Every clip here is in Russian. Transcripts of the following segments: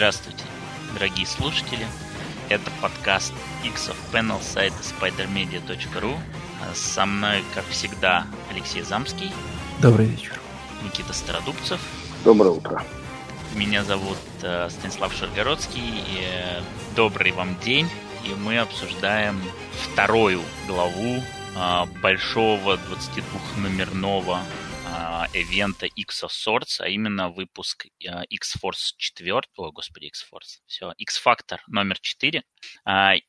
Здравствуйте, дорогие слушатели. Это подкаст X of Panel сайта spidermedia.ru. Со мной, как всегда, Алексей Замский. Добрый вечер. Никита Стародубцев. Доброе утро. Меня зовут Станислав Шаргородский. Добрый вам день. И мы обсуждаем вторую главу большого 22-номерного ивента X of Swords, а именно выпуск X-Force 4, X-Factor номер 4.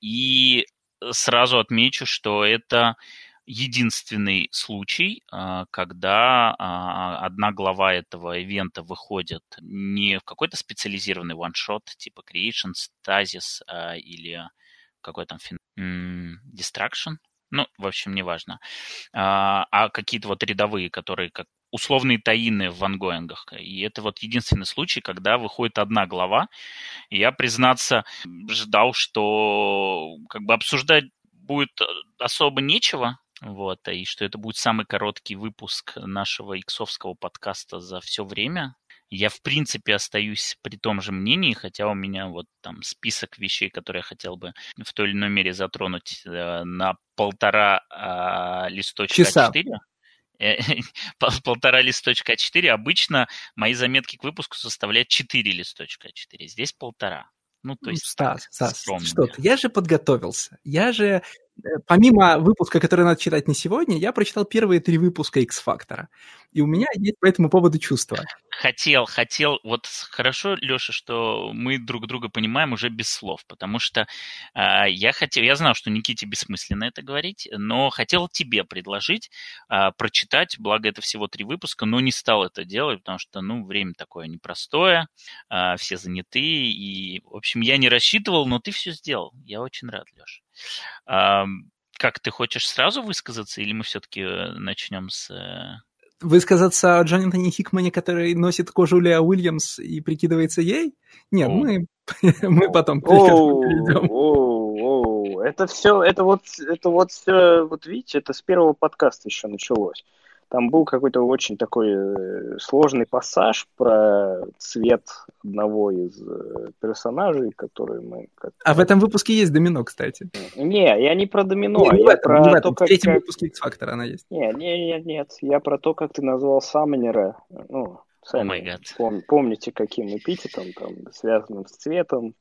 И сразу отмечу, что это единственный случай, когда одна глава этого ивента выходит не в какой-то специализированный ваншот, типа Creations, Stasis или какой там Distraction. Ну, в общем, неважно. А какие-то вот рядовые, которые как условные таины в ангоингах. И это вот единственный случай, когда выходит одна глава. И я, признаться, ждал, что как бы обсуждать будет особо нечего. Вот, и что это будет самый короткий выпуск нашего иксовского подкаста за все время. Я, в принципе, остаюсь при том же мнении, хотя у меня вот там список вещей, которые я хотел бы в той или иной мере затронуть на полтора листочка А4. Полтора листочка А4. Обычно мои заметки к выпуску составляют 4 листочка А4. Здесь полтора. Ну, то есть... Стас, что-то. Я же подготовился. Я же... Помимо выпуска, который надо читать не сегодня, я прочитал первые 3 выпуска X-Factor. И у меня есть по этому поводу чувства. Хотел. Вот хорошо, Леша, что мы друг друга понимаем уже без слов, потому что я знал, что Никите бессмысленно это говорить, но хотел тебе предложить прочитать, благо это всего 3 выпуска, но не стал это делать, потому что, время такое непростое, все заняты, и, в общем, я не рассчитывал, но ты все сделал. Я очень рад, Леша. Как ты хочешь сразу высказаться, или мы все-таки начнем с... Высказаться о Джонатане Хикмане, который носит кожу Ли Уильямс и прикидывается ей? Нет, мы потом перейдем. Это все, видите, это с первого подкаста еще началось. Там был какой-то очень такой сложный пассаж про цвет одного из персонажей, который мы... А в этом выпуске есть домино, кстати. Не, я не про домино. В третьем выпуске X-Factor она есть. Нет. Я про то, как ты назвал Саммонера. Саммонера. Помните, каким эпитетом, связанным с цветом.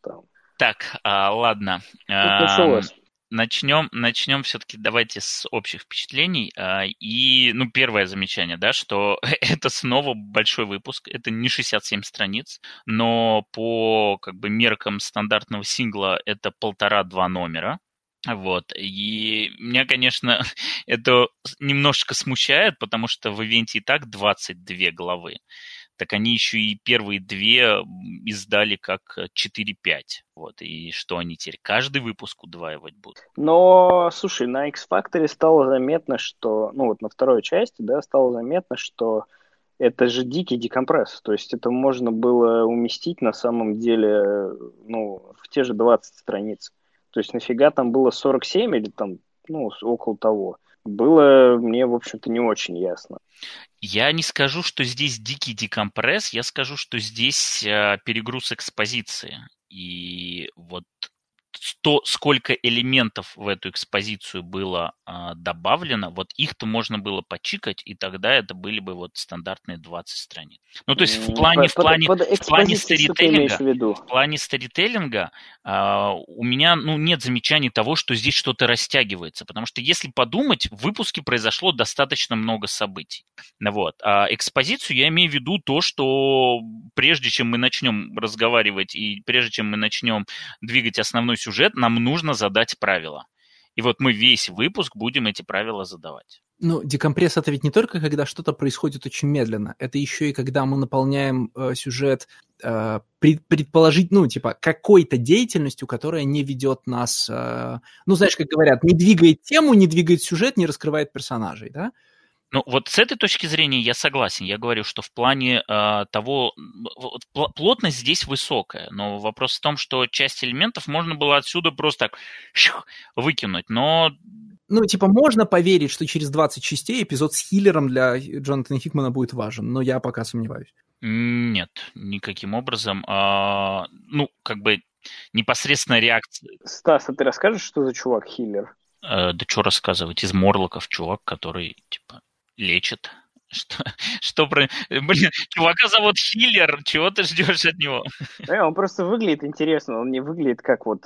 Так, ладно. Началось. Начнем все-таки, давайте, с общих впечатлений. И, первое замечание, да, что это снова большой выпуск. Это не 67 страниц, но по, меркам стандартного сингла это 1,5-2 номера. Вот. И меня, конечно, это немножечко смущает, потому что в ивенте и так 22 главы. Так они еще и первые 2 издали как 4-5. Вот, и что они теперь каждый выпуск удваивать будут? Но, слушай, на X-Factor стало заметно, что... на второй части, да, стало заметно, что это же дикий декомпресс. То есть это можно было уместить, на самом деле, в те же 20 страниц. То есть нафига там было 47 или там, около того. Было мне, в общем-то, не очень ясно. Я не скажу, что здесь дикий декомпресс, я скажу, что здесь перегруз экспозиции. И вот то, сколько элементов в эту экспозицию было добавлено, вот их-то можно было почикать, и тогда это были бы вот стандартные 20 страниц. То есть в плане сторителлинга у меня нет замечаний того, что здесь что-то растягивается, потому что если подумать, в выпуске произошло достаточно много событий. Вот. А экспозицию я имею в виду то, что прежде чем мы начнем разговаривать и прежде чем мы начнем двигать основной сюжет, нам нужно задать правила. И вот мы весь выпуск будем эти правила задавать. Декомпресс — это ведь не только когда что-то происходит очень медленно, это еще и когда мы наполняем сюжет предположить, какой-то деятельностью, которая не ведет нас... знаешь, как говорят, не двигает тему, не двигает сюжет, не раскрывает персонажей, да? Вот с этой точки зрения я согласен. Я говорю, что в плане того... Плотность здесь высокая, но вопрос в том, что часть элементов можно было отсюда просто так выкинуть, но... можно поверить, что через 20 частей эпизод с хиллером для Джонатана Хикмана будет важен, но я пока сомневаюсь. Нет, никаким образом. Непосредственная реакция. Стас, а ты расскажешь, что за чувак хиллер? Да что рассказывать? Из Морлоков чувак, который, лечит. Что про... Блин, чувака зовут Хиллер, чего ты ждешь от него? Он просто выглядит интересно, он не выглядит как вот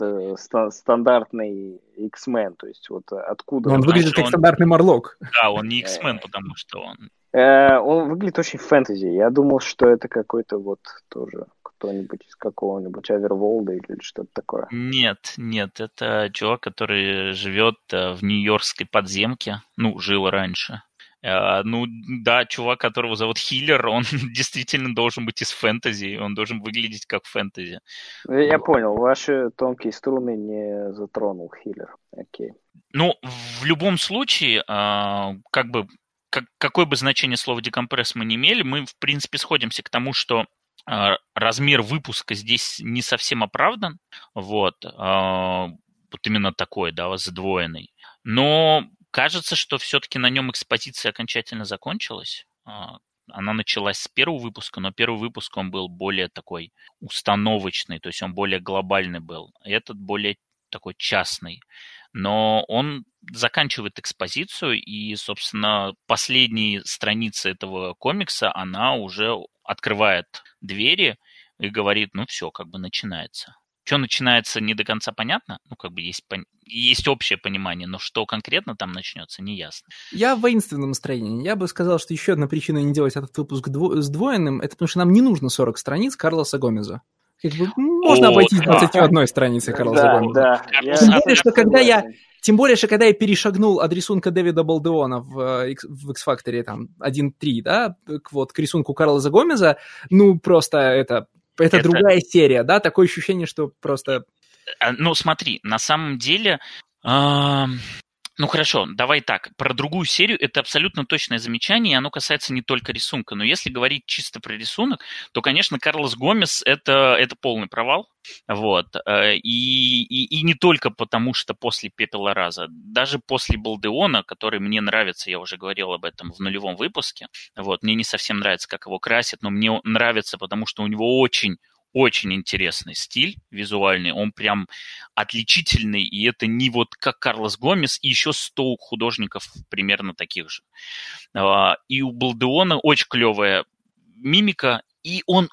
стандартный X-Men, то есть вот откуда... Он выглядит как стандартный Морлок. Да, он не X-Men, потому что он... Он выглядит очень фэнтези, я думал, что это какой-то вот тоже кто-нибудь из какого-нибудь Аверволда или что-то такое. Нет, это чувак, который живет в нью-йоркской подземке, жил раньше. Чувак, которого зовут Хиллер, он действительно должен быть из фэнтези, он должен выглядеть как фэнтези. Я понял, ваши тонкие струны не затронул Хиллер. Окей. В любом случае, какое бы значение слова «декомпресс» мы не имели, мы, в принципе, сходимся к тому, что размер выпуска здесь не совсем оправдан, вот именно такой, да, задвоенный, но... Кажется, что все-таки на нем экспозиция окончательно закончилась. Она началась с первого выпуска, но первый выпуск он был более такой установочный, то есть он более глобальный был. Этот более такой частный. Но он заканчивает экспозицию, и, собственно, последние страницы этого комикса, она уже открывает двери и говорит, все, начинается. Что начинается, не до конца понятно. Есть общее понимание, но что конкретно там начнется, не ясно. Я в воинственном настроении. Я бы сказал, что еще одна причина не делать этот выпуск сдвоенным, это потому что нам не нужно 40 страниц Карлоса Гомеса. Можно обойтись 21 страницей Карлоса Гомеса. Да. Тем более, что когда я перешагнул от рисунка Дэвида Балдеона в X-Factor 1.3, да, к рисунку Карлоса Гомеса, просто это... Это другая серия, да? Такое ощущение, что просто... Смотри, на самом деле... Хорошо, давай так. Про другую серию это абсолютно точное замечание, и оно касается не только рисунка. Но если говорить чисто про рисунок, то, конечно, Карлос Гомес – это полный провал. Вот. И не только потому, что после «Пепела раза». Даже после «Балдеона», который мне нравится, я уже говорил об этом в нулевом выпуске, вот, мне не совсем нравится, как его красят, но мне нравится, потому что у него очень интересный стиль визуальный, он прям отличительный, и это не вот как Карлос Гомес, и еще 100 художников примерно таких же. И у Балдеона очень клевая мимика, и он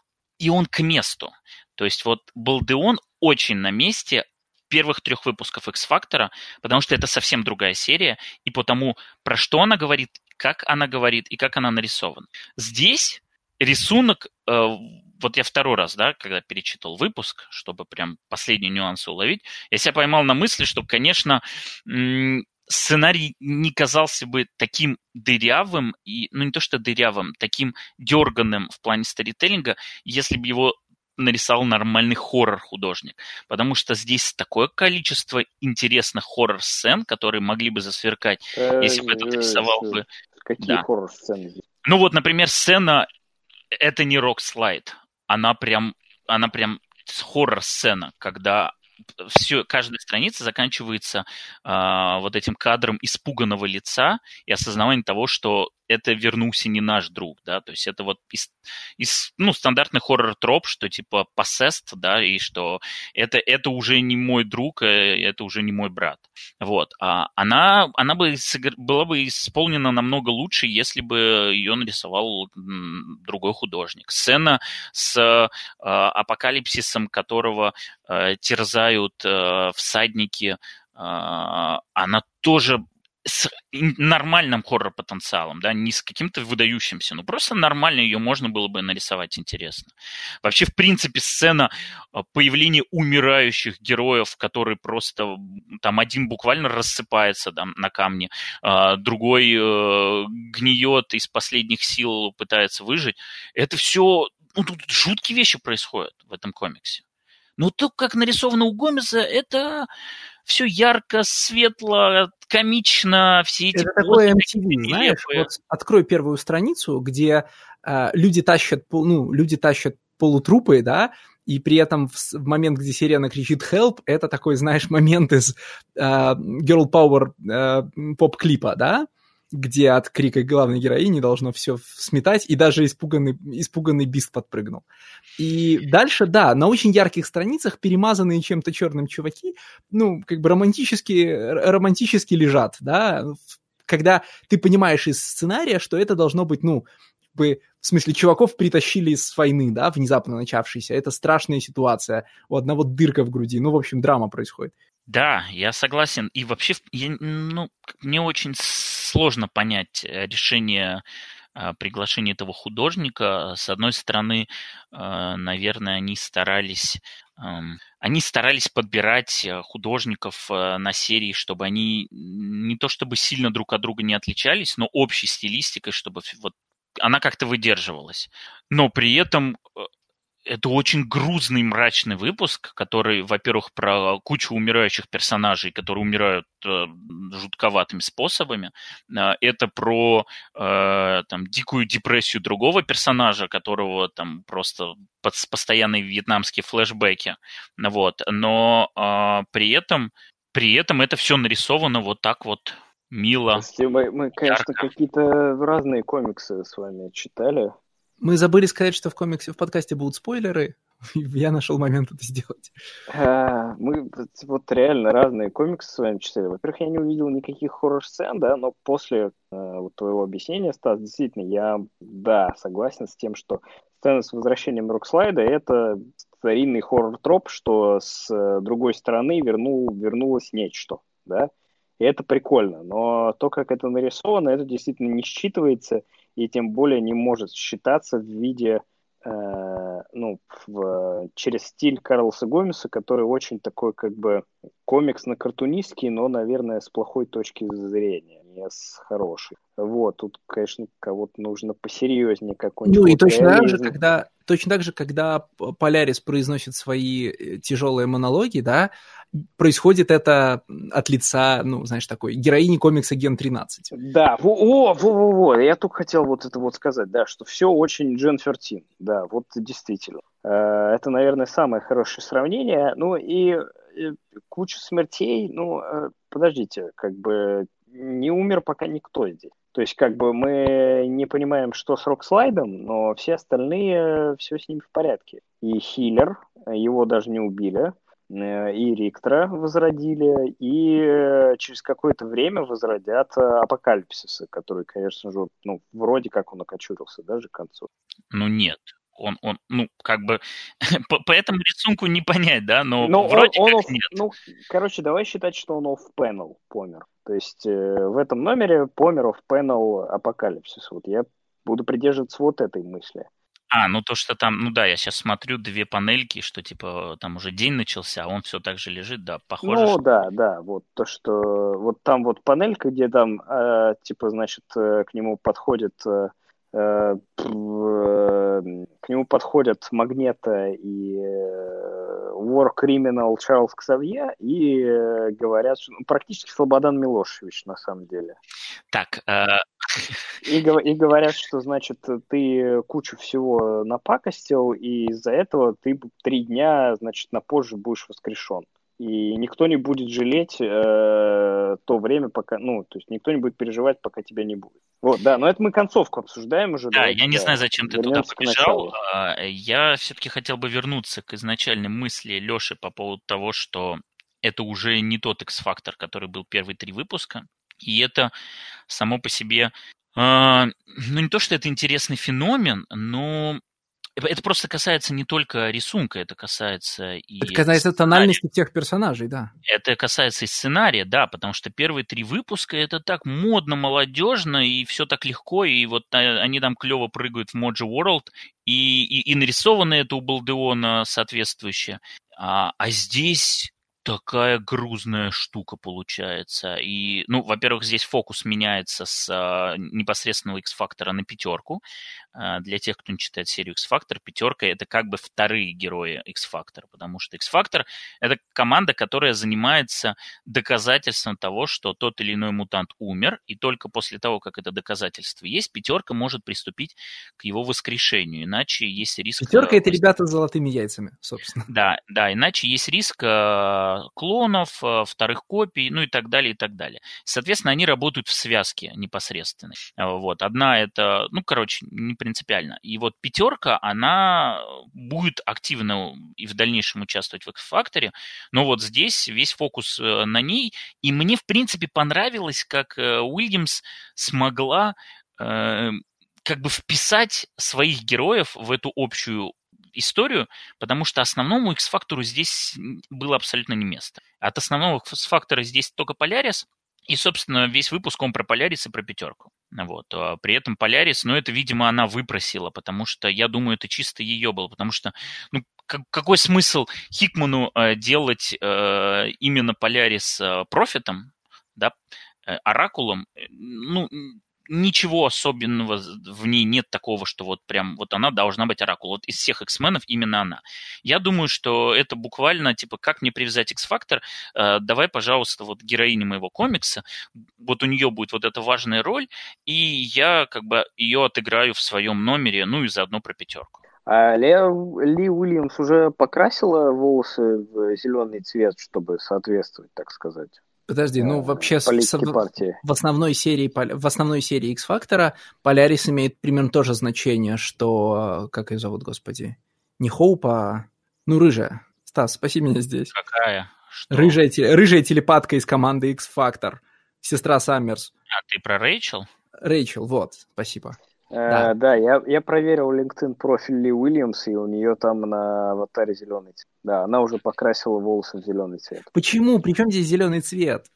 к месту. То есть вот Балдеон очень на месте первых 3 выпусков X-Factor, потому что это совсем другая серия, и потому, про что она говорит, как она говорит, и как она нарисована. Здесь рисунок... Вот я второй раз, да, когда перечитал выпуск, чтобы прям последние нюансы уловить, я себя поймал на мысли, что, конечно, сценарий не казался бы таким дырявым, и, не то что дырявым, таким дерганым в плане сторителлинга, если бы его нарисовал нормальный хоррор-художник. Потому что здесь такое количество интересных хоррор-сцен, которые могли бы засверкать, если бы этот рисовал бы... Какие хоррор-сцены здесь? Например, сцена «Это не Рокслайд». Она прям хоррор-сцена, когда каждая страница заканчивается вот этим кадром испуганного лица и осознаванием того, что это вернулся не наш друг, да, то есть это вот стандартный хоррор-троп, что типа possessed, да, и что это уже не мой друг, это уже не мой брат, вот. А она бы была бы исполнена намного лучше, если бы ее нарисовал другой художник. Сцена с апокалипсисом, которого терзают всадники, она тоже с нормальным хоррор-потенциалом, да, не с каким-то выдающимся, просто нормально ее можно было бы нарисовать интересно. Вообще, в принципе, сцена появления умирающих героев, которые просто, один буквально рассыпается на камне, другой гниет из последних сил, пытается выжить. Это все, тут жуткие вещи происходят в этом комиксе. То, как нарисовано у Гомеса, это все ярко, светло, комично, все эти... Это такое MTV, знаешь, вот открой первую страницу, где люди тащат полутрупы, да, и при этом в момент, где сирена кричит «Help», это такой, знаешь, момент из Girl Power поп-клипа, да? где от крика главной героини должно все сметать, и даже испуганный Бист подпрыгнул. И дальше, да, на очень ярких страницах перемазанные чем-то черным чуваки, ну, как бы романтически лежат, да, когда ты понимаешь из сценария, что это должно быть, ну, в смысле, чуваков притащили с войны, да, внезапно начавшейся. Это страшная ситуация. У одного дырка в груди. Ну, в общем, драма происходит. Да, я согласен. И вообще, мне очень сложно понять решение приглашения этого художника. С одной стороны, наверное, они старались подбирать художников на серии, чтобы они не то чтобы сильно друг от друга не отличались, но общей стилистикой, чтобы вот она как-то выдерживалась. Но при этом это очень грузный, мрачный выпуск, который, во-первых, про кучу умирающих персонажей, которые умирают жутковатыми способами. Это про дикую депрессию другого персонажа, которого там просто постоянные вьетнамские флешбеки. Вот. Но при этом это все нарисовано вот так вот. Мило. Если мы, конечно, ярко. Какие-то разные комиксы с вами читали. Мы забыли сказать, что в подкасте будут спойлеры. Я нашел момент это сделать. Мы вот реально разные комиксы с вами читали. Во-первых, я не увидел никаких хоррор-сцен, да, но после твоего объяснения, Стас, действительно, я согласен с тем, что сцена с возвращением Рокслайда — это старинный хоррор-троп, что с другой стороны вернулось нечто, да. И это прикольно, но то, как это нарисовано, это действительно не считывается и тем более не может считаться в виде, через стиль Карлоса Гомеса, который очень такой как бы комиксно-картунистский, но, наверное, с плохой точки зрения, не с хорошей. Вот, тут, конечно, кого-то нужно посерьезнее какой-нибудь. Ну и точно так же, когда Полярис произносит свои тяжелые монологи, да, происходит это от лица, ну, знаешь, такой героини комикса Ген 13. Да, я только хотел вот это вот сказать, да, что все очень Джен 13, да, вот действительно. Это, наверное, самое хорошее сравнение. Ну и куча смертей, ну, подождите, как бы не умер пока никто здесь. То есть как бы мы не понимаем, что с Рокслайдом, но все остальные, все с ними в порядке. И Хиллер, его даже не убили. И Риктора возродили, и через какое-то время возродят Апокалипсиса, который, конечно же, ну, вроде как он окочурился даже к концу. Ну, нет. Он ну, как бы, по этому рисунку не понять, да, но вроде он как нет. Ну, короче, давай считать, что он off-panel помер. То есть в этом номере помер off-panel Апокалипсис. Вот я буду придерживаться вот этой мысли. Ну то, что там, ну да, я сейчас смотрю две панельки, что типа там уже день начался, а он все так же лежит, да, похоже. Ну что... да, вот то, что вот там вот панелька, где там, к нему подходит, Магнето и War Criminal Чарльз Ксавье и говорят, что практически Слободан Милошевич на самом деле. Так... И говорят, что, значит, ты кучу всего напакостил, и из-за этого ты 3 дня, значит, попозже будешь воскрешен. И никто не будет жалеть то время, пока... Ну, то есть никто не будет переживать, пока тебя не будет. Вот, да, но это мы концовку обсуждаем уже. Да, я не знаю, зачем ты туда побежал. Я все-таки хотел бы вернуться к изначальной мысли Леши по поводу того, что это уже не тот X-Factor, который был первые 3 выпуска. И это само по себе, не то, что это интересный феномен, но это просто касается не только рисунка, это касается и... Это касается тональности тех персонажей, да. Это касается и сценария, да, потому что первые 3 выпуска это так модно, молодежно, и все так легко, и вот они там клево прыгают в Mojo World, и нарисовано это у Балдеона соответствующе. А здесь... Такая грузная штука получается. И, ну, во-первых, здесь фокус меняется с непосредственного X-фактора на 5. Для тех, кто не читает серию X-Factor, 5 это как бы вторые герои X-Factor, потому что X-Factor это команда, которая занимается доказательством того, что тот или иной мутант умер, и только после того, как это доказательство есть, 5 может приступить к его воскрешению, иначе есть риск... 5 это ребята с золотыми яйцами, собственно. Да, иначе есть риск клонов, вторых копий, ну и так далее, и так далее. Соответственно, они работают в связке непосредственно. Вот. Одна это, ну, короче, не принципиально. И вот пятерка, она будет активно и в дальнейшем участвовать в X-Factor, но вот здесь весь фокус на ней. И мне, в принципе, понравилось, как Уильямс смогла как бы вписать своих героев в эту общую историю, потому что основному X-фактору здесь было абсолютно не место. От основного X-фактора здесь только Полярис, и, собственно, весь выпуск он про Полярис и про пятерку. Вот. При этом Полярис, ну, это, видимо, она выпросила, потому что, я думаю, это чисто ее было, потому что, ну, какой смысл Хикману делать именно Полярис профитом, да, оракулом, ну, ничего особенного в ней нет такого, что вот прям вот она должна быть оракул. Вот из всех X-менов именно она. Я думаю, что это буквально, типа, как мне привязать X-Factor? Давай, пожалуйста, вот героине моего комикса, вот у нее будет вот эта важная роль, и я как бы ее отыграю в своем номере, ну и заодно про пятерку. А Ли Уильямс уже покрасила волосы в зеленый цвет, чтобы соответствовать, так сказать? Подожди, ну вообще в основной серии X-Factor Полярис имеет примерно то же значение, что, как ее зовут, господи, не Хоуп, а, ну, рыжая. Стас, спаси меня здесь. Какая? Что? Рыжая телепатка из команды X-Factor, сестра Саммерс. А ты про Рэйчел? Рэйчел, вот, спасибо. Да, я проверил LinkedIn профиль Ли Уильямс, и у нее там на аватаре зеленый цвет. Да, она уже покрасила волосы в зеленый цвет. Почему? При чем здесь зеленый цвет?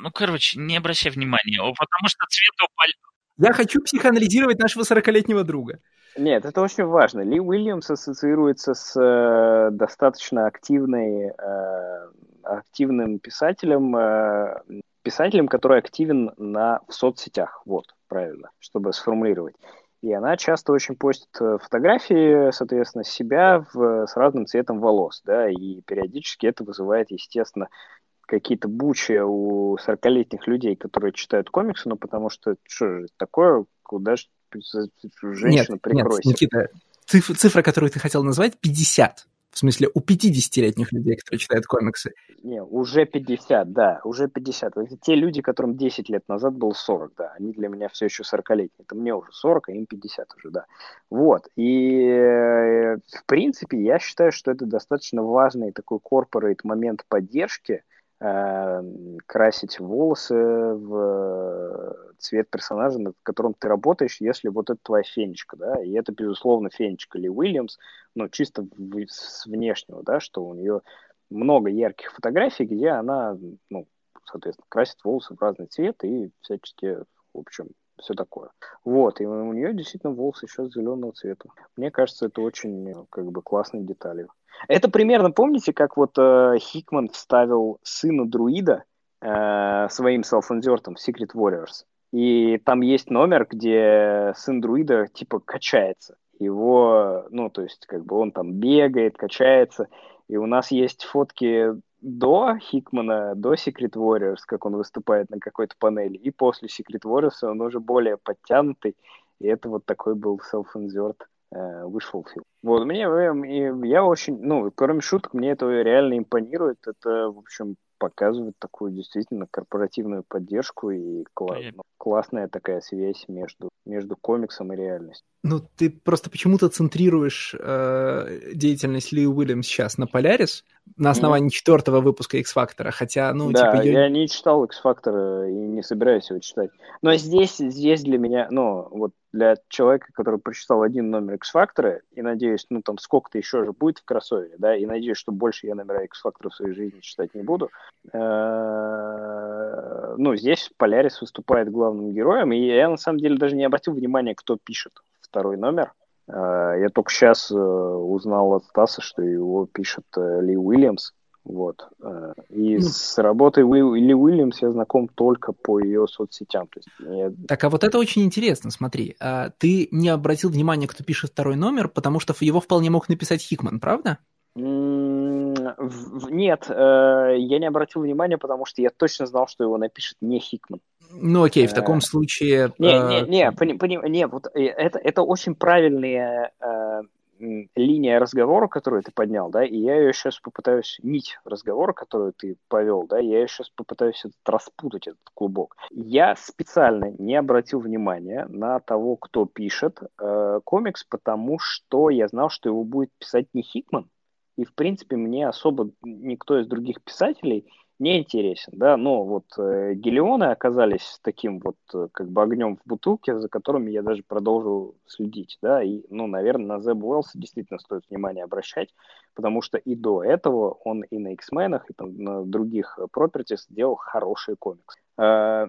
Ну, короче, не обращай внимания, потому что цвет упал. Я хочу психоанализировать нашего 40-летнего друга. Нет, это очень важно. Ли Уильямс ассоциируется с достаточно активным писателем, который активен в соцсетях, вот, правильно, чтобы сформулировать. И она часто очень постит фотографии, соответственно, себя с разным цветом волос, да, и периодически это вызывает, естественно, какие-то бучи у 40-летних людей, которые читают комиксы, ну, потому что, что же такое, куда же женщина прикройся. Нет, Никита, цифра, которую ты хотел назвать, 50. В смысле, у 50-летних людей, которые читают комиксы. Не, уже 50, да, уже 50. Это те люди, которым 10 лет назад было 40, да. Они для меня все еще 40-летние. Это мне уже 40, а им 50 уже, да. Вот. И, в принципе, я считаю, что это достаточно важный такой корпорейт момент поддержки, красить волосы в цвет персонажа, над которым ты работаешь, если вот это твоя фенечка, да, и это, безусловно, фенечка Ли Уильямс, но чисто с внешнего, да, что у нее много ярких фотографий, где она, ну, соответственно, красит волосы в разный цвет и всячески, в общем, все такое. Вот, и у нее действительно волосы еще зеленого цвета. Мне кажется, это очень, как бы, классной деталью. Это примерно, помните, как вот Хикман вставил сына друида своим селф-инсертом в Secret Warriors. И там есть номер, где сын друида, типа, качается. Его, ну, то есть, как бы, он там бегает, качается. И у нас есть фотки до Хикмана, до Secret Warriors, как он выступает на какой-то панели. И после Secret Warriors он уже более подтянутый. И это вот такой был селф-инсерт. Вышел фильм. Вот, я очень, ну, кроме шуток, мне это реально импонирует. Это, в общем, показывает такую действительно корпоративную поддержку и классная такая связь между комиксом и реальностью. Ну, ты просто почему-то центрируешь деятельность Ли Уильямс сейчас на Полярис на основании 4-го выпуска X-Factor, хотя, ну, да, типа... я не читал X-Factor и не собираюсь его читать. Но здесь для меня, ну, вот для человека, который прочитал один номер X-Factor, и надеюсь, ну, там сколько-то еще же будет в кроссовере, да, и надеюсь, что больше я номера X-Factor в своей жизни читать не буду. Ну, здесь Полярис выступает главным героем, и я, на самом деле, даже не обратил внимания, кто пишет второй номер. Я только сейчас узнал от Стаса, что его пишет Ли Уильямс. Вот. И с работой Ли Уильямс я знаком только по ее соцсетям. То есть Так, а вот это очень интересно, смотри. Ты не обратил внимания, кто пишет второй номер, потому что его вполне мог написать Хикман, правда? Нет, я не обратил внимания, потому что я точно знал, что его напишет не Хикман. Ну окей, в таком случае... Не, вот это очень правильные линия разговора, которую ты поднял, да, и я ее сейчас попытаюсь, нить разговора, которую ты повел, да, я ее сейчас попытаюсь распутать, этот клубок. Я специально не обратил внимания на того, кто пишет комикс, потому что я знал, что его будет писать не Хикман, и, в принципе, мне особо никто из других писателей не интересен, да, но вот Гелионы оказались таким вот как бы огнем в бутылке, за которыми я даже продолжу следить, да, и, ну, наверное, на Зеб Уэллса действительно стоит внимание обращать, потому что и до этого он и на X-Менах, и там на других пропертис делал хорошие комиксы. Я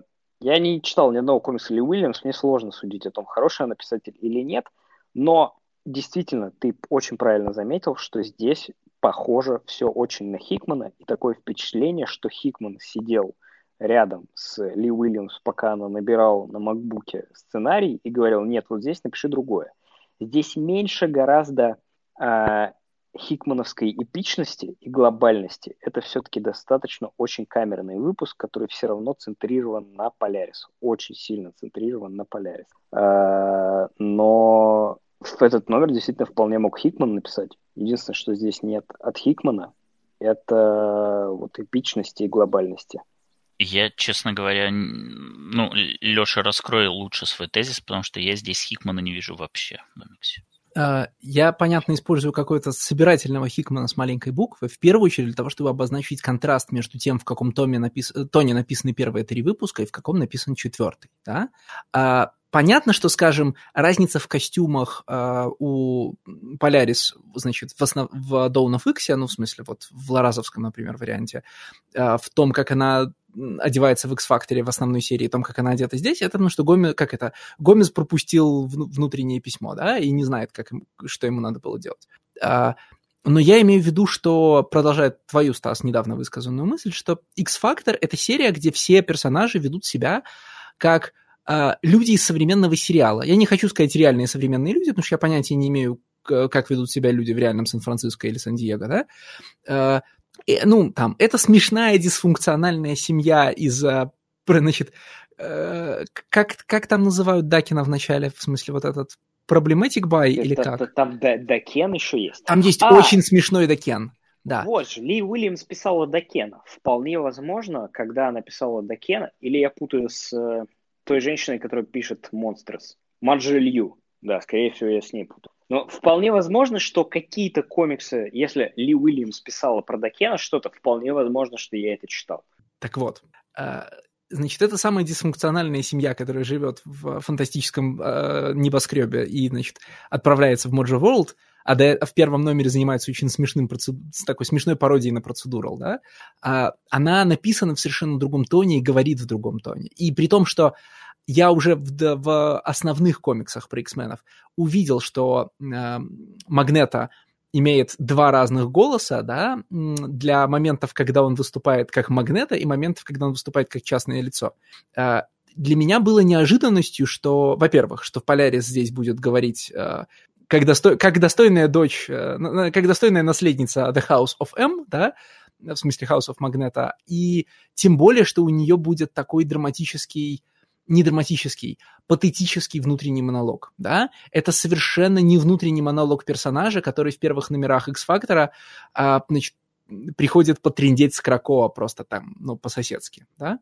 не читал ни одного комикса Ли Уильямс, мне сложно судить о том, хорошая она писатель или нет, но действительно, ты очень правильно заметил, что здесь похоже все очень на Хикмана, и такое впечатление, что Хикман сидел рядом с Ли Уильямс, пока она набирала на макбуке сценарий, и говорил: нет, вот здесь напиши другое. Здесь меньше гораздо хикмановской эпичности и глобальности. Это все-таки достаточно очень камерный выпуск, который все равно центрирован на Полярис, очень сильно центрирован на Полярис. Но этот номер действительно вполне мог Хикман написать. Единственное, что здесь нет от Хикмана, это вот эпичности и глобальности. Я, честно говоря, ну, Леша, раскрой лучше свой тезис, потому что я здесь Хикмана не вижу вообще в комиксе. Я, понятно, использую какой-то собирательного Хикмана с маленькой буквы, в первую очередь для того, чтобы обозначить контраст между тем, в каком томе тоне написаны первые 3 выпуска и в каком написан 4. Да? Понятно, что, скажем, разница в костюмах у Полярис, значит, в Dawn of X, ну, в смысле, вот в лоразовском, например, варианте, в том, как она одевается в X-Factor в основной серии, в том, как она одета здесь, это потому, что Гомес пропустил внутреннее письмо, да, и не знает, что ему надо было делать. Но я имею в виду, что, продолжая твою, Стас, недавно высказанную мысль, что X-Factor — это серия, где все персонажи ведут себя как люди из современного сериала. Я не хочу сказать реальные современные люди, потому что я понятия не имею, как ведут себя люди в реальном Сан-Франциско или Сан-Диего, да? Ну, там, это смешная дисфункциональная семья из-за, значит, как там называют Дакена в начале, в смысле, вот этот проблематик бай или как? Там Дакен еще есть. Там есть очень смешной Дакен. Да. Вот же, Ли Уильямс писала Дакена. Вполне возможно, когда она писала Дакена, или я путаю с той женщиной, которая пишет Monsters. Маджи Лью. Да, скорее всего, я с ней путаю. Но вполне возможно, что какие-то комиксы, если Ли Уильямс писала про Дакена что-то, вполне возможно, что я это читал. Так вот, значит, это самая дисфункциональная семья, которая живет в фантастическом небоскребе и, значит, отправляется в Mojo World, а в первом номере занимается очень такой смешной пародией на процедурал, да, она написана в совершенно другом тоне и говорит в другом тоне. И при том, что я уже в основных комиксах про X-менов увидел, что Магнето имеет 2 разных голоса, да, для моментов, когда он выступает как Магнето, и моментов, когда он выступает как частное лицо. Для меня было неожиданностью, что, во-первых, что Полярис здесь будет говорить как достойная наследница The House of M, да, в смысле House of Magneto, и тем более, что у нее будет такой патетический внутренний монолог, да, это совершенно не внутренний монолог персонажа, который в первых номерах X-Factor, значит, приходит потриндеть с Кракоа просто там, ну, по-соседски, да?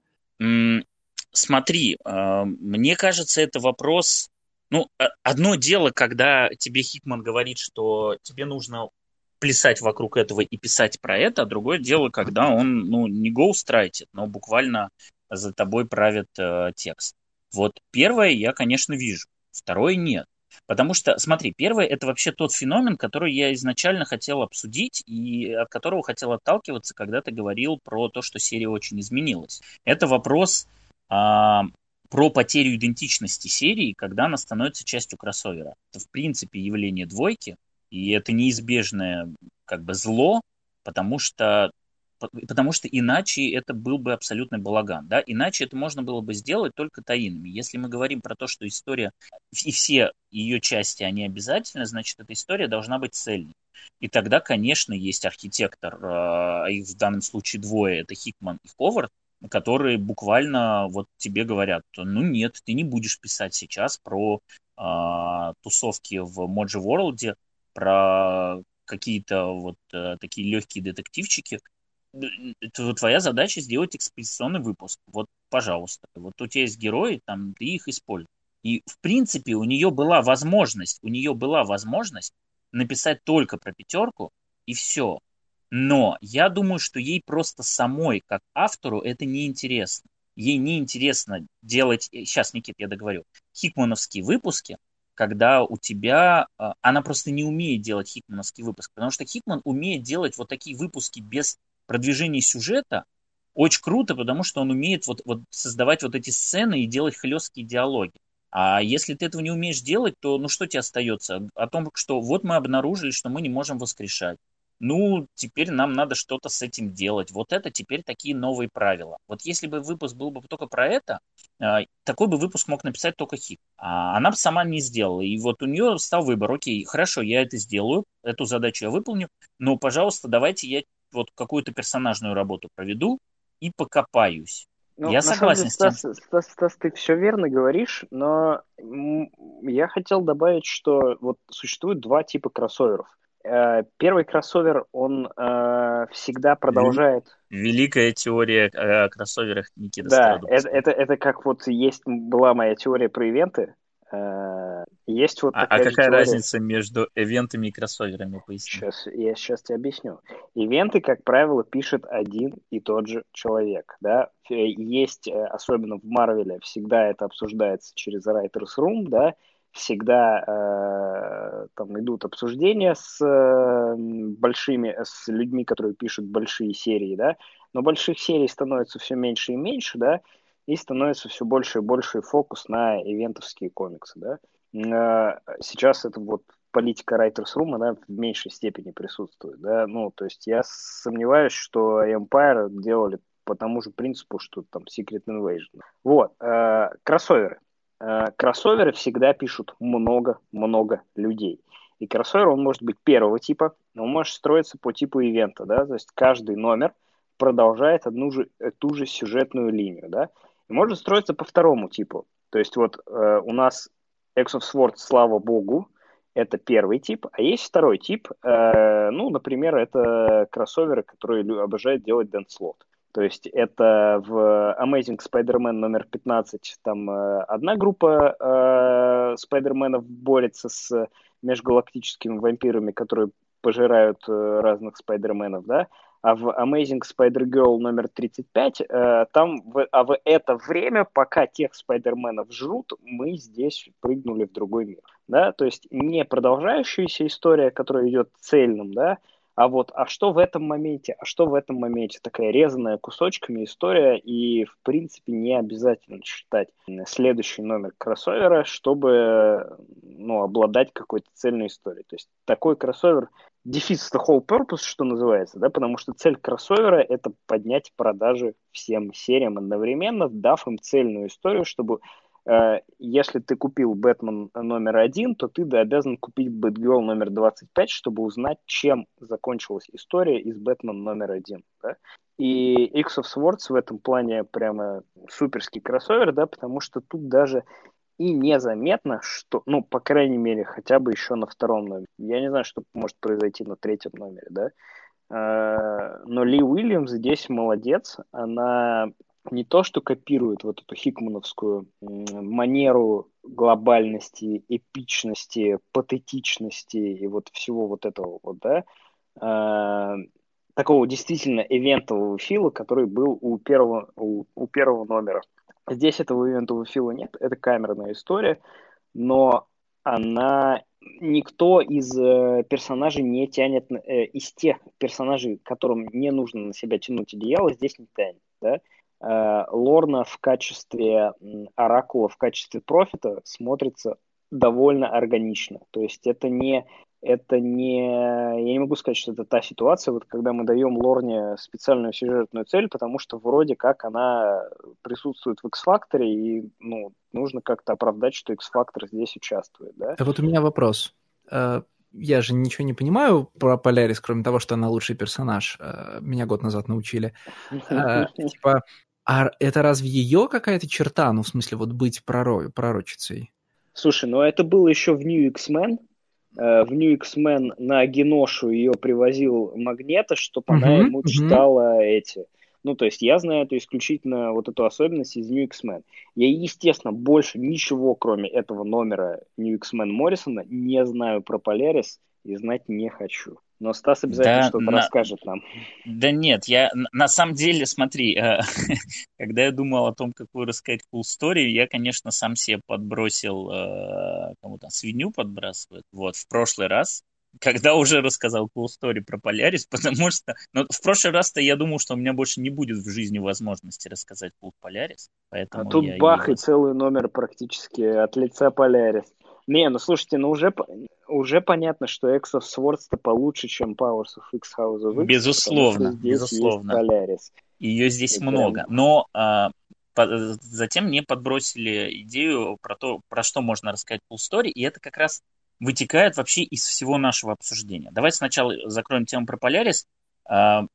Смотри, мне кажется, это вопрос. Ну, одно дело, когда тебе Хикман говорит, что тебе нужно плясать вокруг этого и писать про это, а другое дело, когда он, ну, не гоустрайтит, но буквально за тобой правит текст. Вот первое я, конечно, вижу, второе нет. Потому что, смотри, первое – это вообще тот феномен, который я изначально хотел обсудить и от которого хотел отталкиваться, когда ты говорил про то, что серия очень изменилась. Это вопрос про потерю идентичности серии, когда она становится частью кроссовера. Это, в принципе, явление двойки, и это неизбежное как бы зло, потому что иначе это был бы абсолютный балаган. Да? Иначе это можно было бы сделать только таинами. Если мы говорим про то, что история и все ее части, они обязательны, значит, эта история должна быть цельной. И тогда, конечно, есть архитектор, а их в данном случае 2, это Хикман и Ховард, которые буквально вот тебе говорят: ну нет, ты не будешь писать сейчас про тусовки в Моджо Ворлде, про какие-то вот такие легкие детективчики, то твоя задача сделать экспозиционный выпуск. Вот, пожалуйста. Вот у тебя есть герои, там, ты их используй. И, в принципе, у нее была возможность написать только про пятерку, и все. Но я думаю, что ей просто самой, как автору, это неинтересно. Ей неинтересно делать... Сейчас, Никит, я договорю. Хикмановские выпуски, когда у тебя... Она просто не умеет делать хикмановские выпуски, потому что Хикман умеет делать вот такие выпуски без продвижения сюжета. Очень круто, потому что он умеет вот создавать вот эти сцены и делать хлесткие диалоги. А если ты этого не умеешь делать, то ну что тебе остается? О том, что вот мы обнаружили, что мы не можем воскрешать. Ну, теперь нам надо что-то с этим делать. Вот это теперь такие новые правила. Вот если бы выпуск был бы только про это, такой бы выпуск мог написать только Хик. А она бы сама не сделала. И вот у нее стал выбор. Окей, хорошо, я это сделаю, эту задачу я выполню, но, пожалуйста, давайте я вот какую-то персонажную работу проведу и покопаюсь. Ну, я согласен с тем. Стас, ты все верно говоришь, но я хотел добавить, что вот существует два типа кроссоверов. Первый кроссовер, он всегда продолжает... Великая теория о кроссоверах Никиты Стародубцева. Да, это как вот есть была моя теория про ивенты. Есть вот такая какая теория... разница между ивентами и кроссоверами? Поясни. Я сейчас тебе объясню. Ивенты, как правило, пишет один и тот же человек. Да? Есть, особенно в Марвеле, всегда это обсуждается через Writers Room, да, всегда там идут обсуждения с с людьми, которые пишут большие серии, да, но больших серий становится все меньше и меньше, да, и становится все больше и больше фокус на ивентовские комиксы, да. Сейчас это вот политика Writers Room, она в меньшей степени присутствует, да, ну, то есть я сомневаюсь, что Empire делали по тому же принципу, что там Secret Invasion. Вот, кроссоверы. Кроссоверы всегда пишут много-много людей. И кроссовер, он может быть первого типа, но он может строиться по типу ивента, да, то есть каждый номер продолжает ту же сюжетную линию, да, и может строиться по второму типу. То есть вот у нас X of Swords, слава богу, это первый тип, а есть второй тип, ну, например, это кроссоверы, которые обожают делать Дэн Слот. То есть это в Amazing Spider-Man номер 15 там одна группа спайдерменов борется с межгалактическими вампирами, которые пожирают разных спайдерменов, да? А в Amazing Spider-Girl номер 35 в это время, пока тех спайдерменов жрут, мы здесь прыгнули в другой мир, да? То есть не продолжающаяся история, которая идет цельным, да? А что в этом моменте? Такая резаная кусочками история, и, в принципе, не обязательно читать следующий номер кроссовера, чтобы, ну, обладать какой-то цельной историей. То есть такой кроссовер defeats the whole purpose, что называется, да, потому что цель кроссовера — это поднять продажи всем сериям одновременно, дав им цельную историю, чтобы... Если ты купил Бэтмен номер 1, то ты обязан купить Бэтгерл номер 25, чтобы узнать, чем закончилась история из Бэтмен номер 1. Да? И X of Swords в этом плане прямо суперский кроссовер, да, потому что тут даже и незаметно, что, ну, по крайней мере, хотя бы еще на втором номере. Я не знаю, что может произойти на третьем номере, да. Но Ли Уильямс здесь молодец, она... не то, что копирует вот эту хикмановскую манеру глобальности, эпичности, патетичности и вот всего вот этого вот, да, такого действительно ивентового фила, который был у первого номера. Здесь этого ивентового фила нет, это камерная история, но никто из персонажей не тянет, из тех персонажей, которым не нужно на себя тянуть одеяло, здесь не тянет, да. Лорна в качестве оракула, в качестве профита смотрится довольно органично. То есть я не могу сказать, что это та ситуация, вот когда мы даем Лорне специальную сюжетную цель, потому что вроде как она присутствует в X-Factor'е, и, ну, нужно как-то оправдать, что X-Factor здесь участвует. Да? А вот у меня вопрос. Я же ничего не понимаю про Полярис, кроме того, что она лучший персонаж. Меня год назад научили. Типа, а это разве ее какая-то черта? Ну, в смысле, вот быть пророчицей? Слушай, ну это было еще в New X-Men. в New X-Men на Геношу ее привозил Магнето, чтобы она ему читала эти... Ну, то есть я знаю это исключительно, вот эту особенность из New X-Men. Я, естественно, больше ничего, кроме этого номера New X-Men Моррисона, не знаю про Полярис и знать не хочу. Но Стас обязательно что-то расскажет нам. Да нет, я на самом деле, смотри, когда я думал о том, какую рассказать cool story, я, конечно, сам себе подбросил, кому-то свинью подбрасывают, вот, в прошлый раз, когда уже рассказал cool story про Полярис, потому что в прошлый раз-то я думал, что у меня больше не будет в жизни возможности рассказать cool Полярис, поэтому... А тут бах, и целый номер практически от лица Полярис. Не, ну слушайте, ну уже понятно, что X of Swords-то получше, чем Powers of X House of X. Безусловно, безусловно. Ее здесь много. Но затем мне подбросили идею про то, про что можно рассказать cool story, и это как раз вытекает вообще из всего нашего обсуждения. Давайте сначала закроем тему про Полярис. Это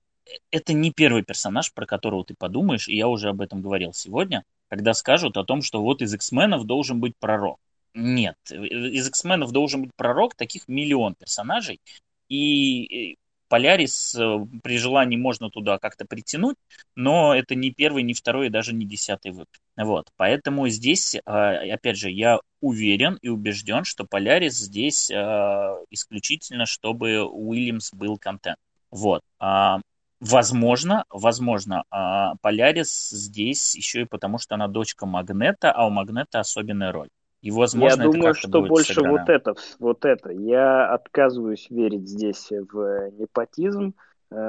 не первый персонаж, про которого ты подумаешь, и я уже об этом говорил сегодня, когда скажут о том, что вот из X-менов должен быть пророк. Нет, из X-менов должен быть пророк, таких миллион персонажей, и Полярис при желании можно туда как-то притянуть, но это не первый, не второй и даже не десятый выпуск. Вот, поэтому здесь, опять же, я уверен и убежден, что Полярис здесь исключительно, чтобы Уильямс был контент. Вот. Возможно, Полярис здесь еще и потому, что она дочка Магнета, а у Магнета особенная роль. И, возможно, я думаю, что больше сыграно. вот это. Я отказываюсь верить здесь в непотизм. Или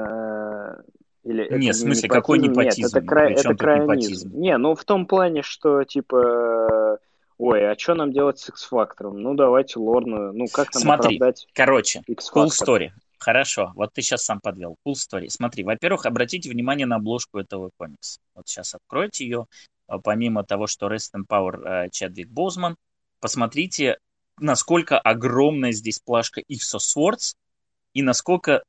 нет, в смысле, непотизм? Какой непотизм? Нет, это крайнизм. Не, ну в том плане, что типа, ой, а что нам делать с X-Factor'ом? Ну давайте Лорну, ну как нам оправдать X-Factor? Cool story. Хорошо, вот ты сейчас сам подвел. Cool story. Смотри, во-первых, обратите внимание на обложку этого комикса. Вот сейчас откройте ее. Помимо того, что Rest in Power Чадвик Боузман, посмотрите, насколько огромная здесь плашка X of Swords, и насколько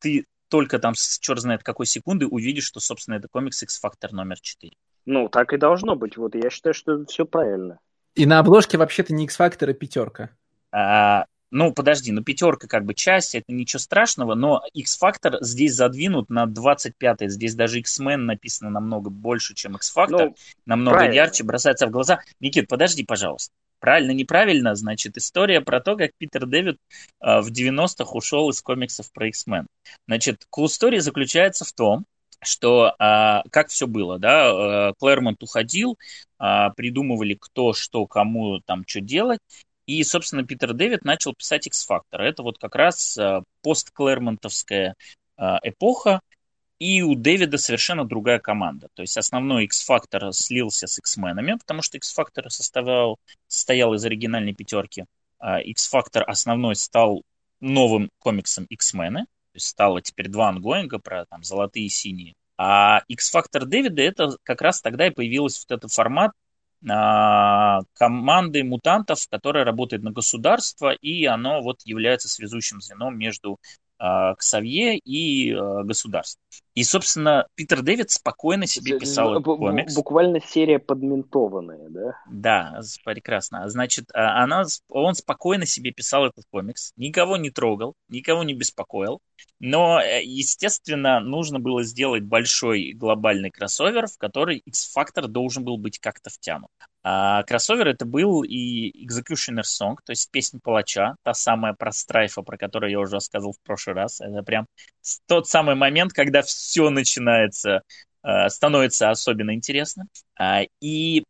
ты только там с черт знает какой секунды увидишь, что, собственно, это комикс X-Factor номер 4. Ну, так и должно быть. Вот я считаю, что все правильно. И на обложке вообще-то не X-Factor, а пятерка. Ну, подожди, ну пятерка как бы часть, это ничего страшного, но X-Factor здесь задвинут на 25-й, здесь даже X-Men написано намного больше, чем X-Factor, ну, намного правильно. Ярче, бросается в глаза. Никит, подожди, пожалуйста. Правильно, неправильно, значит, история про то, как Питер Дэвид в 90-х ушел из комиксов про X-Men. Значит, cool story заключается в том, что как все было, да, Клэрмонт уходил, придумывали кто, что, кому, там, что делать. И, собственно, Питер Дэвид начал писать X-Factor. Это вот как раз постклэрмонтовская эпоха. И у Дэвида совершенно другая команда. То есть основной X-Factor слился с X-менами, потому что X-Factor состоял из оригинальной пятерки. X-Factor основной стал новым комиксом X-мены. То есть стало теперь два ангоинга про там, золотые и синие. А X-Factor Дэвида это как раз тогда и появился вот этот формат команды мутантов, которая работает на государство, и оно вот является связующим звеном между Ксавье и государством. И, собственно, Питер Дэвид спокойно себе писал этот комикс. Буквально серия подментованная, да? Да, прекрасно. Значит, он спокойно себе писал этот комикс, никого не трогал, никого не беспокоил, но, естественно, нужно было сделать большой глобальный кроссовер, в который X-Factor должен был быть как-то втянут. А кроссовер это был и Executioner's Song, то есть песня палача, та самая про Страйфа, про которую я уже рассказывал в прошлый раз. Это прям тот самый момент, когда все начинается, становится особенно интересно. И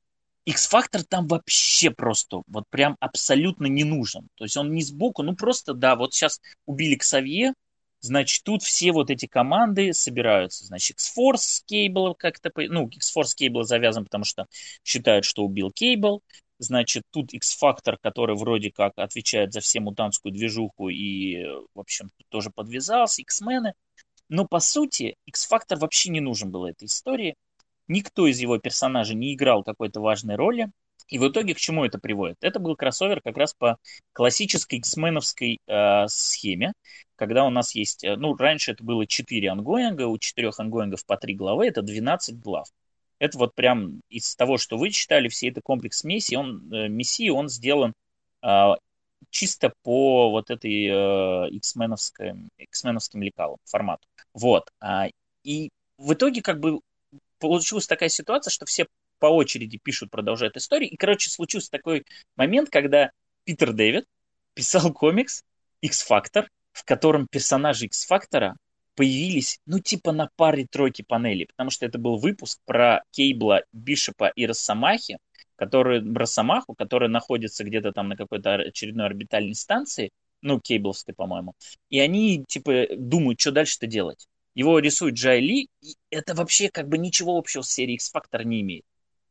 X-Factor там вообще просто вот прям абсолютно не нужен. То есть он не сбоку, ну просто да, вот сейчас убили Ксавье, значит, тут все вот эти команды собираются. Значит, X-Force Кейбл как-то... Ну, X-Force Кейбл завязан, потому что считают, что убил Кейбл. Значит, тут X-Factor, который вроде как отвечает за всю мутантскую движуху и, в общем, тоже подвязался. X-мены. Но, по сути, X-Factor вообще не нужен был этой истории. Никто из его персонажей не играл какой-то важной роли. И в итоге к чему это приводит? Это был кроссовер как раз по классической X-меновской схеме, когда у нас есть... Ну, раньше это было 4 ангоинга, у 4 ангоингов по 3 главы, это 12 глав. Это вот прям из того, что вы читали, все это комплекс Мессии, он сделан чисто по вот этой X-меновским лекалам, формату. Вот. И в итоге как бы получилась такая ситуация, что все по очереди пишут, продолжают историю. И, короче, случился такой момент, когда Питер Дэвид писал комикс X-Factor, в котором персонажи X-Factor появились, ну, типа на паре-тройке панелей, потому что это был выпуск про Кейбла, Бишопа и Росомахи, Росомаху, которая находится где-то там на какой-то очередной орбитальной станции, ну, Кейбловской, по-моему, и они, типа, думают, что дальше-то делать. Его рисует Джай Ли, и это вообще как бы ничего общего с серией X-Factor не имеет.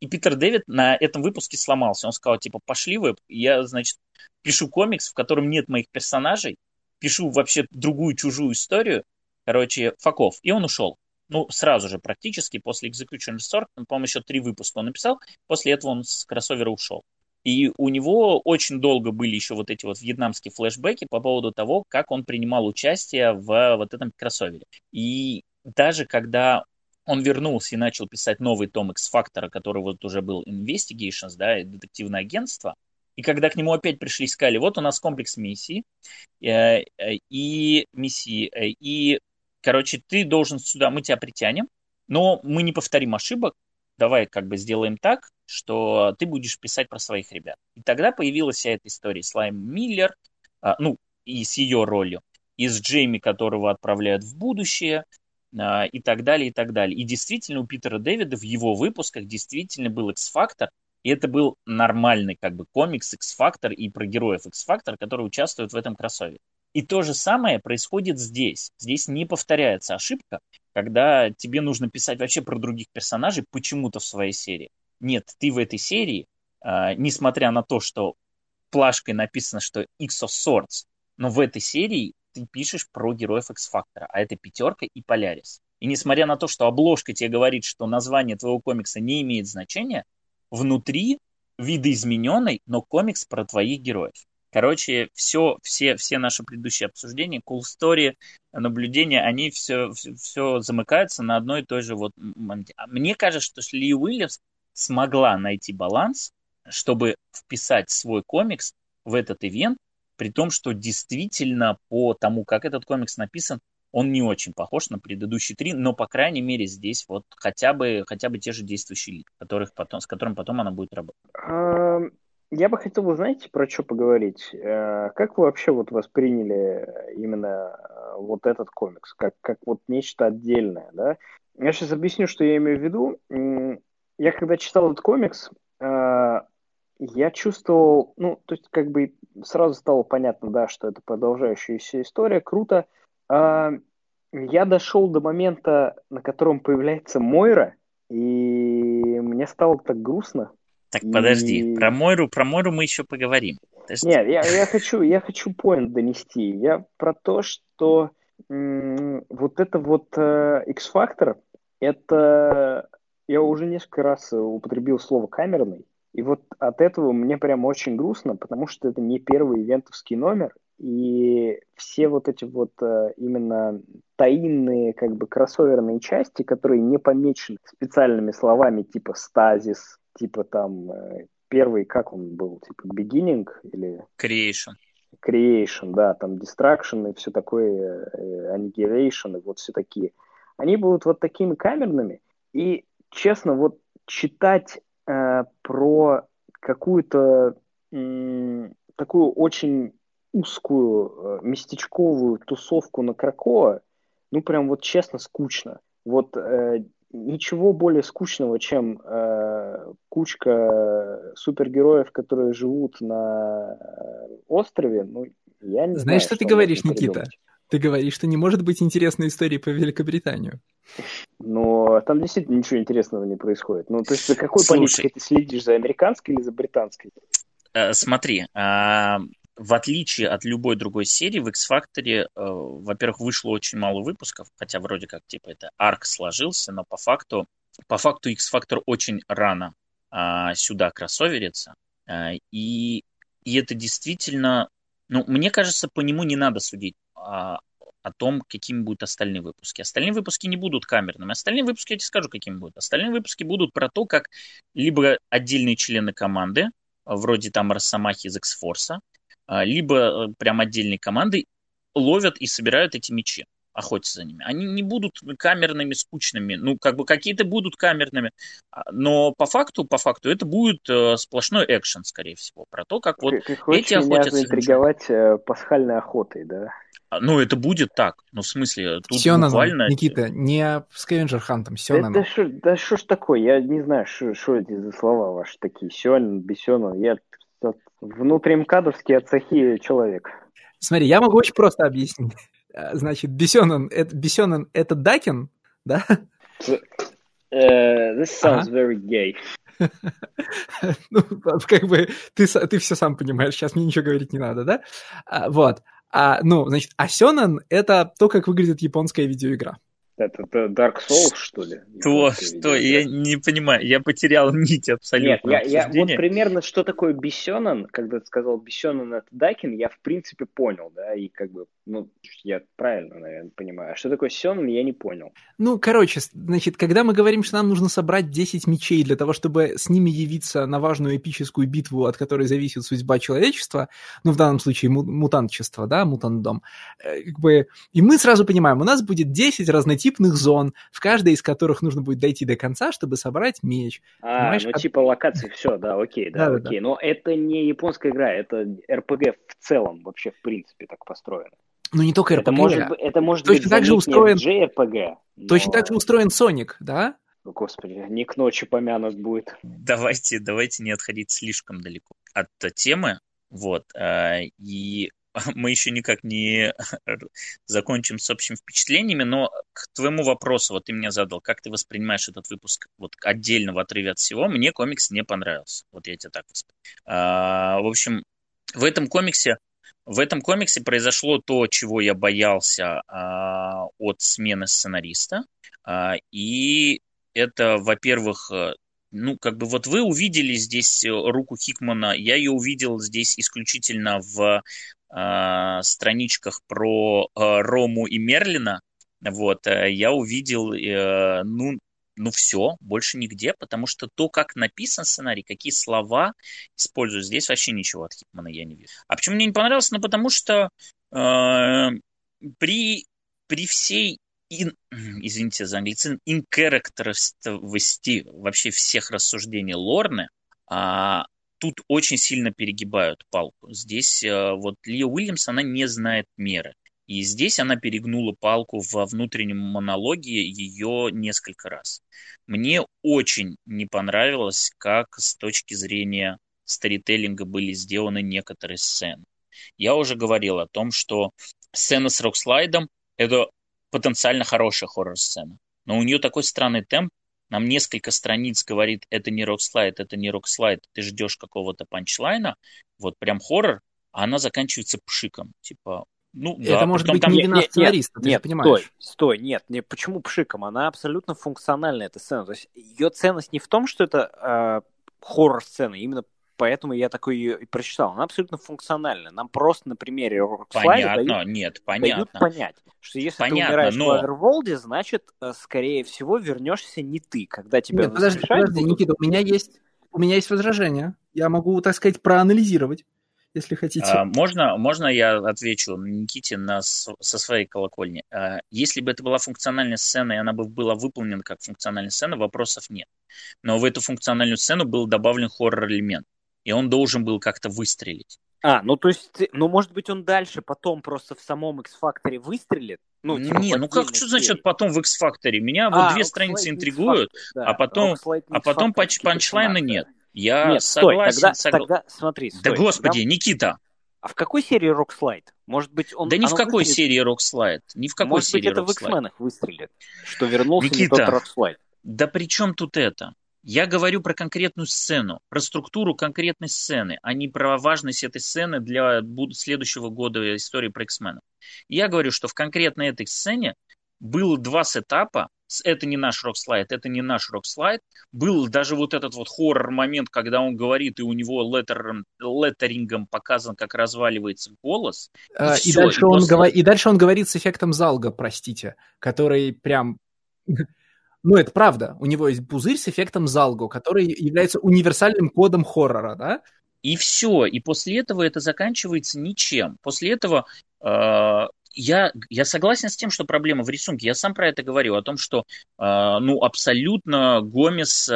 И Питер Дэвид на этом выпуске сломался. Он сказал, типа, пошли вы, я, значит, пишу комикс, в котором нет моих персонажей, пишу вообще другую чужую историю, короче, факов. И он ушел. Ну, сразу же практически после Execution Resort, по-моему, еще 3 выпуска он написал, после этого он с кроссовера ушел. И у него очень долго были еще вот эти вот вьетнамские флешбеки по поводу того, как он принимал участие в вот этом кроссовере. И даже когда он вернулся и начал писать новый том X-Factor, который вот уже был Investigations, да, детективное агентство. И когда к нему опять пришли, сказали, вот у нас комплекс миссий, и, короче, ты должен сюда, мы тебя притянем, но мы не повторим ошибок, давай как бы сделаем так, что ты будешь писать про своих ребят. И тогда появилась вся эта история с Лайм Миллер, ну, и с ее ролью, и с Джейми, которого отправляют в будущее, и так далее, и так далее. И действительно у Питера Дэвида в его выпусках действительно был X-Factor, и это был нормальный как бы комикс X-Factor и про героев X-Factor, которые участвуют в этом кроссовере. И то же самое происходит здесь. Здесь не повторяется ошибка, когда тебе нужно писать вообще про других персонажей почему-то в своей серии. Нет, ты в этой серии, несмотря на то, что плашкой написано, что X of Swords, но в этой серии ты пишешь про героев X-Factor, а это пятерка и Полярис. И несмотря на то, что обложка тебе говорит, что название твоего комикса не имеет значения, внутри видоизмененный, но комикс про твоих героев. Короче, все наши предыдущие обсуждения, cool story, наблюдения, они все замыкаются на одной и той же вот моменте. Мне кажется, что Ли Уильямс смогла найти баланс, чтобы вписать свой комикс в этот ивент, при том, что действительно по тому, как этот комикс написан, он не очень похож на предыдущие 3, но, по крайней мере, здесь вот хотя бы те же действующие лица, с которыми потом она будет работать. Я бы хотел, вы знаете, про что поговорить? Как вы вообще вот восприняли именно вот этот комикс, как вот нечто отдельное, да? Я сейчас объясню, что я имею в виду. Я когда читал этот комикс, я чувствовал, ну, то есть как бы сразу стало понятно, да, что это продолжающаяся история, круто. Я дошел до момента, на котором появляется Мойра, и мне стало так грустно. Так, подожди, про Мойру мы еще поговорим. Подожди. Нет, я хочу поинт донести. Я про то, что вот это вот X-Factor, это... Я уже несколько раз употребил слово «камерный», и вот от этого мне прям очень грустно, потому что это не первый ивентовский номер, и все вот эти вот именно таинные, как бы, кроссоверные части, которые не помечены специальными словами типа «стазис», типа там первый, как он был, типа «beginning» или... «Creation», да, там «distraction» и все такое, «annihilation» и вот все такие. Они будут вот такими камерными, и, честно, вот читать про какую-то такую очень узкую местечковую тусовку на Кракоа, ну, прям вот честно скучно. Вот ничего более скучного, чем кучка супергероев, которые живут на острове, ну, я не знаю. Знаешь, что ты говоришь, Никита? Ты говоришь, что не может быть интересной истории по Великобританию. Но там действительно ничего интересного не происходит. Ну, то есть за какой политикой ты следишь, за американской или за британской? Смотри, в отличие от любой другой серии, в X-Factor, во-первых, вышло очень мало выпусков, хотя вроде как типа это арк сложился, но по факту X-Factor очень рано сюда кроссоверится. И это действительно... Ну, мне кажется, по нему не надо судить о том, какими будут остальные выпуски. Остальные выпуски не будут камерными. Остальные выпуски, я тебе скажу, какими будут. Остальные выпуски будут про то, как либо отдельные члены команды, вроде там Росомахи из X-Force, либо прям отдельной командой ловят и собирают эти мечи, охотятся за ними. Они не будут камерными, скучными, ну, как бы какие-то будут камерными, но по факту это будет сплошной экшен, скорее всего, про то, как вот эти охотятся. Заинтриговать пасхальной охотой, да? Ну, это будет так. Ну, в смысле, тут все буквально... Никита, не Scavenger Hunt, Сёнэн. Да что ж такое? Я не знаю, что эти за слова ваши такие. Сёнэн, Бесёнэн. Я внутримкадовский от Сахи человек. Смотри, я могу очень просто объяснить. Значит, Бесёнэн, это Дакен, да? This sounds very gay. Ну, как бы, ты все сам понимаешь, сейчас мне ничего говорить не надо, да? Вот. А Сёнэн — это то, как выглядит японская видеоигра. Это Dark Souls, что ли? Что? Я не понимаю. Я потерял нить абсолютно. Нет, вот примерно, что такое Бесёнэн, когда ты сказал Бесёнэн — это Дакен, я в принципе понял, да, и как бы, ну, я правильно, наверное, понимаю. А что такое Сёнэн, я не понял. Ну, короче, значит, когда мы говорим, что нам нужно собрать 10 мечей для того, чтобы с ними явиться на важную эпическую битву, от которой зависит судьба человечества, ну, в данном случае мутантчество, да, мутантдом, как бы, и мы сразу понимаем, у нас будет 10 разнотипных зон, в каждой из которых нужно будет дойти до конца, чтобы собрать меч. Понимаешь? Типа локации, все, да, окей, да, окей. Но это не японская игра, это РПГ в целом вообще, в принципе, так построено. Ну, не только RPG. Это может точно быть так же устроен... JRPG. Но... Точно так же устроен Sonic, да? Господи, не к ночи помянут будет. Давайте не отходить слишком далеко от темы. Вот. И мы еще никак не закончим с общими впечатлениями, но к твоему вопросу, вот ты меня задал, как ты воспринимаешь этот выпуск вот отдельно в отрыве от всего, мне комикс не понравился. Вот я тебя так воспринимаю. В общем, в этом комиксе произошло то, чего я боялся от смены сценариста. И это, во-первых, ну, как бы вот вы увидели здесь руку Хикмана, я ее увидел здесь исключительно в страничках про Рому и Мерлина. Вот, я увидел, ну все, больше нигде, потому что то, как написан сценарий, какие слова используют, здесь вообще ничего от Хикмана я не вижу. А почему мне не понравилось? Ну, потому что при всей, извините за англицизм, инкарактеровости вообще всех рассуждений Лорны, тут очень сильно перегибают палку. Здесь вот Ли Уильямс, она не знает меры. И здесь она перегнула палку во внутреннем монологе ее несколько раз. Мне очень не понравилось, как с точки зрения сторителлинга были сделаны некоторые сцены. Я уже говорил о том, что сцена с Рокслайдом – это потенциально хорошая хоррор-сцена. Но у нее такой странный темп. Нам несколько страниц говорит, это не Рокслайд, ты ждешь какого-то панчлайна. Вот прям хоррор, а она заканчивается пшиком. Типа... Ну, это да, может быть там... не вина сценариста, ты же понимаешь. Стой, нет, почему пшиком? Она абсолютно функциональная, эта сцена. То есть ее ценность не в том, что это хоррор-сцена, именно поэтому я такой ее и прочитал. Она абсолютно функциональна. Нам просто на примере Рокслайда дают понять, что если ты умираешь в Аверволде, значит, скорее всего, вернешься не ты, когда тебя воскрешают. Подожди, Никита, у меня есть возражение. Я могу, так сказать, проанализировать. Если хотите. Можно я отвечу Никите со своей колокольни? Если бы это была функциональная сцена, и она бы была выполнена как функциональная сцена, вопросов нет. Но в эту функциональную сцену был добавлен хоррор-элемент, и он должен был как-то выстрелить. Ну то есть, может быть, он дальше потом просто в самом X-Factor выстрелит? Что значит потом в X-Factor? Меня вот две страницы интригуют, да. а потом панчлайна нет. Стой. Господи, тогда... Никита. А в какой серии Рокслайд? Может быть, он... Да ни в какой серии Рокслайд. Может быть, это в X-Менах выстрелит, что вернулся Никита, не тот Рокслайд. Да при чем тут это? Я говорю про конкретную сцену, про структуру конкретной сцены, а не про важность этой сцены для следующего года истории про X-Менов. Я говорю, что в конкретной этой сцене было два сетапа. Это не наш Рокслайд. Был даже вот этот вот хоррор-момент, когда он говорит, и у него леттерингом показан, как разваливается голос. И дальше он говорит с эффектом залга, простите, который прям... Ну, это правда. У него есть пузырь с эффектом залго, который является универсальным кодом хоррора, да? И все. И после этого это заканчивается ничем. После этого я согласен с тем, что проблема в рисунке. Я сам про это говорил, о том, что абсолютно Гомес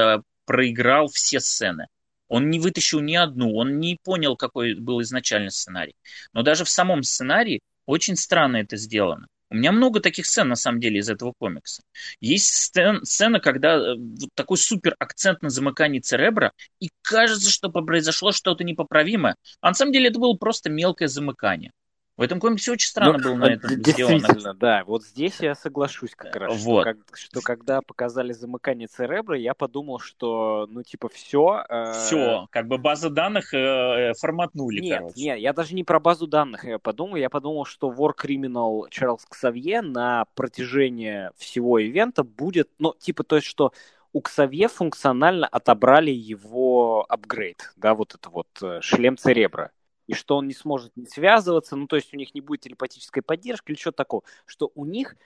проиграл все сцены. Он не вытащил ни одну, он не понял, какой был изначально сценарий. Но даже в самом сценарии очень странно это сделано. У меня много таких сцен, на самом деле, из этого комикса. Есть сцена, когда такой супер акцент на замыкании Церебра, и кажется, что произошло что-то непоправимое. А на самом деле это было просто мелкое замыкание. В этом комиксе очень странно было на этом сделано. Действительно, да. Вот здесь я соглашусь как раз. Вот. Что когда показали замыкание Церебра, я подумал, что, все. Все, база данных форматнули, Нет, я даже не про базу данных подумал. Я подумал, что War Criminal Чарльз Ксавье на протяжении всего ивента будет, что у Ксавье функционально отобрали его апгрейд, шлем Церебра. И что он не сможет не связываться, у них не будет телепатической поддержки или что-то такого, что у них,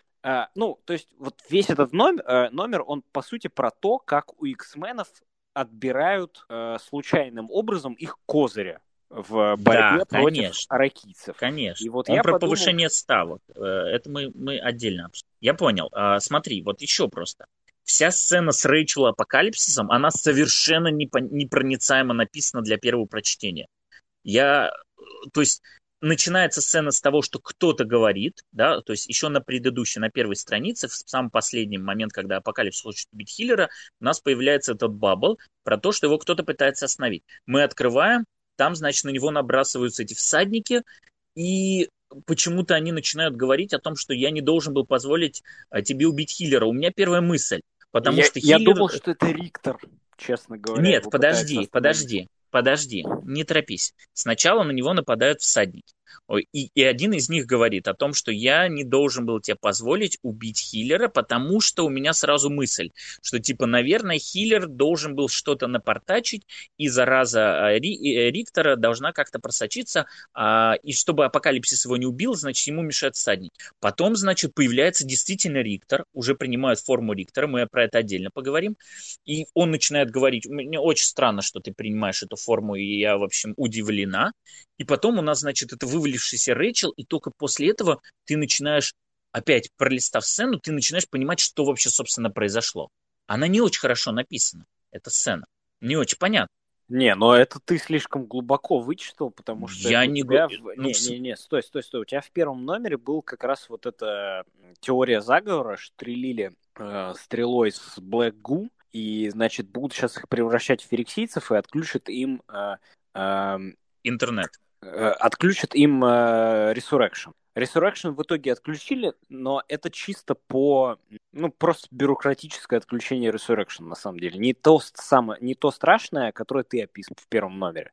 весь этот номер, он, по сути, про то, как у X-менов отбирают случайным образом их козыря в борьбе против аракийцев. Конечно. И про повышение ставок. Это мы отдельно обсудим. Я понял. Смотри, еще просто. Вся сцена с Рэйчел Апокалипсисом, она совершенно непроницаемо написана для первого прочтения. Начинается сцена с того, что кто-то говорит, да, то есть еще на первой странице, в самый последний момент, когда Апокалипсис хочет убить Хиллера, у нас появляется этот бабл про то, что его кто-то пытается остановить. Мы открываем, там, на него набрасываются эти всадники, и почему-то они начинают говорить о том, что я не должен был позволить тебе убить Хиллера. У меня первая мысль, потому что Хиллер... Я думал, что это Риктор, честно говоря. Нет, подожди, не торопись. Сначала на него нападают всадники. И один из них говорит о том, что я не должен был тебе позволить убить Хиллера, потому что у меня сразу мысль, что, наверное, Хиллер должен был что-то напортачить, и зараза Риктора должна как-то просочиться, и чтобы Апокалипсис его не убил, ему мешает всадник. Потом, появляется действительно Риктор, уже принимает форму Риктора, мы про это отдельно поговорим, и он начинает говорить: мне очень странно, что ты принимаешь эту форму, и я, в общем, удивлена. И потом у нас, это вывалившийся Рэйчел, и только после этого ты начинаешь, опять пролистав сцену, ты начинаешь понимать, что вообще, собственно, произошло. Она не очень хорошо написана, эта сцена. Не очень понятно. Не, но это ты слишком глубоко вычитал, потому что... Я не... Тебя... Стой. У тебя в первом номере был как раз эта теория заговора, штрелили стрелой с Black Goo, и, будут сейчас их превращать в ферексийцев и отключат им... Интернет. Отключат им Resurrection. Resurrection в итоге отключили, но это чисто по... просто бюрократическое отключение Resurrection, на самом деле. Не то страшное, которое ты описал в первом номере.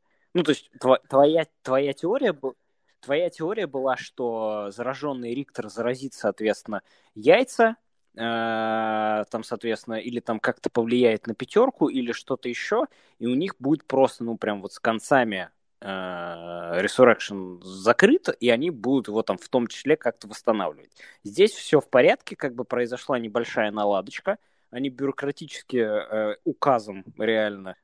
Твоя теория была, что зараженный Риктор заразит, соответственно, яйца, или там как-то повлияет на пятерку, или что-то еще, и у них будет просто, с концами... Resurrection закрыт, и они будут его в том числе как-то восстанавливать. Здесь все в порядке, произошла небольшая наладочка, они бюрократически указом реально...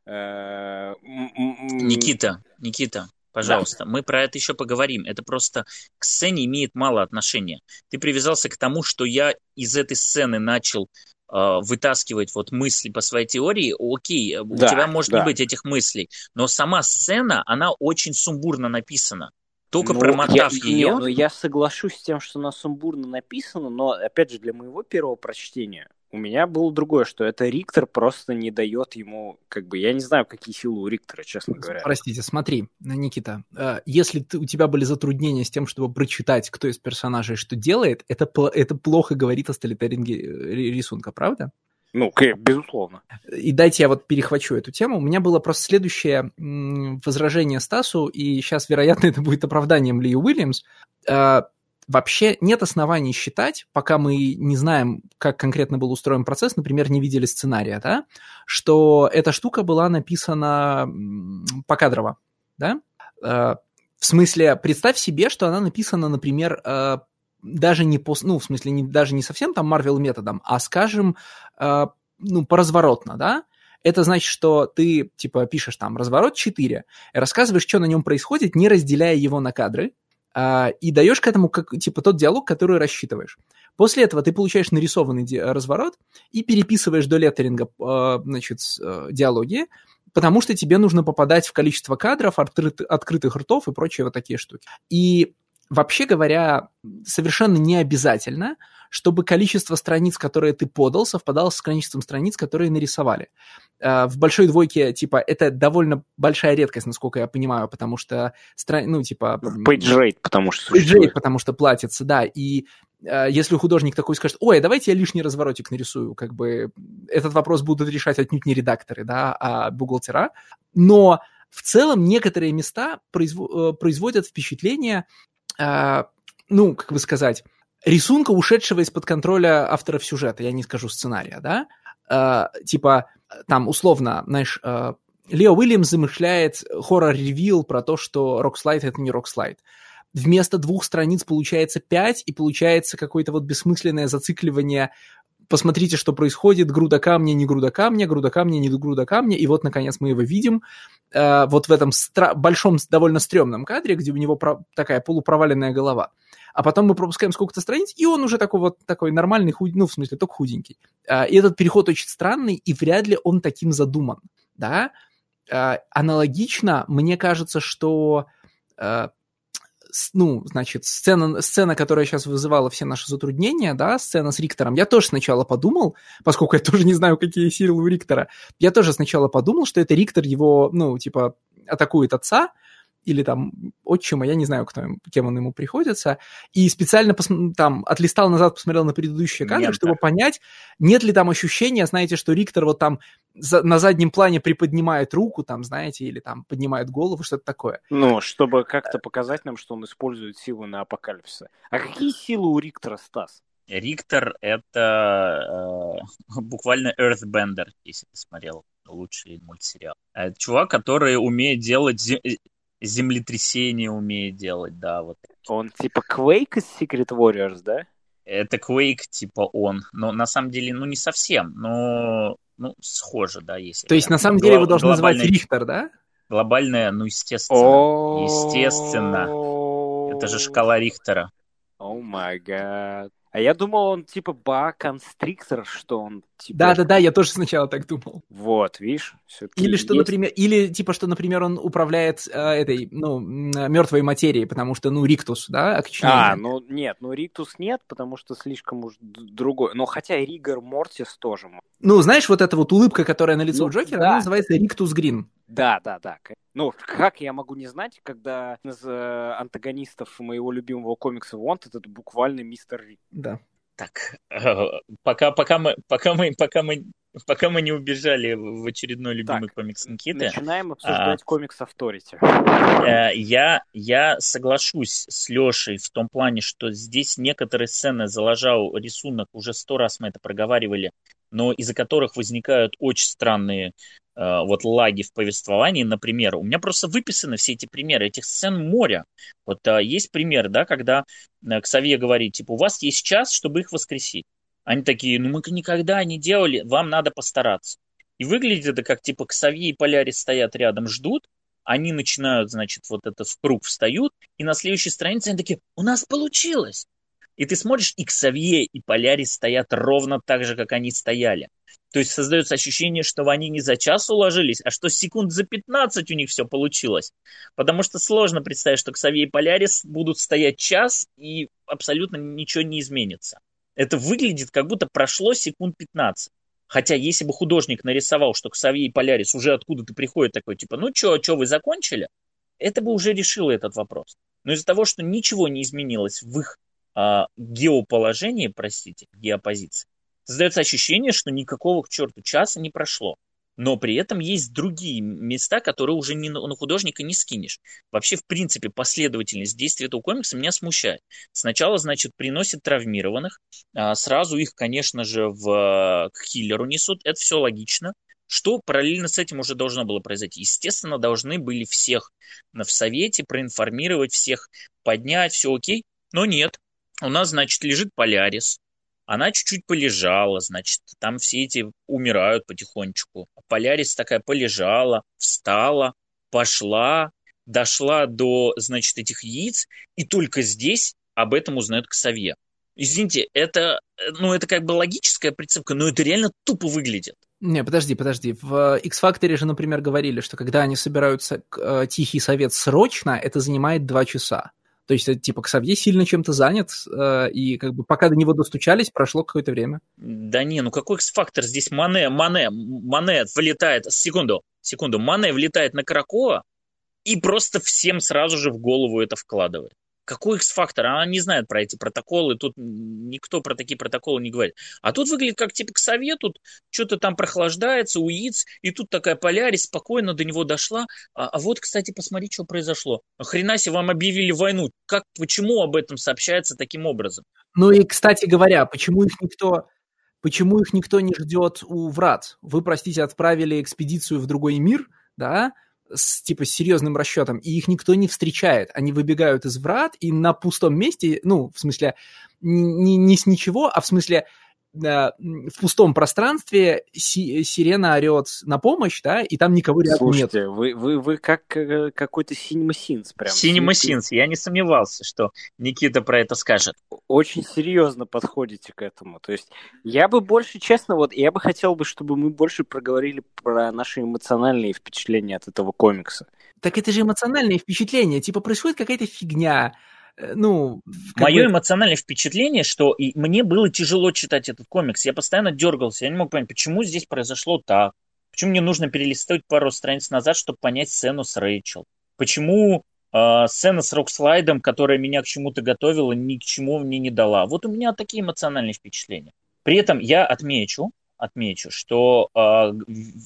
Никита, пожалуйста, да. Мы про это еще поговорим, это просто к сцене имеет мало отношения. Ты привязался к тому, что я из этой сцены начал вытаскивать мысли по своей теории, окей, у тебя может не быть этих мыслей, но сама сцена, она очень сумбурно написана. Только промотав ее... Я соглашусь с тем, что она сумбурно написана, но, опять же, для моего первого прочтения у меня было другое, что это Риктор просто не дает ему, я не знаю, какие силы у Риктора, честно говоря. Простите, смотри, Никита, если у тебя были затруднения с тем, чтобы прочитать, кто из персонажей что делает, это плохо говорит о столетаринге рисунка, правда? Безусловно. И дайте я перехвачу эту тему. У меня было просто следующее возражение Стасу, и сейчас, вероятно, это будет оправданием Ли Уильямс. Вообще нет оснований считать, пока мы не знаем, как конкретно был устроен процесс, например, не видели сценария, да, что эта штука была написана покадрово, да? В смысле, представь себе, что она написана, например, даже не по, даже не совсем там Marvel методом, а, скажем, поразворотно, да? Это значит, что ты, типа, пишешь там разворот 4, рассказываешь, что на нем происходит, не разделяя его на кадры, и даешь к этому, как, типа, тот диалог, который рассчитываешь. После этого ты получаешь нарисованный разворот и переписываешь до леттеринга, значит, диалоги, потому что тебе нужно попадать в количество кадров, открытых ртов и прочие вот такие штуки. И вообще говоря, совершенно не обязательно, чтобы количество страниц, которые ты подал, совпадало с количеством страниц, которые нарисовали. В большой двойке, типа, это довольно большая редкость, насколько я понимаю, потому что, ну, типа... Пейджрейт, потому что существует. Пейджрейт, потому что платится, да, и... Если художник такой скажет, ой, давайте я лишний разворотик нарисую, как бы этот вопрос будут решать отнюдь не редакторы, да, а бухгалтера. Но в целом некоторые места производят впечатление, ну, как бы сказать, рисунка, ушедшего из-под контроля авторов сюжета, я не скажу сценария, да, типа там условно, знаешь, Ли Уильямс замышляет хоррор-ревил про то, что Рокслайд — это не Рокслайд. Вместо 2 страниц получается 5, и получается какое-то вот бессмысленное зацикливание. Посмотрите, что происходит, груда камня, не груда камня, груда камня, не груда камня, и вот, наконец, мы его видим вот в этом большом, довольно стрёмном кадре, где у него такая полупроваленная голова. А потом мы пропускаем сколько-то страниц, и он уже такой вот такой нормальный, ну, в смысле, только худенький. И этот переход очень странный, и вряд ли он таким задуман, да? Аналогично, мне кажется, что... Ну, значит, сцена, которая сейчас вызывала все наши затруднения, да, сцена с Риктором, я тоже сначала подумал, поскольку я тоже не знаю, какие силы у Риктора, я тоже сначала подумал, что это Риктор его, ну, типа, атакует отца или там отчима, я не знаю, кем он ему приходится, и специально там отлистал назад, посмотрел на предыдущие кадры, чтобы понять, нет ли там ощущения, знаете, что Риктор вот там на заднем плане приподнимает руку, там, знаете, или там поднимает голову, что-то такое. Ну, чтобы как-то показать нам, что он использует силы на апокалипсисе. А какие силы у Риктора, Стас? Риктор — это буквально Earthbender, если ты смотрел лучший мультсериал. Чувак, который умеет делать... землетрясение умеет делать, да, вот. Он типа Quake из Secret Warriors, да? Это Quake, типа он. Но на самом деле, ну, не совсем, но ну, схоже, да, если... То есть, на самом деле, его должны называть Рихтер, да? Глобальная, ну, естественно. Естественно. Это же шкала Рихтера. О май гад. А я думал, он типа баа-констриктор, что он типа... Да-да-да, я тоже сначала так думал. Вот, видишь? Или, что, например, или типа, что, например, он управляет этой, ну, мертвой материей, потому что, ну, Риктус, да? Ну, нет, ну, Риктус нет, потому что слишком уж другой. Но хотя Ригор Мортис тоже. Ну, знаешь, вот эта вот улыбка, которая на лицо у Джокера, да, она называется Риктус Грин. Да-да-да. Ну, как я могу не знать, когда из антагонистов моего любимого комикса Wanted это буквально мистер Рик. Да. Так, пока мы не убежали в очередной любимый комикс Никиты... Начинаем обсуждать комикс Authority. Я соглашусь с Лешей в том плане, что здесь некоторые сцены заложил рисунок, уже 100 раз мы это проговаривали, но из-за которых возникают очень странные вот лаги в повествовании, например. У меня просто выписаны все эти примеры, этих сцен моря. Вот есть пример, да, когда Ксавье говорит, типа, у вас есть час, чтобы их воскресить. Они такие, ну мы никогда не делали, вам надо постараться. И выглядит это как, типа, Ксавье и Полярис стоят рядом, ждут, они начинают, значит, вот это в круг встают, и на следующей странице они такие, у нас получилось. И ты смотришь, и Ксавье, и Полярис стоят ровно так же, как они стояли. То есть создается ощущение, что они не за час уложились, а что секунд за 15 у них все получилось. Потому что сложно представить, что Ксавье и Полярис будут стоять час, и абсолютно ничего не изменится. Это выглядит, как будто прошло секунд 15. Хотя, если бы художник нарисовал, что Ксавье и Полярис уже откуда-то приходят, такой, типа, ну чё вы закончили? Это бы уже решило этот вопрос. Но из-за того, что ничего не изменилось в их геоположении, простите, геопозиции, создается ощущение, что никакого к черту часа не прошло. Но при этом есть другие места, которые уже на художника не скинешь. Вообще, в принципе, последовательность действий этого комикса меня смущает. Сначала, значит, приносят травмированных, сразу их, конечно же, к хиллеру несут. Это все логично. Что параллельно с этим уже должно было произойти? Естественно, должны были всех в совете проинформировать, всех поднять, все окей. Но нет. У нас, значит, лежит Полярис. Она чуть-чуть полежала, значит, там все эти умирают потихонечку. Полярис такая полежала, встала, пошла, дошла до, значит, этих яиц, и только здесь об этом узнает Ксавье. Извините, это, ну, это как бы логическая прицепка, но это реально тупо выглядит. Не, подожди. В X-Factor же, например, говорили, что когда они собираются Тихий Совет срочно, это занимает 2 часа. То есть, это, типа, Ксавье сильно чем-то занят, и как бы пока до него достучались, прошло какое-то время. Да не, ну какой X-Factor? Здесь Мане вылетает... Секунду. Мане влетает на Кракоа и просто всем сразу же в голову это вкладывает. Какой X-Factor? Она не знает про эти протоколы, тут никто про такие протоколы не говорит. А тут выглядит как типа Ксавье, тут что-то там прохлаждается у яиц, и тут такая Полярис спокойно до него дошла. А вот, кстати, посмотри, что произошло. Хрена себе, вам объявили войну. Как, почему об этом сообщается таким образом? Ну и, кстати говоря, почему их никто не ждет у врат? Вы, простите, отправили экспедицию в другой мир, да? С серьезным расчетом, и их никто не встречает. Они выбегают из врат, и на пустом месте, ну, в смысле, не с ничего, а в смысле, в пустом пространстве сирена орет на помощь, да, и там никого рядом нет. Слушайте, вы как какой-то синемасинс прям. Синемасинс, я не сомневался, что Никита про это скажет. Очень серьезно подходите к этому. То есть я бы больше, честно, я бы хотел, чтобы мы больше проговорили про наши эмоциональные впечатления от этого комикса. Так это же эмоциональные впечатления, происходит какая-то фигня. Ну, мое эмоциональное впечатление, что и мне было тяжело читать этот комикс. Я постоянно дергался, я не мог понять, почему здесь произошло так. Почему мне нужно перелистывать пару страниц назад, чтобы понять сцену с Рэйчел. Почему сцена с Рокслайдом, которая меня к чему-то готовила, ни к чему мне не дала. Вот у меня такие эмоциональные впечатления. При этом я отмечу, что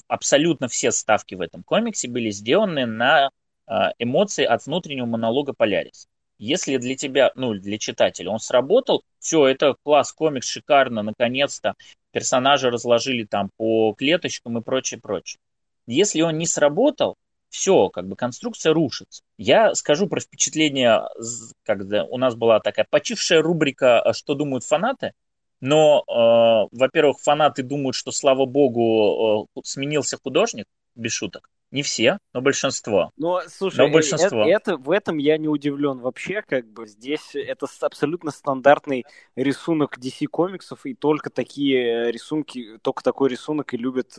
абсолютно все ставки в этом комиксе были сделаны на эмоции от внутреннего монолога Полярис. Если для тебя, для читателя, он сработал, все, это класс, комикс, шикарно, наконец-то персонажа разложили там по клеточкам и прочее. Если он не сработал, все, конструкция рушится. Я скажу про впечатление, когда у нас была такая почившая рубрика «Что думают фанаты?», но, во-первых, фанаты думают, что, слава богу, сменился художник, без шуток. Не все, но большинство. Но, слушай, в этом я не удивлен вообще, здесь это абсолютно стандартный рисунок DC комиксов, и такой рисунок и любят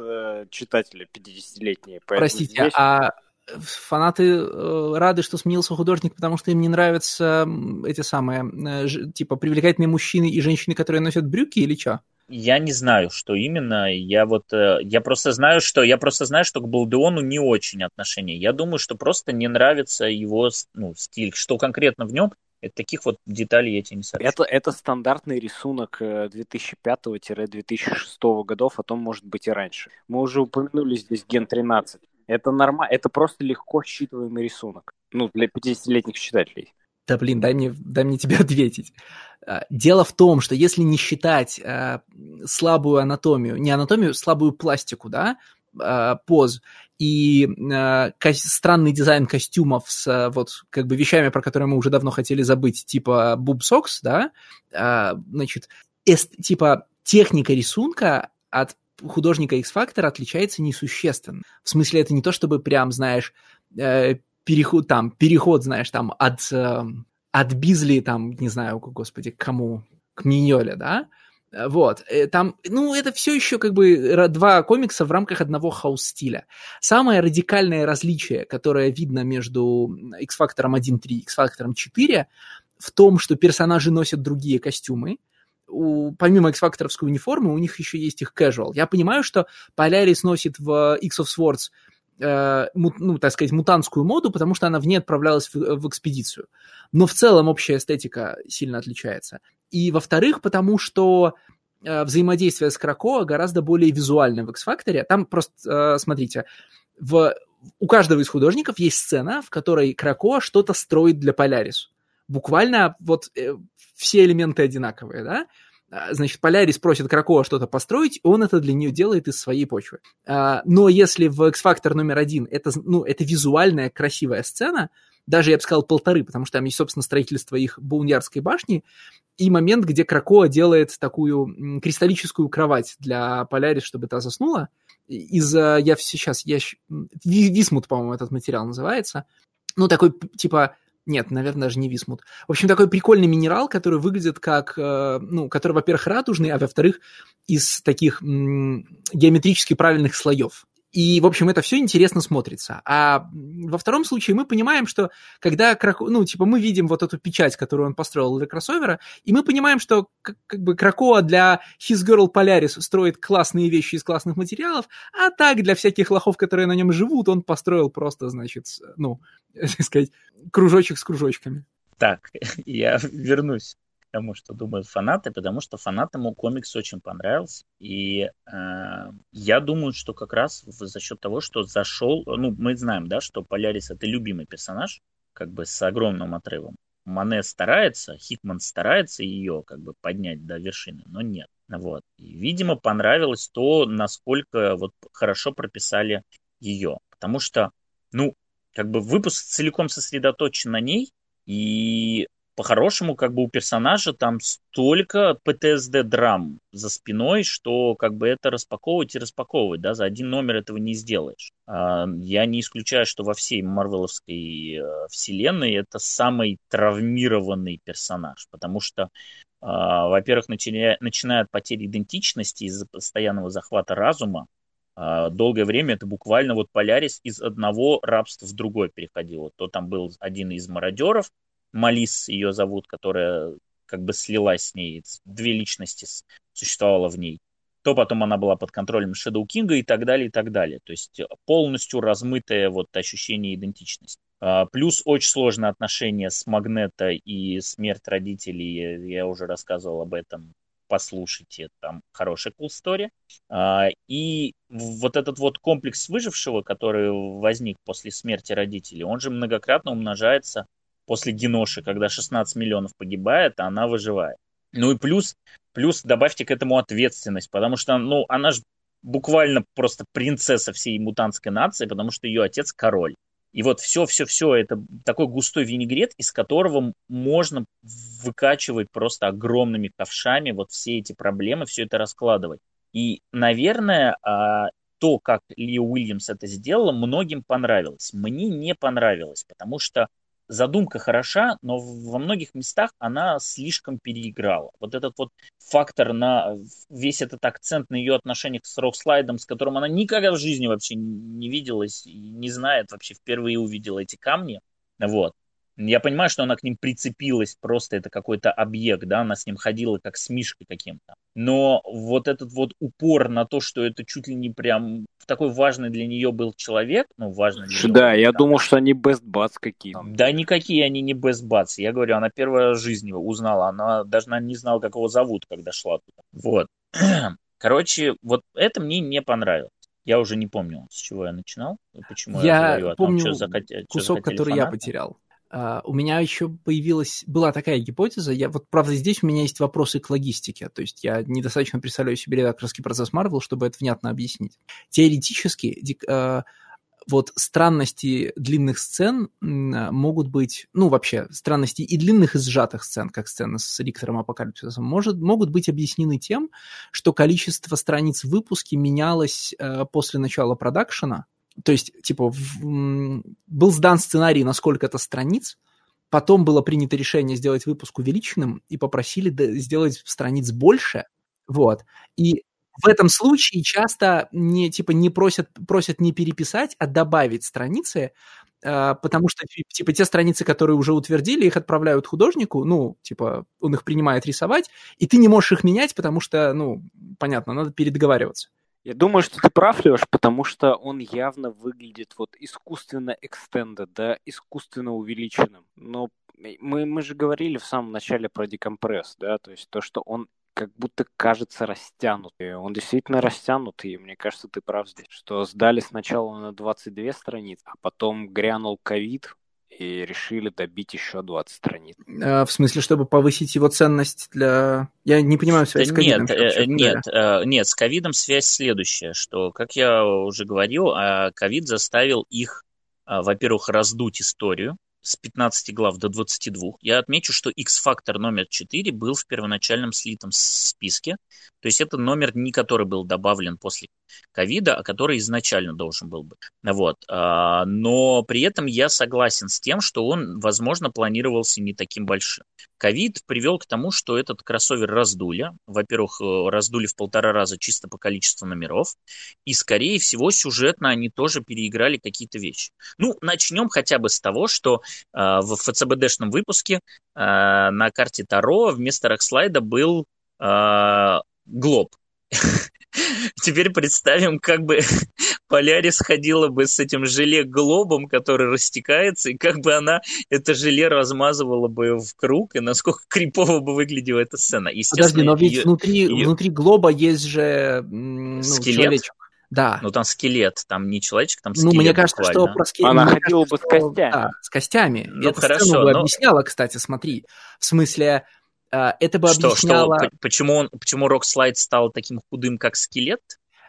читатели 50-летние. Простите, здесь... а фанаты рады, что сменился художник, потому что им не нравятся эти самые, привлекательные мужчины и женщины, которые носят брюки, или что? Я не знаю, что именно. Я просто знаю, что к Балдеону не очень отношение. Я думаю, что просто не нравится его стиль. Что конкретно в нем, это таких деталей я тебе не сообщу. Это стандартный рисунок 2005-2006 годов, а то, может быть, и раньше. Мы уже упомянули здесь Ген 13. Это нормально, это просто легко считываемый рисунок. Для 50-летних читателей. Да, блин, дай мне тебе ответить. Дело в том, что если не считать слабую пластику, да, поз и странный дизайн костюмов с вещами, про которые мы уже давно хотели забыть, типа бубсокс, да, техника рисунка от художника X-Factor отличается несущественно. В смысле, это не то, чтобы прям, знаешь, переход, знаешь, там, от Бизли, там, не знаю, господи, к Миньоле, да? Вот, там, это все еще два комикса в рамках одного хаус-стиля. Самое радикальное различие, которое видно между X-Factor'ом 1.3 и X-Factor'ом 4, в том, что персонажи носят другие костюмы. Помимо X-Factor'овской униформы, у них еще есть их casual. Я понимаю, что Полярис носит в X of Swords мутантскую моду, потому что она в ней отправлялась в экспедицию. Но в целом общая эстетика сильно отличается. И, во-вторых, потому что взаимодействие с Кракоа гораздо более визуальное в X-Factor. Там просто, смотрите, у каждого из художников есть сцена, в которой Кракоа что-то строит для Полярис. Буквально все элементы одинаковые, да? Значит, Полярис просит Кракоа что-то построить, и он это для нее делает из своей почвы. Но если в X-Factor номер 1 это визуальная красивая сцена, даже, я бы сказал, 1.5, потому что там есть, собственно, строительство их Боуньярской башни, и момент, где Кракоа делает такую кристаллическую кровать для Полярис, чтобы та заснула. Висмут, по-моему, этот материал называется. Ну, такой, типа... Нет, наверное, даже не висмут. В общем, такой прикольный минерал, который выглядит как... Ну, который, во-первых, радужный, а во-вторых, из таких геометрически правильных слоев. И, в общем, это все интересно смотрится. А во втором случае мы понимаем, что когда... Ну, типа, мы видим вот эту печать, которую он построил для кроссовера, и мы понимаем, что как бы Кракоа для His Girl Polaris строит классные вещи из классных материалов, а так для всяких лохов, которые на нем живут, он построил просто, значит, ну... так сказать, кружочек с кружочками. Так, я вернусь к тому, что думают фанаты, потому что фанатам комикс очень понравился, и я думаю, что как раз за счет того, что зашел, ну, мы знаем, да, что Полярис — это любимый персонаж, как бы с огромным отрывом. Мане старается, Хикман старается ее как бы поднять до вершины, но нет. Вот. И, видимо, понравилось то, насколько вот хорошо прописали ее, потому что, ну, как бы выпуск целиком сосредоточен на ней, и по-хорошему как бы у персонажа там столько ПТСД-драм за спиной, что как бы это распаковывать и распаковывать, да, за один номер этого не сделаешь. Я не исключаю, что во всей марвеловской вселенной это самый травмированный персонаж, потому что, во-первых, начиная от потери идентичности из-за постоянного захвата разума. Долгое время это буквально вот Полярис из одного рабства в другой переходило. То там был один из мародеров, Малис ее зовут, которая как бы слилась с ней, две личности существовало в ней. То потом она была под контролем Шэдоу Кинга и так далее, и так далее. То есть полностью размытое вот ощущение идентичности. Плюс очень сложные отношения с Магнето и смерть родителей, я уже рассказывал об этом. Послушайте, там хорошая cool story. И вот этот вот комплекс выжившего, который возник после смерти родителей, он же многократно умножается после Геноши, когда 16 миллионов погибает, а она выживает. Ну и плюс добавьте к этому ответственность, потому что, ну, она же буквально просто принцесса всей мутантской нации, потому что ее отец король. И вот все-все-все, это такой густой винегрет, из которого можно выкачивать просто огромными ковшами вот все эти проблемы, все это раскладывать. И, наверное, то, как Ли Уильямс это сделала, многим понравилось. Мне не понравилось, потому что задумка хороша, но во многих местах она слишком переиграла. Вот этот вот фактор на весь этот акцент на ее отношениях с Рокслайдом, с которым она никогда в жизни вообще не виделась и не знает, вообще впервые увидела эти камни. Вот. Я понимаю, что она к ним прицепилась, просто это какой-то объект, да, она с ним ходила как с мишкой каким-то. Но вот этот вот упор на то, что это чуть ли не прям такой важный для нее был человек, ну, важный для нее. Да, я думал, что они best buds какие-то. Да никакие они не best buds. Я говорю, она первый раз в жизни узнала, она даже не знала, как его зовут, когда шла туда. Вот. Короче, вот это мне не понравилось. Я уже не помню, с чего я начинал, почему я говорю о том, что захотели. Я помню кусок, который фанаты. Я потерял. У меня еще была такая гипотеза, правда, здесь у меня есть вопросы к логистике, то есть я недостаточно представляю себе редакторский процесс Marvel, чтобы это внятно объяснить. Теоретически, вот странности длинных сцен могут быть, ну, вообще, странности и длинных, и сжатых сцен, как сцена с Риктором Апокалипсисом, могут быть объяснены тем, что количество страниц в выпуске менялось после начала продакшена. То есть, типа, был сдан сценарий на сколько-то страниц, потом было принято решение сделать выпуск увеличенным и попросили сделать страниц больше, вот. И в этом случае часто просят не переписать, а добавить страницы, потому что, типа, те страницы, которые уже утвердили, их отправляют художнику, ну, типа, он их принимает рисовать, и ты не можешь их менять, потому что, ну, понятно, надо передоговариваться. Я думаю, что ты прав, Леш, потому что он явно выглядит вот искусственно экстендед, да, искусственно увеличенным. Но мы же говорили в самом начале про декомпресс, да, то есть то, что он как будто кажется растянутый. Он действительно растянутый, и мне кажется, ты прав здесь, что сдали сначала на 22 страницы, а потом грянул ковид, и решили добить еще 20 страниц. В смысле, чтобы повысить его ценность для... Я не понимаю связь с ковидом. Нет, с ковидом связь следующая, что, как я уже говорил, ковид заставил их, во-первых, раздуть историю, с 15 глав до 22. Я отмечу, что X-Factor номер 4 был в первоначальном слитом списке. То есть это номер, не который был добавлен после ковида, а который изначально должен был быть. Вот. Но при этом я согласен с тем, что он, возможно, планировался не таким большим. Ковид привел к тому, что этот кроссовер раздули. Во-первых, раздули в 1,5 раза чисто по количеству номеров. И, скорее всего, сюжетно они тоже переиграли какие-то вещи. Ну, начнем хотя бы с того, что в ФЦБДшном выпуске на карте Таро вместо Рокслайда был глоб. Теперь представим, как бы Полярис ходила бы с этим желе-глобом, который растекается, и как бы она это желе размазывала бы в круг, и насколько крипово бы выглядела эта сцена. Подожди, но ведь внутри глоба есть же скелет. Да. Ну, там скелет, там не человечек, там скелет. Ну, мне кажется, буквально. Что про скелет... Она ходила бы с костями. Да, с костями. Ну, это хорошо, сцену бы объясняла, кстати, смотри. В смысле, это бы объясняло... Почему Рокслайд стал таким худым, как скелет?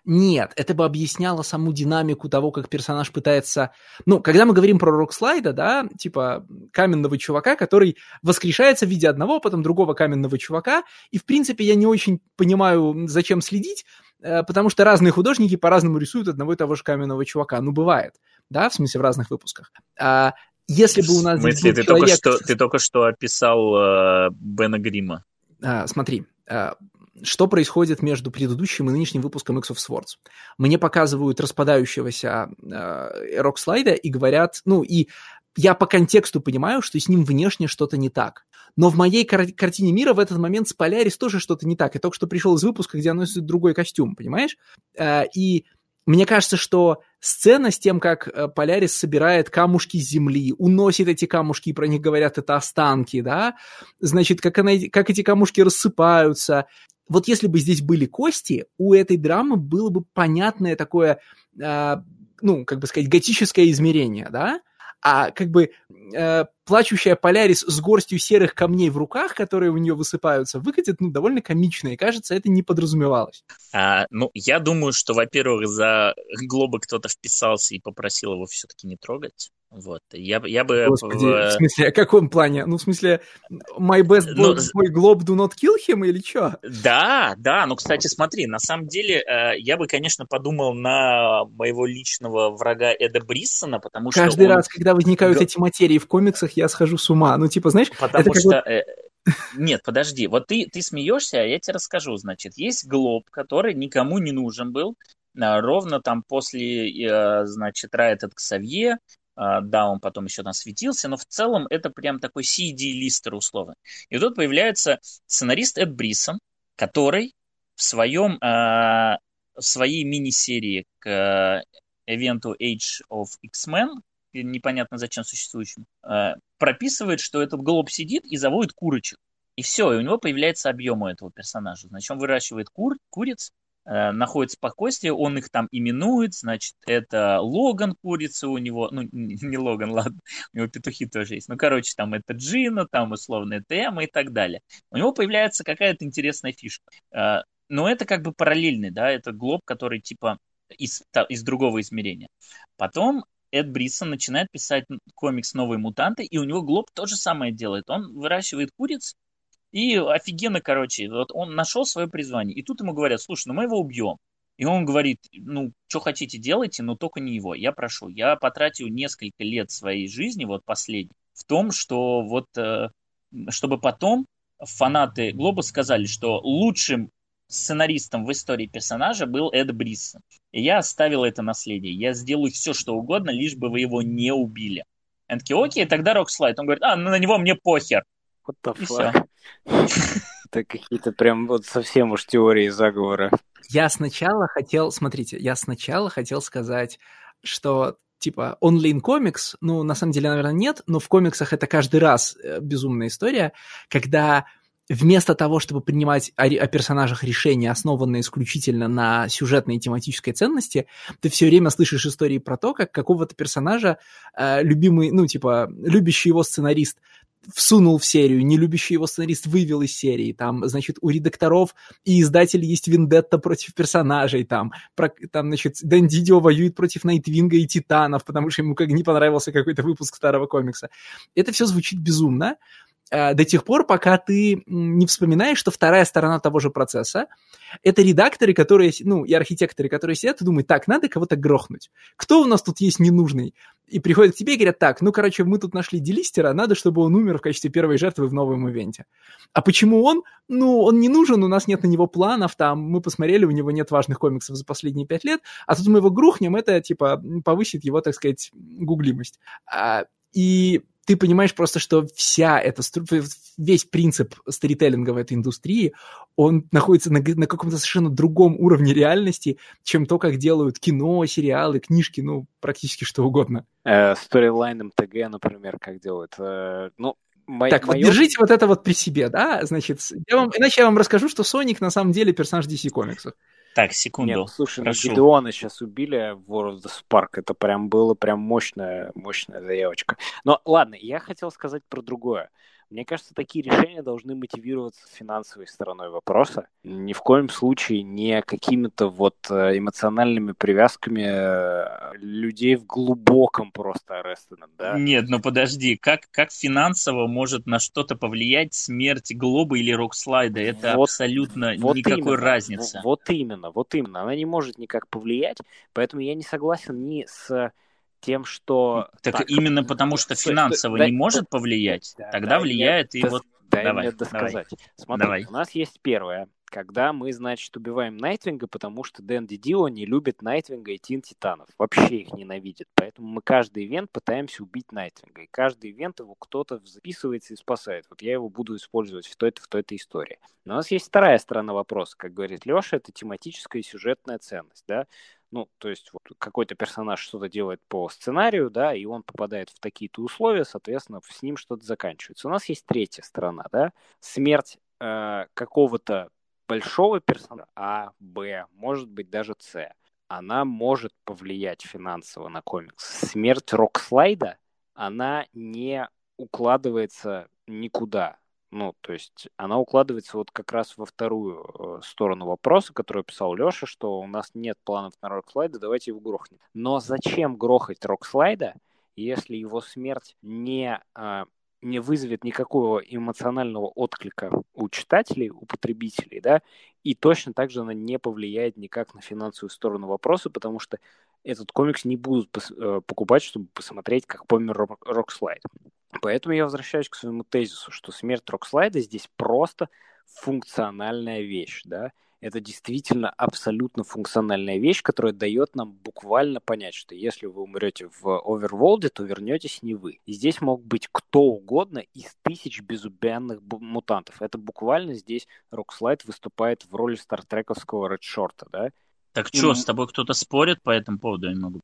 Нет, это бы объясняло саму динамику того, как персонаж пытается... Ну, когда мы говорим про Рокслайда, да, типа каменного чувака, который воскрешается в виде одного, потом другого каменного чувака, и, в принципе, я не очень понимаю, зачем следить, потому что разные художники по-разному рисуют одного и того же каменного чувака. Ну, бывает, да, в смысле, в разных выпусках. Если бы у нас... В смысле, ты, человек... ты только что описал Бена Гримма. Смотри, что происходит между предыдущим и нынешним выпуском X of Swords? Мне показывают распадающегося Рокслайда и говорят... Ну, и я по контексту понимаю, что с ним внешне что-то не так. Но в моей картине мира в этот момент с Полярис тоже что-то не так. Я только что пришел из выпуска, где она носит другой костюм, понимаешь? И... Мне кажется, что сцена с тем, как Полярис собирает камушки с земли, уносит эти камушки, про них говорят, это останки, да, значит, как эти камушки рассыпаются. Вот если бы здесь были кости, у этой драмы было бы понятное такое, ну, как бы сказать, готическое измерение, да, а как бы плачущая Полярис с горстью серых камней в руках, которые у нее высыпаются, выглядит ну, довольно комично, и, кажется, это не подразумевалось. Ну, я думаю, что, во-первых, за глобы кто-то вписался и попросил его все-таки не трогать. Вот. Я бы... Господи, в смысле, о каком плане? Ну, в смысле, my best blob, мой глоб do not kill him или что? Да, ну, кстати, смотри, на самом деле, я бы, конечно, подумал на моего личного врага Эда Бриссона, потому что... Каждый раз, когда возникают эти материи в комиксах, я схожу с ума. Ну, типа, знаешь... Потому что... Нет, подожди, вот ты смеешься, а я тебе расскажу. Значит, есть глоб, который никому не нужен был, ровно там после, значит, Райтед Ксавье. Да, он потом еще там светился, но в целом это прям такой CD-листер условно. И тут появляется сценарист Эд Бриссон, который в своей мини-серии к эвенту Age of X-Men, непонятно зачем существующим, прописывает, что этот голубь сидит и заводит курочек. И все, и у него появляется объем у этого персонажа. Значит, он выращивает куриц, находит спокойствие, он их там именует, значит, это Логан курица у него, ну, не Логан, ладно, у него петухи тоже есть, ну, короче, там это Джина, там условно это Эмма и так далее. У него появляется какая-то интересная фишка. Но это как бы параллельный, да, это глоб, который типа из другого измерения. Потом Эд Бриссон начинает писать комикс «Новые мутанты», и у него глоб то же самое делает. Он выращивает куриц, и офигенно, короче, вот он нашел свое призвание. И тут ему говорят, слушай, ну мы его убьем. И он говорит, ну, что хотите, делайте, но только не его. Я прошу, я потратил несколько лет своей жизни, вот последней, в том, что вот, чтобы потом фанаты Глоба сказали, что лучшим сценаристом в истории персонажа был Эд Бриссон. И я оставил это наследие. Я сделаю все, что угодно, лишь бы вы его не убили. Они такие, окей, тогда Рокслайд. Он говорит, на него мне похер. Это какие-то прям вот совсем уж теории заговора. Я сначала хотел сказать, что типа онлайн-комикс, ну, на самом деле, наверное, нет, но в комиксах это каждый раз безумная история, когда вместо того, чтобы принимать о персонажах решения, основанные исключительно на сюжетной и тематической ценности, ты все время слышишь истории про то, как какого-то персонажа любимый, ну, типа, любящий его сценарист всунул в серию, не любящий его сценарист вывел из серии, там, значит, у редакторов и издателей есть вендетта против персонажей, там значит, Дэн Дидио воюет против Найтвинга и Титанов, потому что ему как не понравился какой-то выпуск старого комикса. Это все звучит безумно до тех пор, пока ты не вспоминаешь, что вторая сторона того же процесса — это редакторы, которые, ну, и архитекторы, которые сидят и думают, так, надо кого-то грохнуть. Кто у нас тут есть ненужный? И приходят к тебе и говорят, так, ну, короче, мы тут нашли делистера, надо, чтобы он умер в качестве первой жертвы в новом ивенте. А почему он? Ну, он не нужен, у нас нет на него планов, там, мы посмотрели, у него нет важных комиксов за последние 5 лет, а тут мы его грохнем, это, типа, повысит его, так сказать, гуглимость. И ты понимаешь просто, что весь принцип сторителлинга в этой индустрии, он находится на каком-то совершенно другом уровне реальности, чем то, как делают кино, сериалы, книжки, ну, практически что угодно. Сторилайн МТГ, например, как делают. Держите вот это вот при себе, да? Значит, иначе я вам расскажу, что Соник на самом деле персонаж DC комиксов. Так, секунду. Нет, слушай, Гидеона сейчас убили в War of the Spark. Это прям было прям мощная заявочка. Но ладно, я хотел сказать про другое. Мне кажется, такие решения должны мотивироваться финансовой стороной вопроса. Ни в коем случае не какими-то вот эмоциональными привязками людей в глубоком просто аресте. Да? Нет, ну подожди, как финансово может на что-то повлиять смерть Глоба или Рокслайда? Это вот, абсолютно вот никакой разницы. Вот именно. Она не может никак повлиять, поэтому я не согласен ни с... тем, что... Так, именно потому, что финансово не может повлиять, тогда влияет и вот... Дай мне досказать. Смотри, у нас есть первое, когда мы, значит, убиваем Найтвинга, потому что Дэн Дидио не любит Найтвинга и Тин Титанов. Вообще их ненавидит. Поэтому мы каждый ивент пытаемся убить Найтвинга. И каждый ивент его кто-то записывается и спасает. Вот я его буду использовать в той-то истории. Но у нас есть вторая сторона вопроса. Как говорит Леша, это тематическая и сюжетная ценность, да? Ну, то есть вот, какой-то персонаж что-то делает по сценарию, да, и он попадает в такие-то условия, соответственно, с ним что-то заканчивается. У нас есть третья сторона, да, смерть какого-то большого персонажа, А, Б, может быть, даже С, она может повлиять финансово на комикс. Смерть Рокслайда, она не укладывается никуда. Ну, то есть она укладывается вот как раз во вторую сторону вопроса, которую писал Леша, что у нас нет планов на Рокслайда, давайте его грохнем. Но зачем грохать Рокслайда, если его смерть не вызовет никакого эмоционального отклика у читателей, у потребителей, да? И точно так же она не повлияет никак на финансовую сторону вопроса, потому что этот комикс не будут покупать, чтобы посмотреть, как помер Рокслайд. Поэтому я возвращаюсь к своему тезису, что смерть Рокслайда здесь просто функциональная вещь, да? Это действительно абсолютно функциональная вещь, которая дает нам буквально понять, что если вы умрете в Оверволде, то вернетесь не вы. И здесь мог быть кто угодно из тысяч безымянных мутантов. Это буквально здесь Рокслайд выступает в роли стартрековского Редшорта, да? Так что, с тобой кто-то спорит по этому поводу? Я не могу.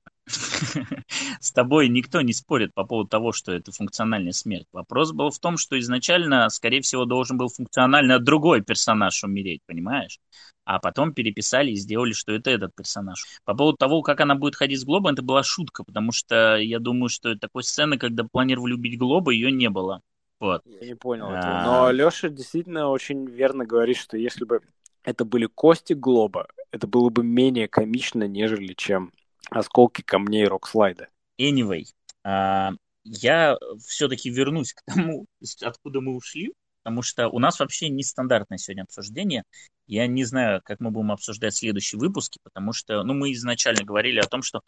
С тобой никто не спорит по поводу того, что это функциональная смерть. Вопрос был в том, что изначально, скорее всего, должен был функционально другой персонаж умереть, понимаешь? А потом переписали и сделали, что это этот персонаж. По поводу того, как она будет ходить с Глобом, это была шутка, потому что я думаю, что такой сцены, когда планировали убить Глоба, ее не было. Вот. Я не понял этого. Но Леша действительно очень верно говорит, что если бы это были кости Глоба, это было бы менее комично, нежели чем осколки камней Рокслайда. Anyway, я все-таки вернусь к тому, откуда мы ушли, потому что у нас вообще нестандартное сегодня обсуждение. Я не знаю, как мы будем обсуждать следующие выпуски, потому что, ну, мы изначально говорили о том, что,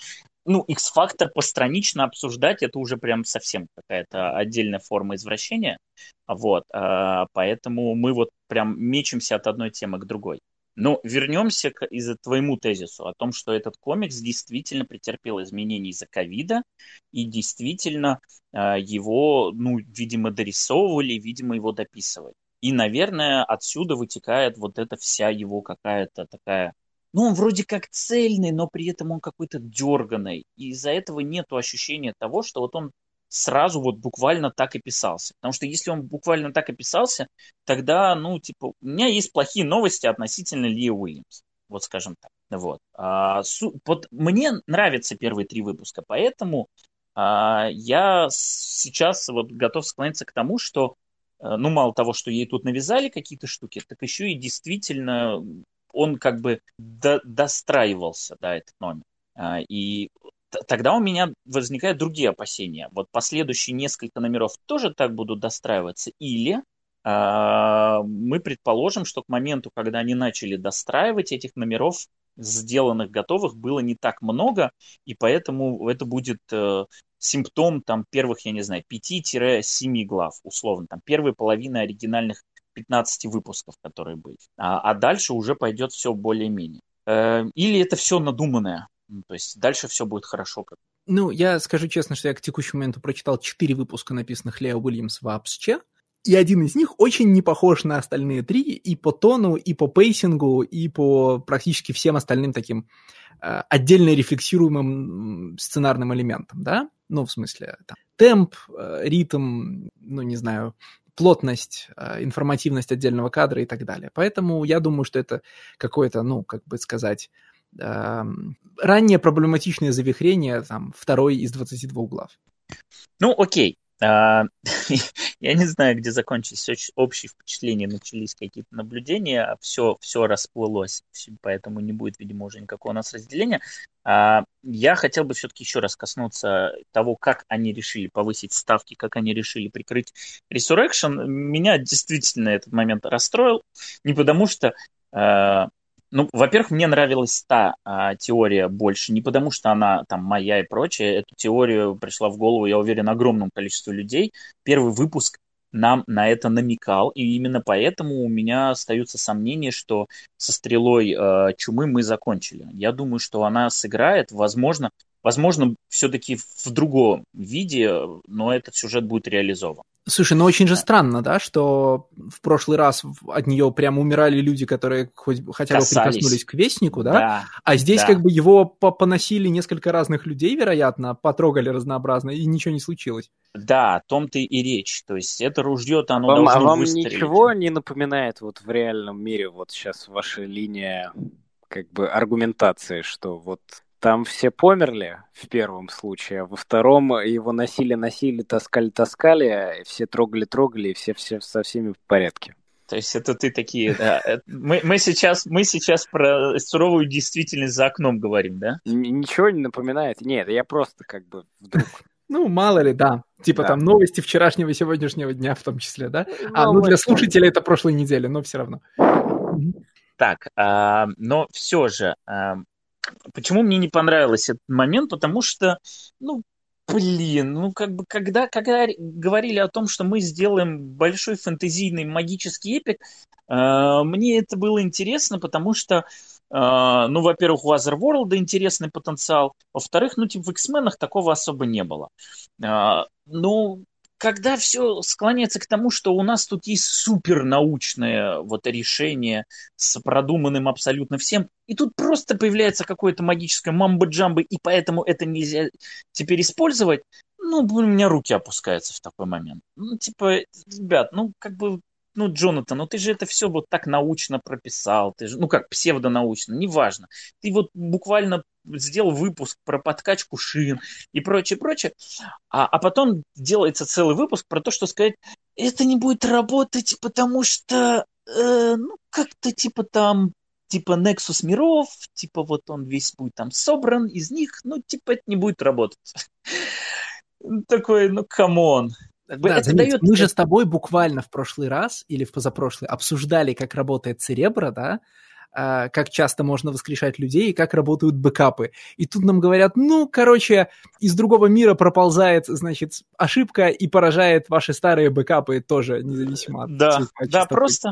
ну, X-Factor постранично обсуждать, это уже прям совсем какая-то отдельная форма извращения, вот, поэтому мы вот прям мечемся от одной темы к другой. Но вернемся к твоему тезису о том, что этот комикс действительно претерпел изменения из-за ковида, и действительно его, ну, видимо, дорисовывали, видимо, его дописывали. И, наверное, отсюда вытекает вот эта вся его какая-то такая... Ну, он вроде как цельный, но при этом он какой-то дерганый. И из-за этого нет ощущения того, что вот он сразу вот буквально так и писался. Потому что если он буквально так и писался, тогда, ну, типа, у меня есть плохие новости относительно Ли Уильямса. Вот, скажем так. Вот. Мне нравятся первые 3 выпуска, поэтому я сейчас вот готов склониться к тому, что, ну, мало того, что ей тут навязали какие-то штуки, так еще и действительно он как бы достраивался, да, этот номер. И тогда у меня возникают другие опасения. Вот последующие несколько номеров тоже так будут достраиваться. Или мы предположим, что к моменту, когда они начали достраивать, этих номеров, сделанных, готовых, было не так много, и поэтому это будет симптом там, первых, я не знаю, 5-7 глав, условно, там, первой половины оригинальных 15 выпусков, которые были. А дальше уже пойдет все более-менее. Или это все надуманное. Ну, то есть дальше все будет хорошо. Ну, я скажу честно, что я к текущему моменту прочитал 4 выпуска, написанных Лео Уильямс вообще, и один из них очень не похож на остальные 3 и по тону, и по пейсингу, и по практически всем остальным таким отдельно рефлексируемым сценарным элементам, да? Ну, в смысле, там, темп, ритм, ну, не знаю, плотность, информативность отдельного кадра и так далее. Поэтому я думаю, что это какое-то, ну, как бы сказать... раннее проблематичное завихрение там, 2 из 22 глав. Ну, окей. Я не знаю, где закончились общие впечатления, начались какие-то наблюдения, а все расплылось, поэтому не будет, видимо, уже никакого у нас разделения. Я хотел бы все-таки еще раз коснуться того, как они решили повысить ставки, как они решили прикрыть Resurrection. Меня действительно этот момент расстроил, не потому что... Ну, во-первых, мне нравилась та теория больше, не потому что она там моя и прочее. Эту теорию пришла в голову, я уверен, огромному количеству людей. Первый выпуск нам на это намекал, и именно поэтому у меня остаются сомнения, что со стрелой чумы мы закончили. Я думаю, что она сыграет, возможно, все-таки в другом виде, но этот сюжет будет реализован. Слушай, ну очень же странно, да, что в прошлый раз от нее прям умирали люди, которые хотя бы прикоснулись к Вестнику, да? А здесь как бы его поносили несколько разных людей, вероятно, потрогали разнообразно, и ничего не случилось. Да, о том-то и речь. То есть это ружье-то оно должно выстрелить. А вам ничего не напоминает вот в реальном мире вот сейчас ваша линия как бы аргументации, что вот... Там все померли в первом случае, а во втором его носили, таскали, все трогали, и все со всеми в порядке. То есть это ты такие... Да, мы сейчас про суровую действительность за окном говорим, да? Ничего не напоминает? Нет, я просто как бы вдруг... Ну, мало ли, да. Типа там новости вчерашнего и сегодняшнего дня в том числе, да? Ну для слушателей это прошлой недели, но все равно. Так, но все же... Почему мне не понравился этот момент? Потому что, как бы, когда говорили о том, что мы сделаем большой фэнтезийный магический эпик, мне это было интересно, потому что, во-первых, у Otherworld интересный потенциал, во-вторых, в X-менах такого особо не было. Когда все склоняется к тому, что у нас тут есть супернаучное вот решение с продуманным абсолютно всем, и тут просто появляется какое-то магическое мамбо-джамбо, и поэтому это нельзя теперь использовать, у меня руки опускаются в такой момент. Ребят, Джонатан, ты же это все вот так научно прописал, ты же, псевдонаучно, неважно. Ты вот буквально сделал выпуск про подкачку шин и прочее. А потом делается целый выпуск про то, что сказать, это не будет работать, потому что, Nexus миров, вот он весь будет там собран из них, это не будет работать. Такой, камон. Да, заметь, мы же с тобой буквально в прошлый раз или в позапрошлый обсуждали, как работает Церебро, да, как часто можно воскрешать людей и как работают бэкапы. И тут нам говорят, из другого мира проползает, ошибка и поражает ваши старые бэкапы тоже независимо от цвета, частоты.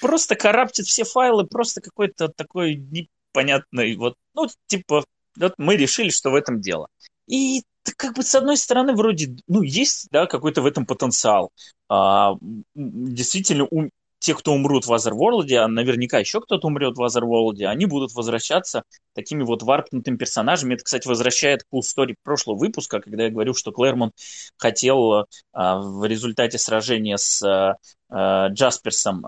просто караптит все файлы, просто какой-то такой непонятный, мы решили, что в этом дело. И с одной стороны, вроде, есть, да, какой-то в этом потенциал. Действительно, те, кто умрут в Otherworld'е, а наверняка еще кто-то умрет в Otherworld'е, они будут возвращаться такими вот варпнутыми персонажами. Это, кстати, возвращает к истории прошлого выпуска, когда я говорю, что Клэрмонт хотел в результате сражения с Джасперсом,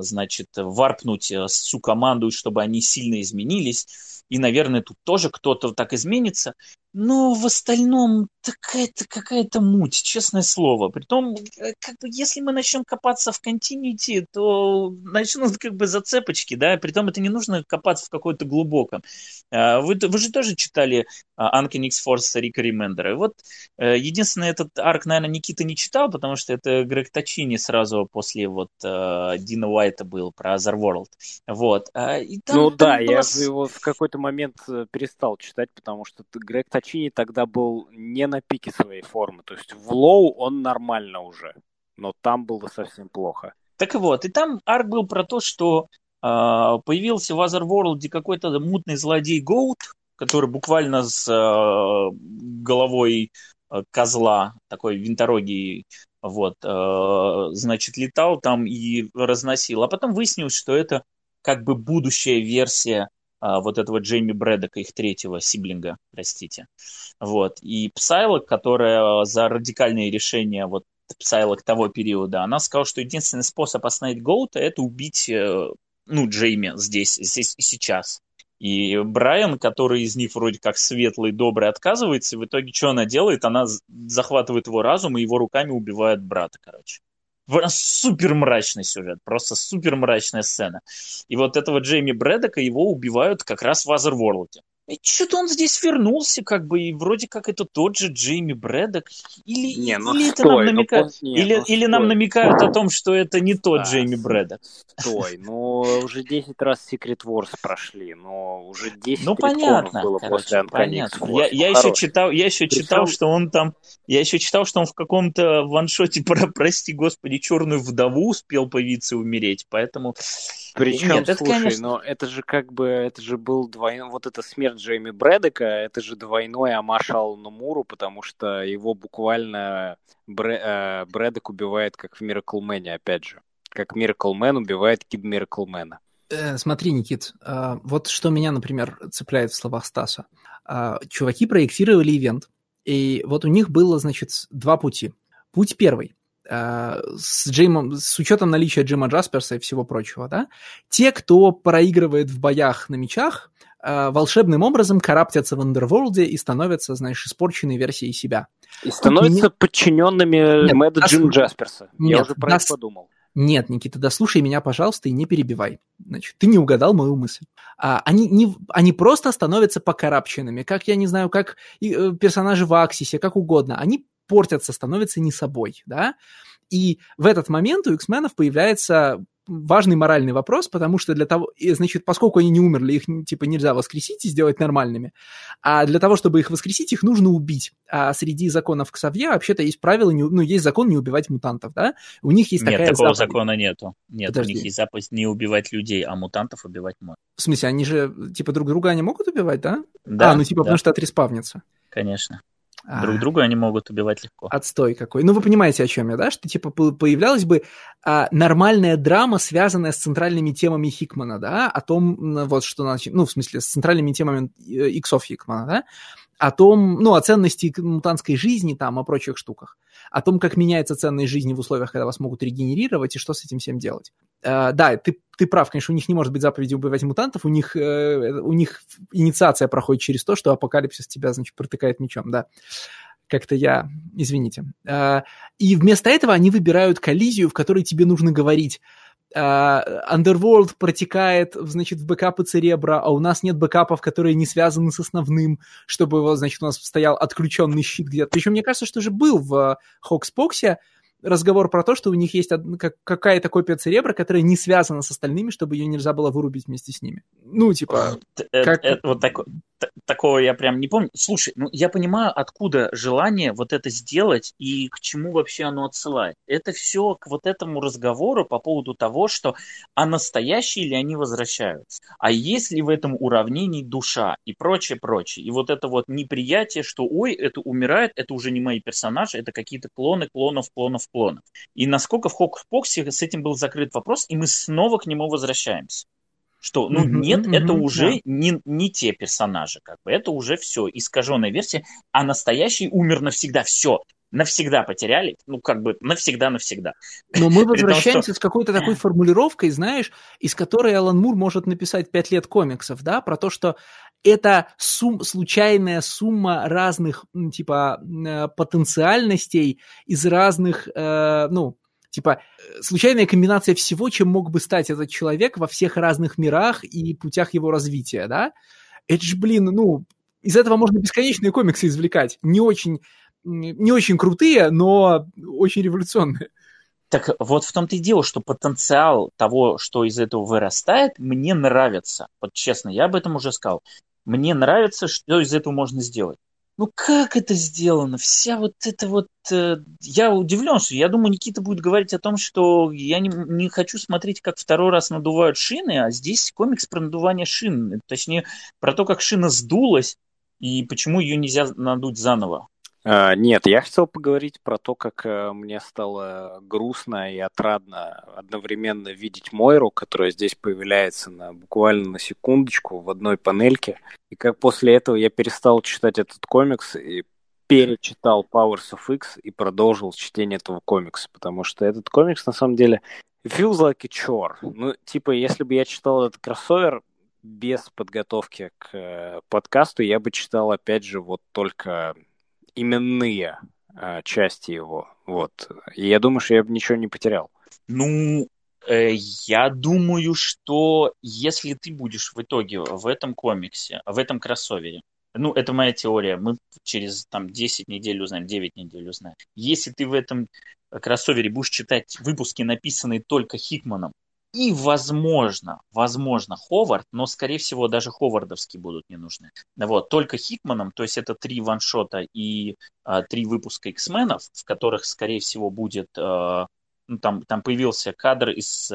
значит, варпнуть всю команду, чтобы они сильно изменились. И, наверное, тут тоже кто-то так изменится. Но в остальном такая-то какая-то муть, честное слово. Притом, как бы, если мы начнем копаться в континьюти, то начнут как бы зацепочки, да. Притом это не нужно копаться в какой-то глубоком. Вы же тоже читали Uncanny X-Force Рика Ремендера. Вот единственное, этот арк, наверное, Никита не читал, потому что это Грег Тачини сразу после вот Дина Уайта был про Otherworld. Вот. И там, ну там да, я же его в какой-то момент перестал читать, потому что Грег Тачини тогда был не на пике своей формы. То есть в лоу он нормально уже, но там было совсем плохо. Так вот, и там арк был про то, что появился в Otherworld какой-то мутный злодей Гоут, который буквально с головой козла, такой винторогий, вот, значит, летал там и разносил. А потом выяснилось, что это как бы будущая версия вот этого Джейми Брэдока, их третьего сиблинга, простите. Вот. И Псайлок, которая за радикальные решения вот Псайлок того периода, она сказала, что единственный способ остановить Гоута — это убить, ну, Джейми здесь и сейчас. И Брайан, который из них вроде как светлый, добрый, отказывается, и в итоге что она делает? Она захватывает его разум и его руками убивает брата, короче. Супер мрачный сюжет, просто супер мрачная сцена. И вот этого Джейми Брэдока его убивают как раз в Otherworld'е. И что-то он здесь вернулся, как бы, и вроде как это тот же Джейми Брэдок. Или нам намекают о том, что это не тот Джейми Брэдок. Стой, ну уже 10 раз Secret Wars прошли, но уже 10 ритконов было, короче, после Uncanny X-Force. Я еще читал, что он в каком-то ваншоте про, прости господи, Черную вдову успел появиться и умереть, поэтому... Причем, нет, слушай, это, конечно... но это же как бы, это же был двойной, вот эта смерть Джейми Брэдока, это же двойной омаж Алану Муру, потому что его буквально Брэдок убивает, как в Мираклмене, опять же. Как Мираклмен убивает Кид Мираклмена. Смотри, Никит, вот что меня, например, цепляет в словах Стаса. Чуваки проектировали ивент, и вот у них было, значит, два пути. Путь первый. С учетом наличия Джима Джасперса и всего прочего, да, те, кто проигрывает в боях на мечах, волшебным образом караптятся в Underworld'е и становятся, знаешь, испорченной версией себя. И становятся подчиненными Мэда Джима Джасперса. Я уже про это подумал. Нет, Никита, дослушай меня, пожалуйста, и не перебивай. Значит, ты не угадал мою мысль. Они просто становятся покарабченными, как, я не знаю, как персонажи в Аксисе, как угодно. Они портятся, становятся не собой, да? И в этот момент у X-менов появляется важный моральный вопрос, потому что для того, значит, поскольку они не умерли, их типа нельзя воскресить и сделать нормальными, а для того, чтобы их воскресить, их нужно убить. А среди законов Ксавье вообще-то есть правило, есть закон не убивать мутантов, да? У них есть такая заповедь. Нет, такого закона нету. Нет, подожди. У них есть заповедь не убивать людей, а мутантов убивать можно. В смысле, они же типа друг друга они могут убивать, да? Да. Да. Потому что отреспавнятся. Конечно. Друг друга они могут убивать легко. Отстой какой. Ну, вы понимаете, о чем я, да? Что, типа, появлялась бы нормальная драма, связанная с центральными темами Хикмана, да? О том, вот что... Ну, в смысле, с центральными темами иксов Хикмана, да? О том, ну, о ценности мутантской жизни там, о прочих штуках. О том, как меняется ценность жизни в условиях, когда вас могут регенерировать, и что с этим всем делать. Да, ты прав, конечно, у них не может быть заповеди убивать мутантов, у них инициация проходит через то, что апокалипсис тебя, значит, протыкает мечом, да. Как-то я... Извините. И вместо этого они выбирают коллизию, в которой тебе нужно говорить... Underworld протекает, значит, в бэкапы Церебра, а у нас нет бэкапов, которые не связаны с основным, чтобы, вот, значит, у нас стоял отключенный щит где-то. Причем, мне кажется, что же был в Хокспоксе разговор про то, что у них есть какая-то копия Церебра, которая не связана с остальными, чтобы ее нельзя было вырубить вместе с ними. Ну, типа... Как... Вот такого я прям не помню. Слушай, ну я понимаю, откуда желание вот это сделать и к чему вообще оно отсылает. Это все к вот этому разговору по поводу того, что а настоящие ли они возвращаются? А есть ли в этом уравнении душа и прочее, прочее. И вот это вот неприятие, что ой, это умирает, это уже не мои персонажи, это какие-то клоны, клонов. И насколько в Хокс-Поксе с этим был закрыт вопрос, и мы снова к нему возвращаемся. Что, ну нет, это уже не те персонажи, как бы, это уже все, искаженная версия, а настоящий умер навсегда, все, навсегда потеряли, ну как бы навсегда. Но мы возвращаемся с какой-то такой формулировкой, знаешь, из которой Алан Мур может написать 5 лет комиксов, да, про то, что это случайная сумма разных, типа, потенциальностей из разных, типа, случайная комбинация всего, чем мог бы стать этот человек во всех разных мирах и путях его развития, да? Это же, блин, из этого можно бесконечные комиксы извлекать. Не очень крутые, но очень революционные. Так вот в том-то и дело, что потенциал того, что из этого вырастает, мне нравится. Вот честно, я об этом уже сказал. Мне нравится, что из этого можно сделать. Ну как это сделано? Вся вот эта вот... я удивлен, что я думаю, Никита будет говорить о том, что я не хочу смотреть, как второй раз надувают шины, а здесь комикс про надувание шин. Точнее, про то, как шина сдулась и почему ее нельзя надуть заново. Нет, я хотел поговорить про то, как мне стало грустно и отрадно одновременно видеть Мойру, которая здесь появляется буквально на секундочку в одной панельке, и как после этого я перестал читать этот комикс и перечитал Powers of X и продолжил чтение этого комикса, потому что этот комикс на самом деле feels like a chore. Ну, типа, если бы я читал этот кроссовер без подготовки к подкасту, я бы читал, опять же, вот только... именные части его, вот. И я думаю, что я бы ничего не потерял. Ну, я думаю, что если ты будешь в итоге в этом комиксе, в этом кроссовере, ну, это моя теория, мы через там 10 недель узнаем, 9 недель узнаем. Если ты в этом кроссовере будешь читать выпуски, написанные только Хикманом, и, возможно, Ховард, но, скорее всего, даже Ховардовские будут не нужны. Вот, только Хикманом, то есть это 3 ваншота и 3 выпуска X-менов, в которых, скорее всего, будет... там появился кадр из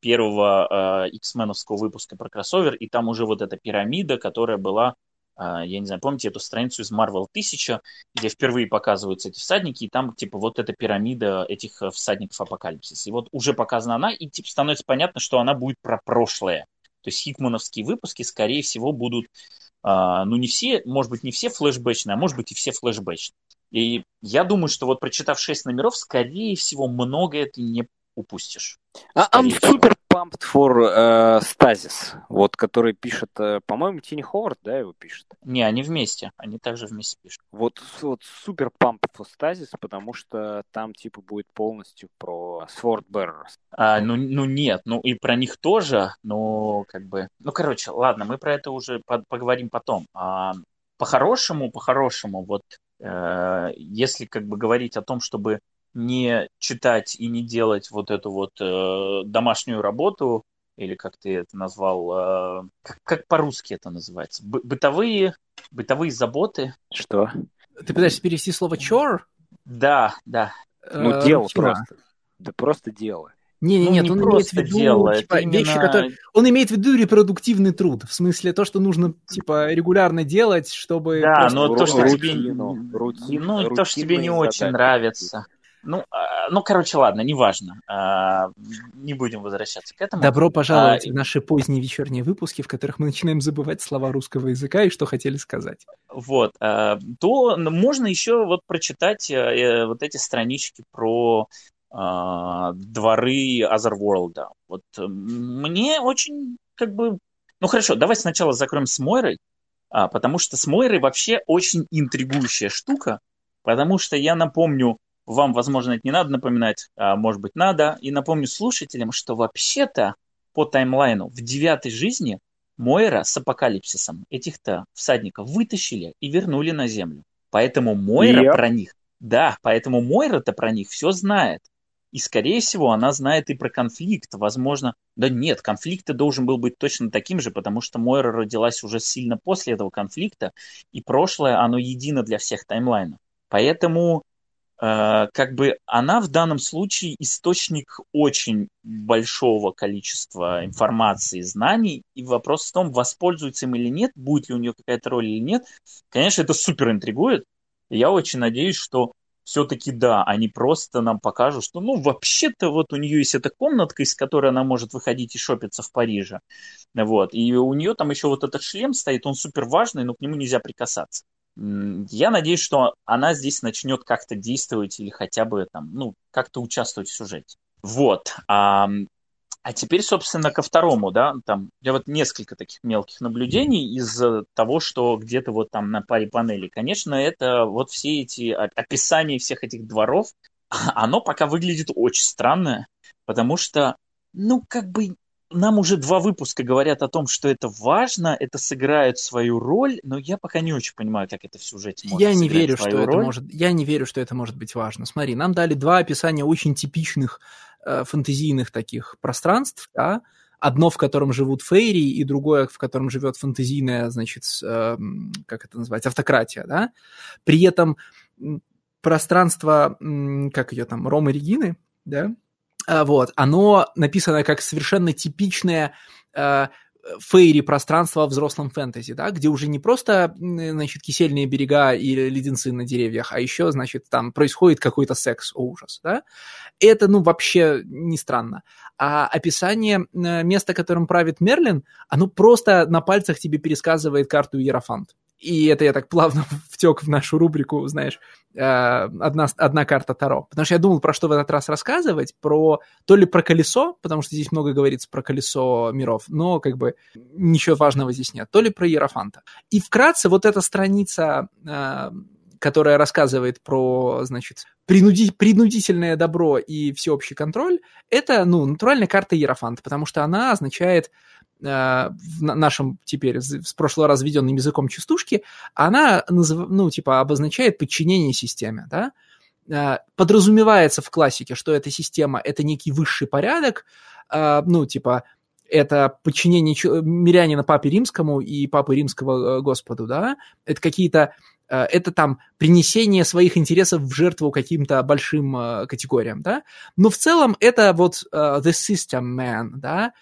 первого X-меновского выпуска про кроссовер, и там уже вот эта пирамида, которая была... я не знаю, помните эту страницу из Marvel 1000, где впервые показываются эти всадники, и там, типа, вот эта пирамида этих всадников Апокалипсиса. И вот уже показана она, и, типа, становится понятно, что она будет про прошлое. То есть хикмановские выпуски, скорее всего, будут, не все, может быть, не все флешбэчные, а может быть, и все флешбэчные. И я думаю, что вот прочитав 6 номеров, скорее всего, многое ты не упустишь. I'm super pumped for Stasis, вот, который пишет, по-моему, Тинни Ховард, да, его пишет? Не, они вместе, они также вместе пишут. Вот super pumped for Stasis, потому что там, типа, будет полностью про Swordbearers. Нет, и про них тоже, ладно, мы про это уже поговорим потом. По-хорошему, вот, если, говорить о том, чтобы не читать и не делать вот эту вот домашнюю работу, или как ты это назвал, как по-русски это называется? Бытовые заботы. Что? Ты пытаешься перевести слово «чор»? Да. Дело просто. Да просто дело. Нет, он имеет в виду вещи, которые... Он имеет в виду репродуктивный труд, в смысле то, что нужно, типа, регулярно делать, чтобы... Да, но то, что тебе... Рутину, то, что тебе не очень нравится... ладно, неважно. Не будем возвращаться к этому. Добро пожаловать в наши поздние вечерние выпуски, в которых мы начинаем забывать слова русского языка и что хотели сказать. Вот. То можно еще вот прочитать вот эти странички про дворы Otherworld. Вот мне очень хорошо, давай сначала закроем с Мойрой, потому что с Мойрой вообще очень интригующая штука, потому что я напомню, вам, возможно, это не надо напоминать, а может быть, надо. И напомню слушателям, что вообще-то по таймлайну в 9 жизни Мойра с Апокалипсисом этих-то всадников вытащили и вернули на землю. Поэтому Мойра про них все знает. И, скорее всего, она знает и про конфликт. Возможно, да нет, конфликт должен был быть точно таким же, потому что Мойра родилась уже сильно после этого конфликта, и прошлое, оно едино для всех таймлайнов. Поэтому как бы она в данном случае источник очень большого количества информации, знаний, и вопрос в том, воспользуется им или нет, будет ли у нее какая-то роль или нет. Конечно, это супер интригует. Я очень надеюсь, что все-таки да, они просто нам покажут, что ну вообще-то вот у нее есть эта комнатка, из которой она может выходить и шопиться в Париже. Вот. И у нее там еще вот этот шлем стоит, он супер важный, но к нему нельзя прикасаться. Я надеюсь, что она здесь начнет как-то действовать или хотя бы там, ну, как-то участвовать в сюжете. Вот. А теперь, собственно, ко второму, да, там, я вот несколько таких мелких наблюдений из того, что где-то вот там на паре панелей. Конечно, это вот все эти описания всех этих дворов, оно пока выглядит очень странно, потому что, ну, как бы нам уже 2 выпуска говорят о том, что это важно, это сыграет свою роль, но я пока не очень понимаю, как это в сюжете может сыграть свою роль. Я не верю, что это может быть важно. Смотри, нам дали 2 описания очень типичных фэнтезийных таких пространств, да, одно, в котором живут фейри, и другое, в котором живет фэнтезийная, значит, как это называть, автократия, да, при этом пространство, как ее там, Ромы Регины, да, вот, оно написано как совершенно типичное фейри пространство в взрослом фэнтези, да, где уже не просто, значит, кисельные берега и леденцы на деревьях, а еще, значит, там происходит какой-то секс, о ужас, да. Это, ну, вообще не странно. А описание места, которым правит Мерлин, оно просто на пальцах тебе пересказывает карту Иерофант. И это я так плавно втек в нашу рубрику, знаешь, одна карта Таро. Потому что я думал, про что в этот раз рассказывать, про то ли про колесо, потому что здесь много говорится про колесо миров, но как бы ничего важного здесь нет, то ли про Иерофанта. И вкратце вот эта страница, которая рассказывает про, значит, принудительное добро и всеобщий контроль, это, ну, натуральная карта Иерофанта, потому что она означает в нашем теперь с прошлого раза введенным языком частушки, она, ну, типа, обозначает подчинение системе, да? Подразумевается в классике, что эта система – это некий высший порядок, ну, типа, это подчинение мирянина Папе Римскому и Папы Римского Господу, да? Это какие-то, это там принесение своих интересов в жертву каким-то большим категориям, да? Но в целом это вот the system man, да?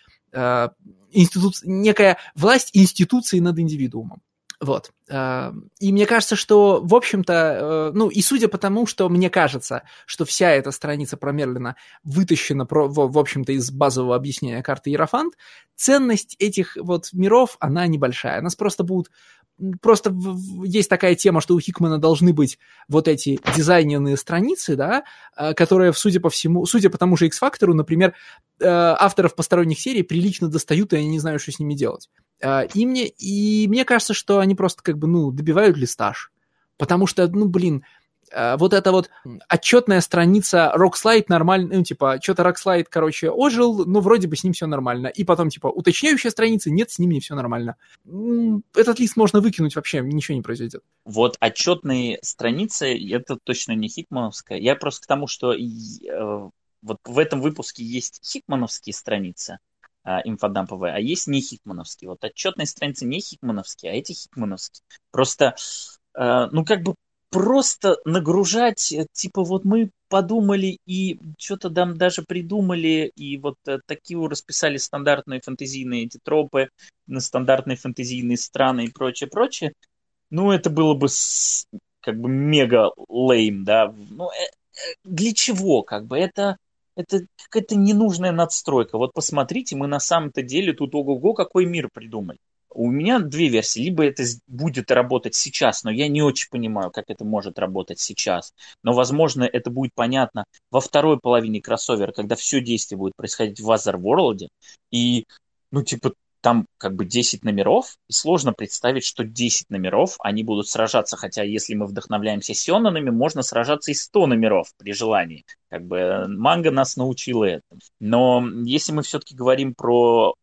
Некая власть институции над индивидуумом. Вот. И мне кажется, что, в общем-то, ну, и судя по тому, что мне кажется, что вся эта страница про Мерлина вытащена, в общем-то, из базового объяснения карты Иерофант, ценность этих вот миров, она небольшая. Нас просто будут... Просто есть такая тема, что у Хикмана должны быть вот эти дизайнерные страницы, да, которые, судя по всему, судя по тому же X-Factor, например, авторов посторонних серий прилично достают, и они не знают, что с ними делать. И мне кажется, что они просто как бы, ну, добивают листаж. Потому что, ну, блин, вот эта вот отчетная страница Рокслайд нормально, ну, типа, что-то Рокслайд, короче, ожил, но вроде бы с ним все нормально. И потом, типа, уточняющая страница, нет, с ним не все нормально. Этот лист можно выкинуть вообще, ничего не произойдет. Вот отчетные страницы, это точно не хикмановская. Я просто к тому, что вот в этом выпуске есть хикмановские страницы, инфодамповые, а есть не хикмановские. Вот отчетные страницы не хикмановские, а эти хикмановские. Просто, ну, как бы, просто нагружать, типа, вот мы подумали и что-то там даже придумали, и вот такие расписали стандартные фэнтезийные эти тропы на стандартные фэнтезийные страны и прочее-прочее, ну, это было бы как бы мега лейм, да, ну, для чего, как бы, это какая-то ненужная надстройка, вот посмотрите, мы на самом-то деле тут ого-го какой мир придумали. У меня 2 версии. Либо это будет работать сейчас, но я не очень понимаю, как это может работать сейчас. Но, возможно, это будет понятно во второй половине кроссовера, когда все действие будет происходить в Otherworld. И, ну, типа, там как бы 10 номеров. И сложно представить, что 10 номеров они будут сражаться. Хотя, если мы вдохновляемся сёнэнами, можно сражаться и 100 номеров при желании. Как бы манга нас научила этому. Но если мы все-таки говорим про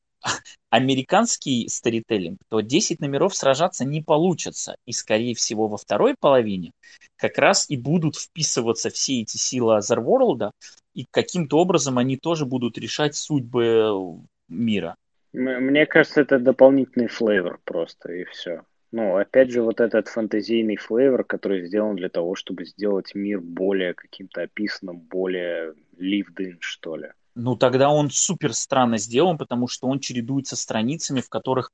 американский сторителлинг, то 10 номеров сражаться не получится. И, скорее всего, во второй половине как раз и будут вписываться все эти силы Otherworld'а и каким-то образом они тоже будут решать судьбы мира. Мне кажется, это дополнительный флейвор просто, и все. Ну, опять же, вот этот фэнтезийный флейвор, который сделан для того, чтобы сделать мир более каким-то описанным, более lived in, что ли. Ну, тогда он супер странно сделан, потому что он чередуется страницами, в которых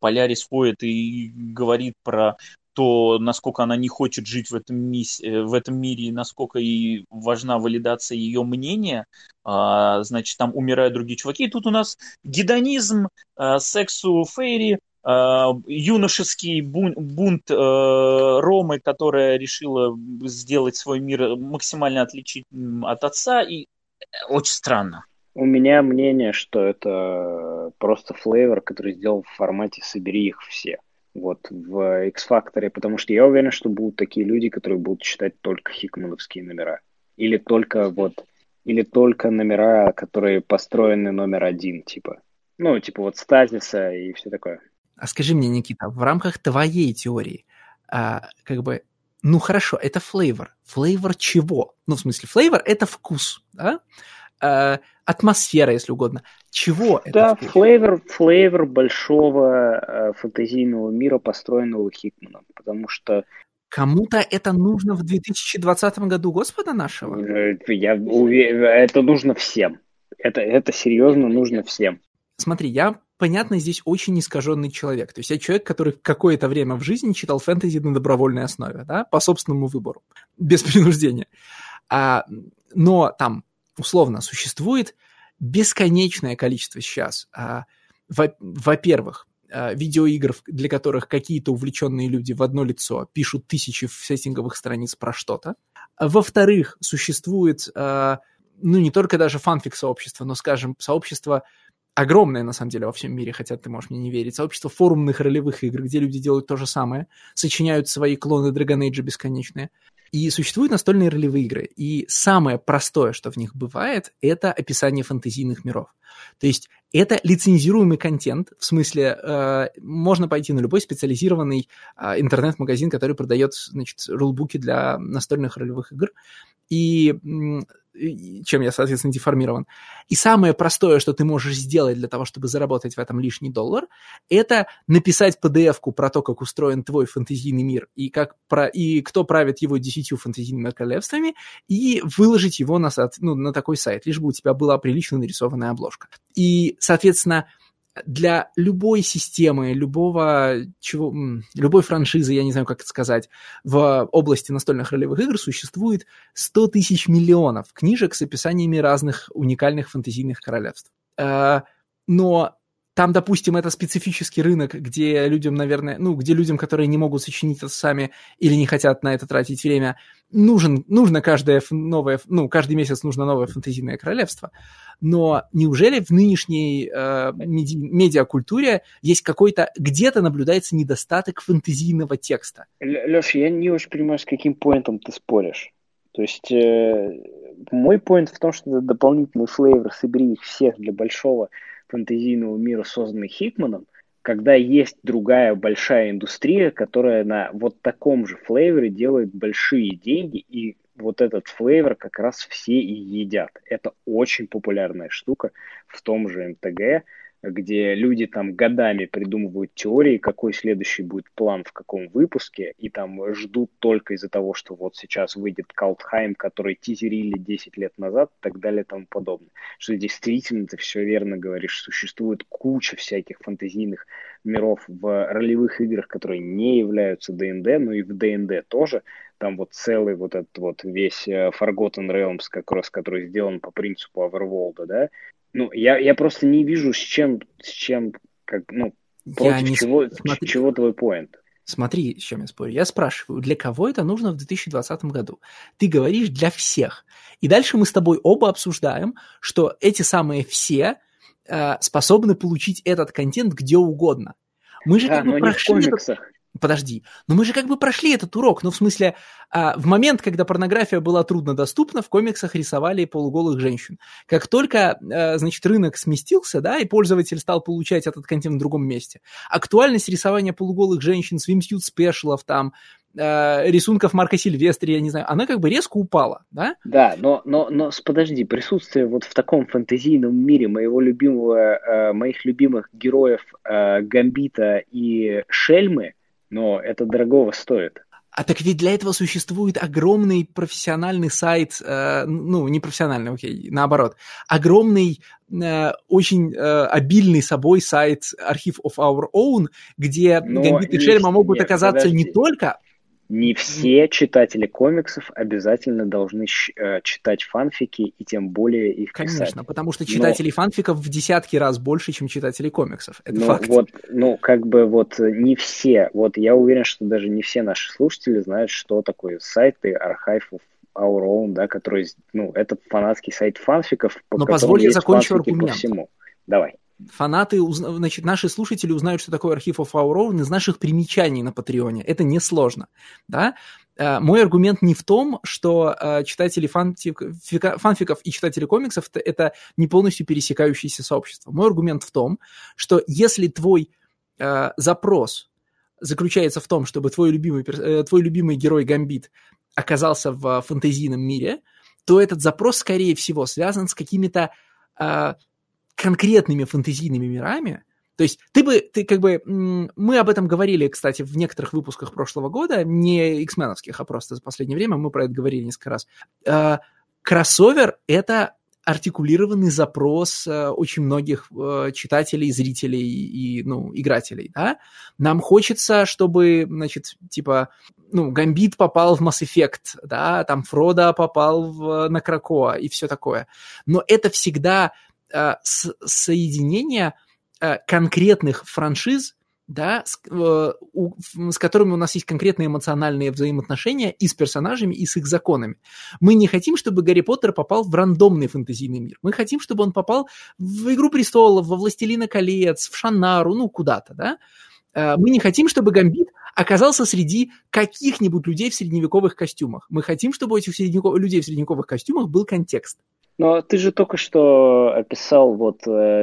Полярис ходит и говорит про то, насколько она не хочет жить в этом мире и насколько ей важна валидация ее мнения. Значит, там умирают другие чуваки. И тут у нас гедонизм, сексу фейри, юношеский бунт Ромы, которая решила сделать свой мир максимально отличительным от отца. И очень странно. У меня мнение, что это просто флейвор, который сделал в формате «собери их все». Вот в X-Factor, потому что я уверен, что будут такие люди, которые будут читать только хикмановские номера. Или только номера, которые построены номер один, типа. Ну, типа вот стазиса и все такое. А скажи мне, Никита, в рамках твоей теории, хорошо, это флейвор. Флейвор чего? Ну, в смысле, флейвор – это вкус, да? Атмосфера, если угодно. Чего это? Да, флейвор большого фэнтезийного мира, построенного Хикманом, потому что... Кому-то это нужно в 2020 году, Господа нашего? Я уверен, это нужно всем. Это серьезно нужно всем. Смотри, я, понятно, здесь очень искаженный человек. То есть я человек, который какое-то время в жизни читал фэнтези на добровольной основе, да, по собственному выбору, без принуждения. Но там условно существует бесконечное количество сейчас, во-первых, видеоигр, для которых какие-то увлеченные люди в одно лицо пишут тысячи сеттинговых страниц про что-то. Во-вторых, существует, не только даже фанфик-сообщество, но, скажем, сообщество огромное, на самом деле, во всем мире, хотя ты можешь мне не верить, сообщество форумных ролевых игр, где люди делают то же самое, сочиняют свои клоны Dragon Age бесконечные. И существуют настольные ролевые игры, и самое простое, что в них бывает, это описание фэнтезийных миров. То есть это лицензируемый контент, в смысле, можно пойти на любой специализированный интернет-магазин, который продает, значит, рулбуки для настольных ролевых игр, и чем я, соответственно, деформирован. И самое простое, что ты можешь сделать для того, чтобы заработать в этом лишний доллар, это написать PDF-ку про то, как устроен твой фэнтезийный мир и кто правит его 10 фэнтезийными королевствами, и выложить его на такой сайт, лишь бы у тебя была прилично нарисованная обложка. И, соответственно, для любой системы, любой франшизы, я не знаю, как это сказать, в области настольных ролевых игр существует 100 тысяч миллионов книжек с описаниями разных уникальных фэнтезийных королевств. Но там, допустим, это специфический рынок, где людям, наверное, где людям, которые не могут сочинить это сами или не хотят на это тратить время, нужно каждый месяц нужно новое фэнтезийное королевство. Но неужели в нынешней медиакультуре есть где-то наблюдается недостаток фэнтезийного текста? Лёш, я не очень понимаю, с каким поинтом ты споришь. То есть мой поинт в том, что это дополнительный флейвор «собери их всех» для большого фэнтезийного мира, созданный Хикманом, когда есть другая большая индустрия, которая на вот таком же флейворе делает большие деньги, и вот этот флейвор как раз все и едят. Это очень популярная штука в том же МТГ, где люди там годами придумывают теории, какой следующий будет план в каком выпуске, и там ждут только из-за того, что вот сейчас выйдет Калтхайм, который тизерили 10 лет назад, и так далее и тому подобное. Что действительно, ты все верно говоришь, существует куча всяких фэнтезийных миров в ролевых играх, которые не являются ДНД, но и в ДНД тоже. Там вот целый вот этот вот весь Forgotten Realms, как раз, который сделан по принципу Overworld'а, да. Ну, я просто не вижу, чего твой поинт. Смотри, с чем я спорю. Я спрашиваю, для кого это нужно в 2020 году? Ты говоришь для всех. И дальше мы с тобой оба обсуждаем, что эти самые все способны получить этот контент где угодно. Мы же прошли... Не в комиксах. Подожди, но мы же прошли этот урок, в смысле, в момент, когда порнография была труднодоступна, в комиксах рисовали полуголых женщин. Как только, рынок сместился, да, и пользователь стал получать этот контент в другом месте, актуальность рисования полуголых женщин, свимсьют спешлов, там, рисунков Марка Сильвестри, я не знаю, она как бы резко упала, да? Да, но подожди, присутствие вот в таком фэнтезийном мире моих любимых героев Гамбита и Шельмы, но это дорогого стоит. А так ведь для этого существует огромный профессиональный сайт, не профессиональный, окей, наоборот, огромный, очень обильный собой сайт Архив of Our Own, где Гамбит и Шельма могут оказаться не только... Не все читатели комиксов обязательно должны читать фанфики и тем более их писать. Конечно, потому что читателей фанфиков в десятки раз больше, чем читателей комиксов. Это факт. Не все. Вот я уверен, что даже не все наши слушатели знают, что такое сайты архивов Our Own, да, который, это фанатский сайт фанфиков, по которому позволь, я закончу аргумент. По всему. Давай. Фанаты, наши слушатели узнают, что такое архив of Our Own из наших примечаний на Патреоне. Это несложно, да? Мой аргумент не в том, что читатели фанфиков и читатели комиксов – это не полностью пересекающиеся сообщества. Мой аргумент в том, что если твой запрос заключается в том, чтобы твой любимый герой Гамбит оказался в фэнтезийном мире, то этот запрос, скорее всего, связан с какими-то... конкретными фэнтезийными мирами. То есть мы об этом говорили, кстати, в некоторых выпусках прошлого года, не X-меновских, а просто за последнее время, мы про это говорили несколько раз. Кроссовер — это артикулированный запрос очень многих читателей, зрителей и, игрателей, да? Нам хочется, чтобы, Гамбит попал в Mass Effect, да, там Фродо попал на Кракоа и все такое. Но это всегда... соединение конкретных франшиз, да, с которыми у нас есть конкретные эмоциональные взаимоотношения и с персонажами, и с их законами. Мы не хотим, чтобы Гарри Поттер попал в рандомный фэнтезийный мир. Мы хотим, чтобы он попал в «Игру престолов», во «Властелина колец», в «Шаннару», куда-то, да. Мы не хотим, чтобы Гамбит оказался среди каких-нибудь людей в средневековых костюмах. Мы хотим, чтобы у этих людей в средневековых костюмах был контекст. Но ты же только что описал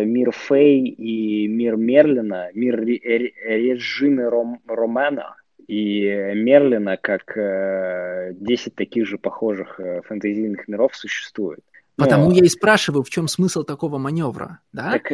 мир Фэй и мир Мерлина, мир Реджины Романа и Мерлина, как 10 таких же похожих фэнтезийных миров существует. Потому я и спрашиваю, в чем смысл такого маневра, да? Так,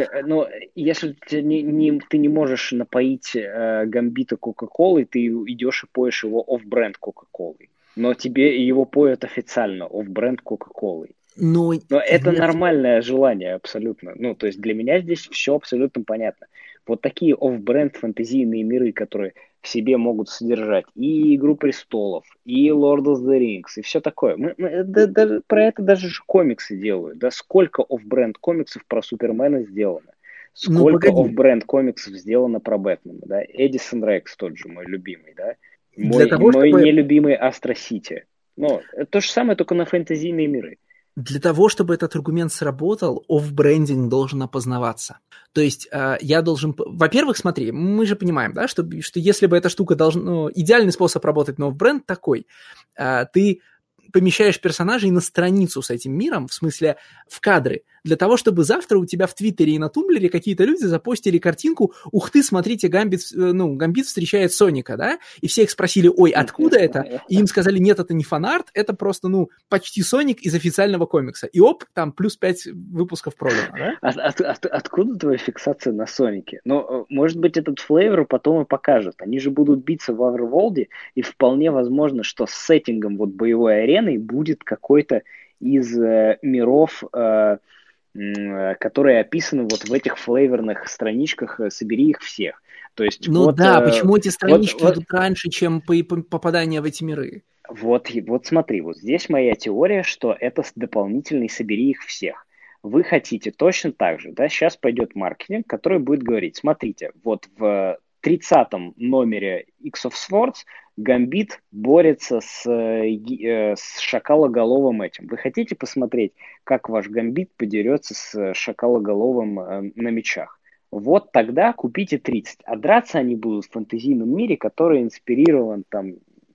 если ты не можешь напоить Гамбита Кока-Колой, ты идешь и поешь его оф-бренд Кока-Колой. Но тебе его поют официально оф-бренд Кока-Колой. Но это нормальное желание абсолютно. То есть для меня здесь все абсолютно понятно. Вот такие оф-бренд фэнтезийные миры, которые в себе могут содержать и «Игру престолов», и «Lord of the Rings», и все такое. Про это даже комиксы делают. Да? Сколько оф-бренд комиксов про Супермена сделано? Сколько оф-бренд комиксов сделано про Бэтмена? Да? Эдисон Рекс тот же, мой любимый. Да? Мой нелюбимый Астро Сити. То же самое, только на фэнтезийные миры. Для того, чтобы этот аргумент сработал, офф-брендинг должен опознаваться. То есть я должен... Во-первых, смотри, мы же понимаем, да, что если бы эта штука должна... идеальный способ работать на офф-бренд такой. Ты помещаешь персонажей на страницу с этим миром, в смысле в кадры, для того, чтобы завтра у тебя в Твиттере и на Тумблере какие-то люди запостили картинку: «Ух ты, смотрите, Гамбит встречает Соника», да? И все их спросили: «Ой, откуда это?» И им сказали: «Нет, это не фанарт, это просто, почти Соник из официального комикса». И оп, там плюс 5 выпусков продано, да? Откуда твоя фиксация на Сонике? Может быть, этот флейвор потом и покажут. Они же будут биться в Аверволде, и вполне возможно, что с сеттингом боевой арены будет какой-то из миров... которые описаны в этих флейверных страничках, собери их всех. То есть, почему эти странички идут раньше, чем попадание в эти миры? Смотри, здесь моя теория, что это дополнительный собери их всех. Вы хотите точно так же, да, сейчас пойдет маркетинг, который будет говорить: смотрите, в 30-м номере X of Swords Гамбит борется с шакалоголовым этим. Вы хотите посмотреть, как ваш Гамбит подерется с шакалоголовым на мечах? Вот тогда купите 30. А драться они будут в фэнтезийном мире, который инспирирован, Lord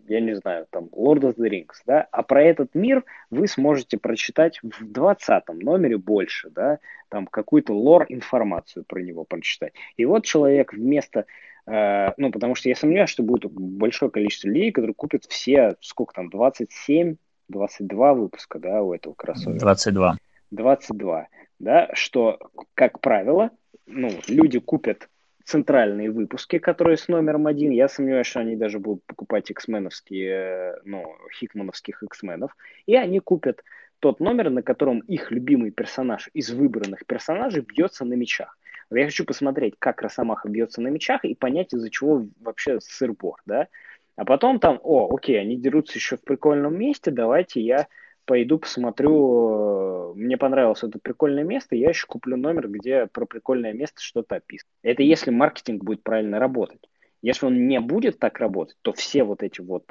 of the Rings. Да? А про этот мир вы сможете прочитать в 20-м номере больше, да? Там какую-то лор-информацию про него прочитать. И человек вместо Ну, потому что я сомневаюсь, что будет большое количество людей, которые купят все, сколько там, 27, 22 выпуска, да, у этого кроссовера. 22. 22, да, что, как правило, ну, люди купят центральные выпуски, которые с номером 1. Я сомневаюсь, что они даже будут покупать X-меновские, ну, хикмановских X-менов. И они купят тот номер, на котором их любимый персонаж из выбранных персонажей бьется на мечах. Я хочу посмотреть, как Росомаха бьется на мечах и понять, из-за чего вообще сыр-бор, да. А потом там, о, окей, они дерутся еще в прикольном месте, давайте я пойду посмотрю, мне понравилось это прикольное место, я еще куплю номер, где про прикольное место что-то описано. Это если маркетинг будет правильно работать. Если он не будет так работать, то все вот эти вот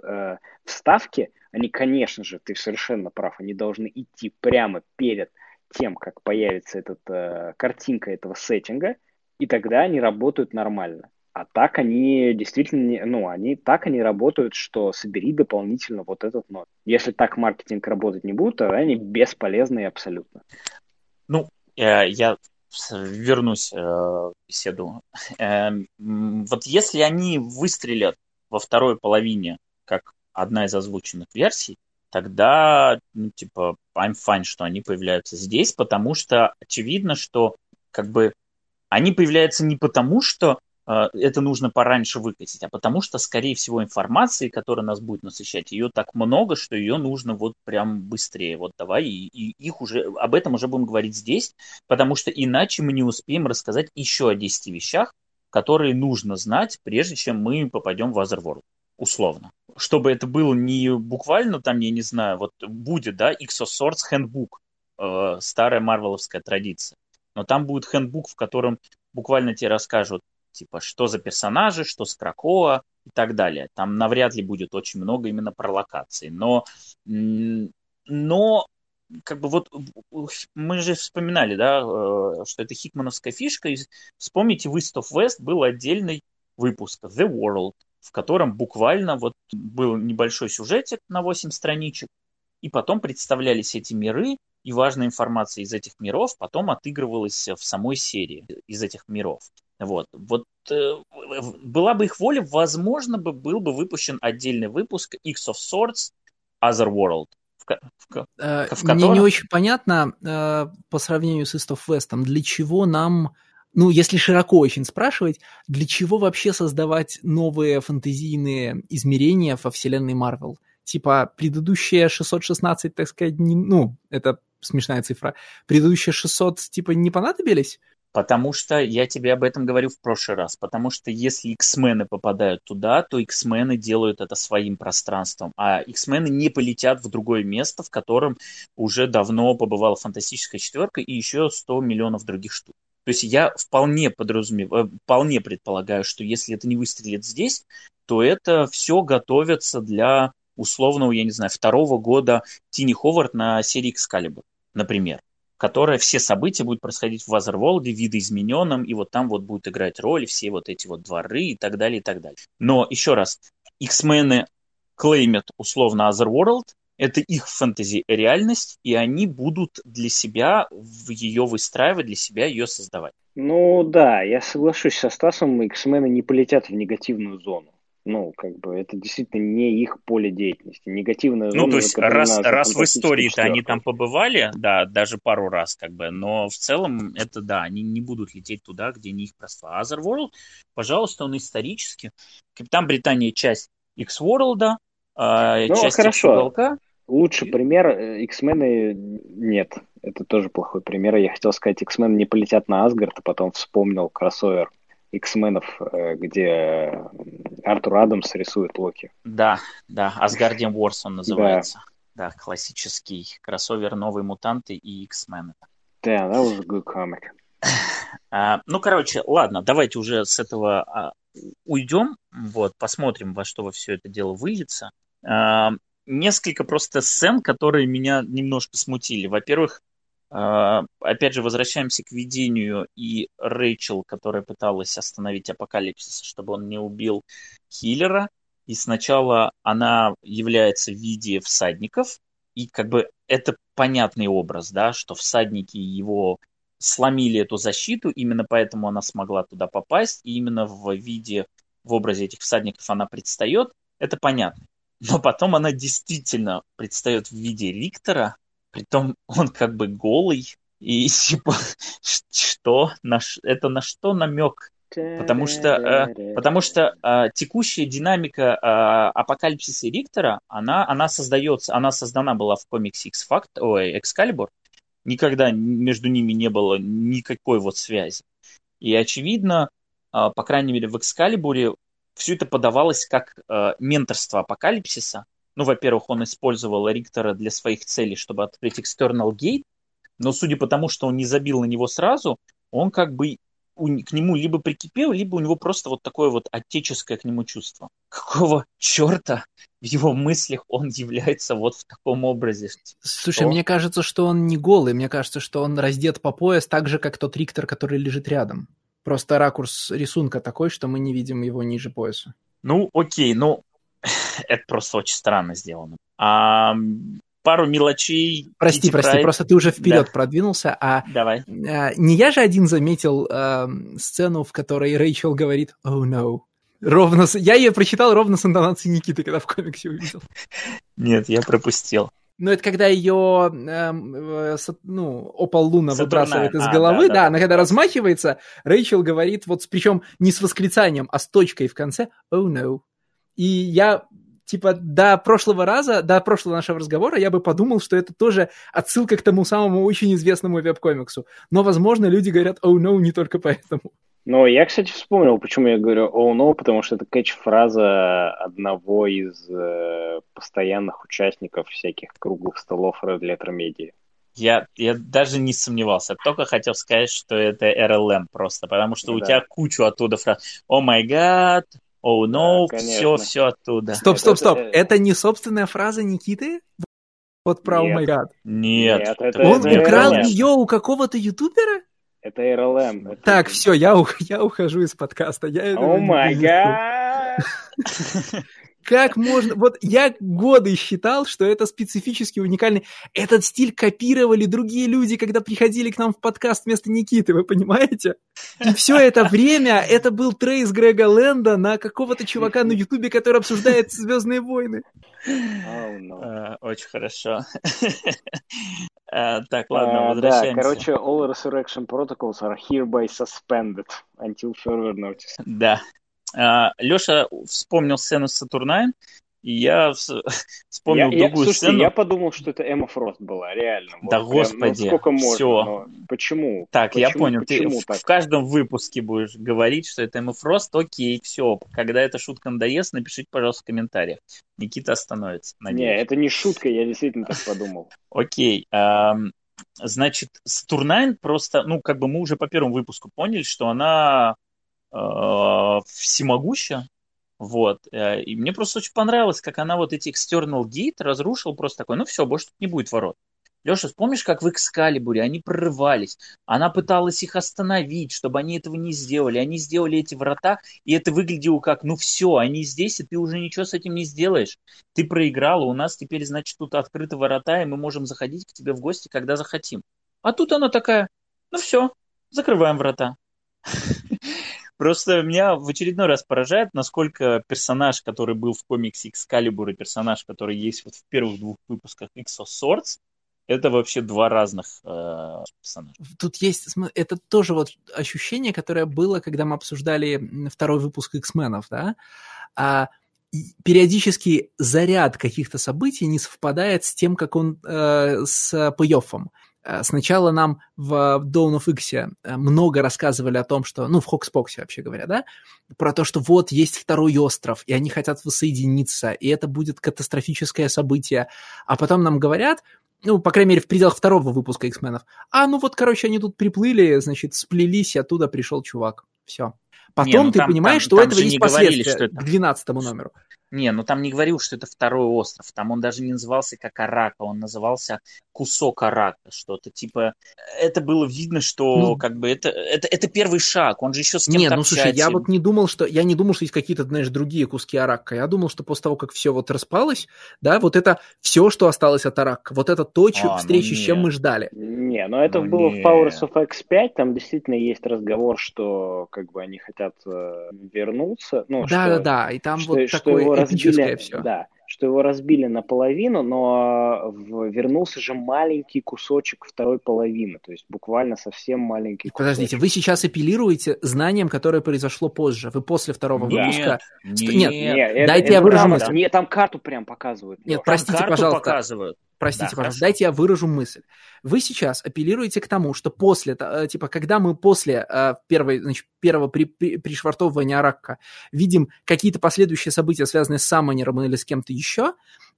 вставки, они, конечно же, ты совершенно прав, они должны идти прямо перед тем, как появится этот, картинка этого сеттинга, и тогда они работают нормально. А так они действительно, ну, они так они работают, что собери дополнительно вот этот номер. Если так маркетинг работать не будет, то они бесполезны абсолютно. Ну, я вернусь в беседу. Вот если они выстрелят во второй половине, как одна из озвученных версий, тогда, ну, типа, I'm fine, что они появляются здесь, потому что очевидно, что, как бы, они появляются не потому, что это нужно пораньше выкатить, а потому что, скорее всего, информации, которая нас будет насыщать, ее так много, что ее нужно вот прям быстрее. Вот давай, и их уже, об этом уже будем говорить здесь, потому что иначе мы не успеем рассказать еще о 10 вещах, которые нужно знать, прежде чем мы попадем в Otherworld, условно. Чтобы это было не буквально, там, я не знаю, вот будет, да, X of Swords Handbook, старая марвеловская традиция, но там будет хэндбук, в котором буквально тебе расскажут, типа, что за персонажи, что с Кракоа и так далее. Там навряд ли будет очень много именно про локации. Но как бы вот мы же вспоминали, да, что это хикмановская фишка. И вспомните, в East of West был отдельный выпуск The World, в котором буквально вот был небольшой сюжетик на 8 страничек, и потом представлялись эти миры, и важная информация из этих миров потом отыгрывалась в самой серии из этих миров. Вот была бы их воля, возможно, был бы выпущен отдельный выпуск X of Swords Otherworld. Мне не очень понятно по сравнению с East of West, для чего нам, ну, если широко очень спрашивать, для чего вообще создавать новые фэнтезийные измерения во вселенной Marvel? Типа предыдущие 616, так сказать, не, ну, это смешная цифра, предыдущие 600 типа не понадобились? Потому что я тебе об этом говорю в прошлый раз. Потому что если X-мены попадают туда, то X-мены делают это своим пространством. А X-мены не полетят в другое место, в котором уже давно побывала Фантастическая четверка и еще 100 миллионов других штук. То есть я вполне предполагаю, что если это не выстрелит здесь, то это все готовится для условного, я не знаю, второго года Тини Ховард на серии Excalibur, например, которая все события будут происходить в Otherworld, видоизмененном, и вот там вот будут играть роли все вот эти вот дворы и так далее, и так далее. Но, еще раз, X-мены клеймят условно Otherworld, это их фэнтези-реальность, и они будут для себя ее выстраивать, для себя ее создавать. Ну да, я соглашусь со Стасом, X-мены не полетят в негативную зону. Ну, как бы, это действительно не их поле деятельности. Негативная зона... Ну, то есть, раз в истории-то они там побывали, да, даже пару раз, как бы, но в целом, это, да, они не будут лететь туда, где не их пространство. А Otherworld, пожалуйста, он исторически. Капитан Британия — часть X-World, часть X-уголка. Лучший пример X-мены нет. Это тоже плохой пример. Я хотел сказать, X-мены не полетят на Асгард, а потом вспомнил кроссовер X-менов, где Артур Адамс рисует Локи. Да, Asgardian Wars он называется. Да, классический кроссовер «Новые мутанты» и X-мены. Да, that was a good comic. Ну, короче, ладно, давайте уже с этого уйдем, вот, посмотрим, во что все это дело выльется. Несколько просто сцен, которые меня немножко смутили. Во-первых, опять же, возвращаемся к видению и Рэйчел, которая пыталась остановить апокалипсис, чтобы он не убил Хиллера. И сначала она является в виде всадников. И как бы это понятный образ, да, что всадники его сломили эту защиту. Именно поэтому она смогла туда попасть. И именно в виде в образе этих всадников она предстает, это понятно. Но потом она действительно предстает в виде Риктора, притом он как бы голый, и типа, что? Это на что намек? Потому что текущая динамика апокалипсиса Риктора, она создается, она создана была в комиксе Excalibur, никогда между ними не было никакой вот связи. И очевидно, по крайней мере в Экскалибуре все это подавалось как менторство апокалипсиса. Ну, во-первых, он использовал Риктора для своих целей, чтобы открыть External Gate, но судя по тому, что он не забил на него сразу, он как бы к нему либо прикипел, либо у него просто вот такое вот отеческое к нему чувство. Какого черта в его мыслях он является вот в таком образе? Слушай, что? Мне кажется, что он не голый, мне кажется, что он раздет по пояс так же, как тот Риктор, который лежит рядом. Просто ракурс рисунка такой, что мы не видим его ниже пояса. Ну, окей, ну, это просто очень странно сделано. Пару мелочей. Прости, просто ты уже вперед продвинулся. Давай. Не я же один заметил сцену, в которой Рэйчел говорит «Oh, no». Я ее прочитал ровно с интонацией Никиты, когда в комиксе увидел. Нет, я пропустил. Ну, это когда ее Опал Луна выбрасывает из головы, да, она когда размахивается, Рэйчел говорит, вот причем не с восклицанием, а с точкой в конце «Oh, no». И я... Типа, до прошлого нашего разговора я бы подумал, что это тоже отсылка к тому самому очень известному веб-комиксу. Но, возможно, люди говорят «Oh, no» не только поэтому. Ну, я, кстати, вспомнил, почему я говорю «Oh, no», потому что это кэтч-фраза одного из постоянных участников всяких круглых столов Red Letter Media. Я даже не сомневался, только хотел сказать, что это РЛМ просто, потому что у тебя кучу оттуда фраз «Oh, my God», «Оу, ноу», все оттуда. Стоп. Это не собственная фраза Никиты? Вот про «О май гад». Нет. Он украл ее у какого-то ютубера? Это РЛМ. Так, все, я ухожу из подкаста. «О май гад». Как можно... Вот я годы считал, что это специфически уникальный... Этот стиль копировали другие люди, когда приходили к нам в подкаст вместо Никиты, вы понимаете? И все это время это был трейс Грега Лэнда на какого-то чувака на Ютубе, который обсуждает «Звездные войны». Oh, no. Очень хорошо. Так, ладно, возвращаемся. Да, короче, all resurrection protocols are hereby suspended until further notice. Да. Леша вспомнил сцену с Сатурнайн, и я вспомнил другую сцену. Слушайте, я подумал, что это Эмма Фрост была, реально. Да вот, господи, прям, сколько можно, все. Почему? Так, почему, я понял, ты так? В каждом выпуске будешь говорить, что это Эмма Фрост, окей, все. Когда эта шутка надоест, напишите, пожалуйста, в комментариях. Никита остановится, надеюсь. Не, это не шутка, я действительно так подумал. Окей, значит, Сатурнайн просто, мы уже по первому выпуску поняли, что она... всемогуща, вот, и мне просто очень понравилось, как она вот эти external gate разрушила, просто такой, все, больше тут не будет ворот. Леша, вспомнишь, как в Экскалибуре они прорывались, она пыталась их остановить, чтобы они этого не сделали, они сделали эти врата, и это выглядело как, все, они здесь, и ты уже ничего с этим не сделаешь, ты проиграла, у нас теперь, значит, тут открыты врата, и мы можем заходить к тебе в гости, когда захотим. А тут она такая, все, закрываем врата. Просто меня в очередной раз поражает, насколько персонаж, который был в комиксе Excalibur, и персонаж, который есть вот в первых двух выпусках X of Swords, это вообще два разных персонажа. Тут есть... Это тоже вот ощущение, которое было, когда мы обсуждали второй выпуск X-Менов, да? Периодически заряд каких-то событий не совпадает с тем, как он с пей-оффом. Сначала нам в Dawn of X много рассказывали о том, что... в Хокспоксе, вообще говоря, да? Про то, что вот есть второй остров, и они хотят воссоединиться, и это будет катастрофическое событие. А потом нам говорят, по крайней мере, в пределах второго выпуска X-Men'ов, они тут приплыли, значит, сплелись, и оттуда пришел чувак. Все. Потом ты понимаешь, что у этого есть последствия к 12-му номеру. Не, ну там не говорил, что это второй остров. Там он даже не назывался как Арака, он назывался кусок Арака, что-то типа. Это было видно, что как бы это первый шаг. Он же еще с кем-то общается. Не, ну слушай, я вот не думал, что есть какие-то, знаешь, другие куски Арака. Я думал, что после того, как все вот распалось, да, вот это все, что осталось от Арака, вот это то, встречи, с чем мы ждали. Не, но это было в Powers of X5, там действительно есть разговор, что как бы они хотят вернуться. Ну, да, и там вот такое эпическое все. Да, что его разбили наполовину, но вернулся же маленький кусочек второй половины, то есть буквально совсем маленький кусочек. Подождите, вы сейчас апеллируете знанием, которое произошло позже, вы после второго выпуска... Нет, дайте я выражу мысль. Нет, там карту прям показывают. Нет, простите, пожалуйста. Показывают. Простите, пожалуйста, дайте я выражу мысль. Вы сейчас апеллируете к тому, что после, типа, когда мы после первого пришвартовывания Аракка видим какие-то последующие события, связанные с Саммонером или с кем-то еще,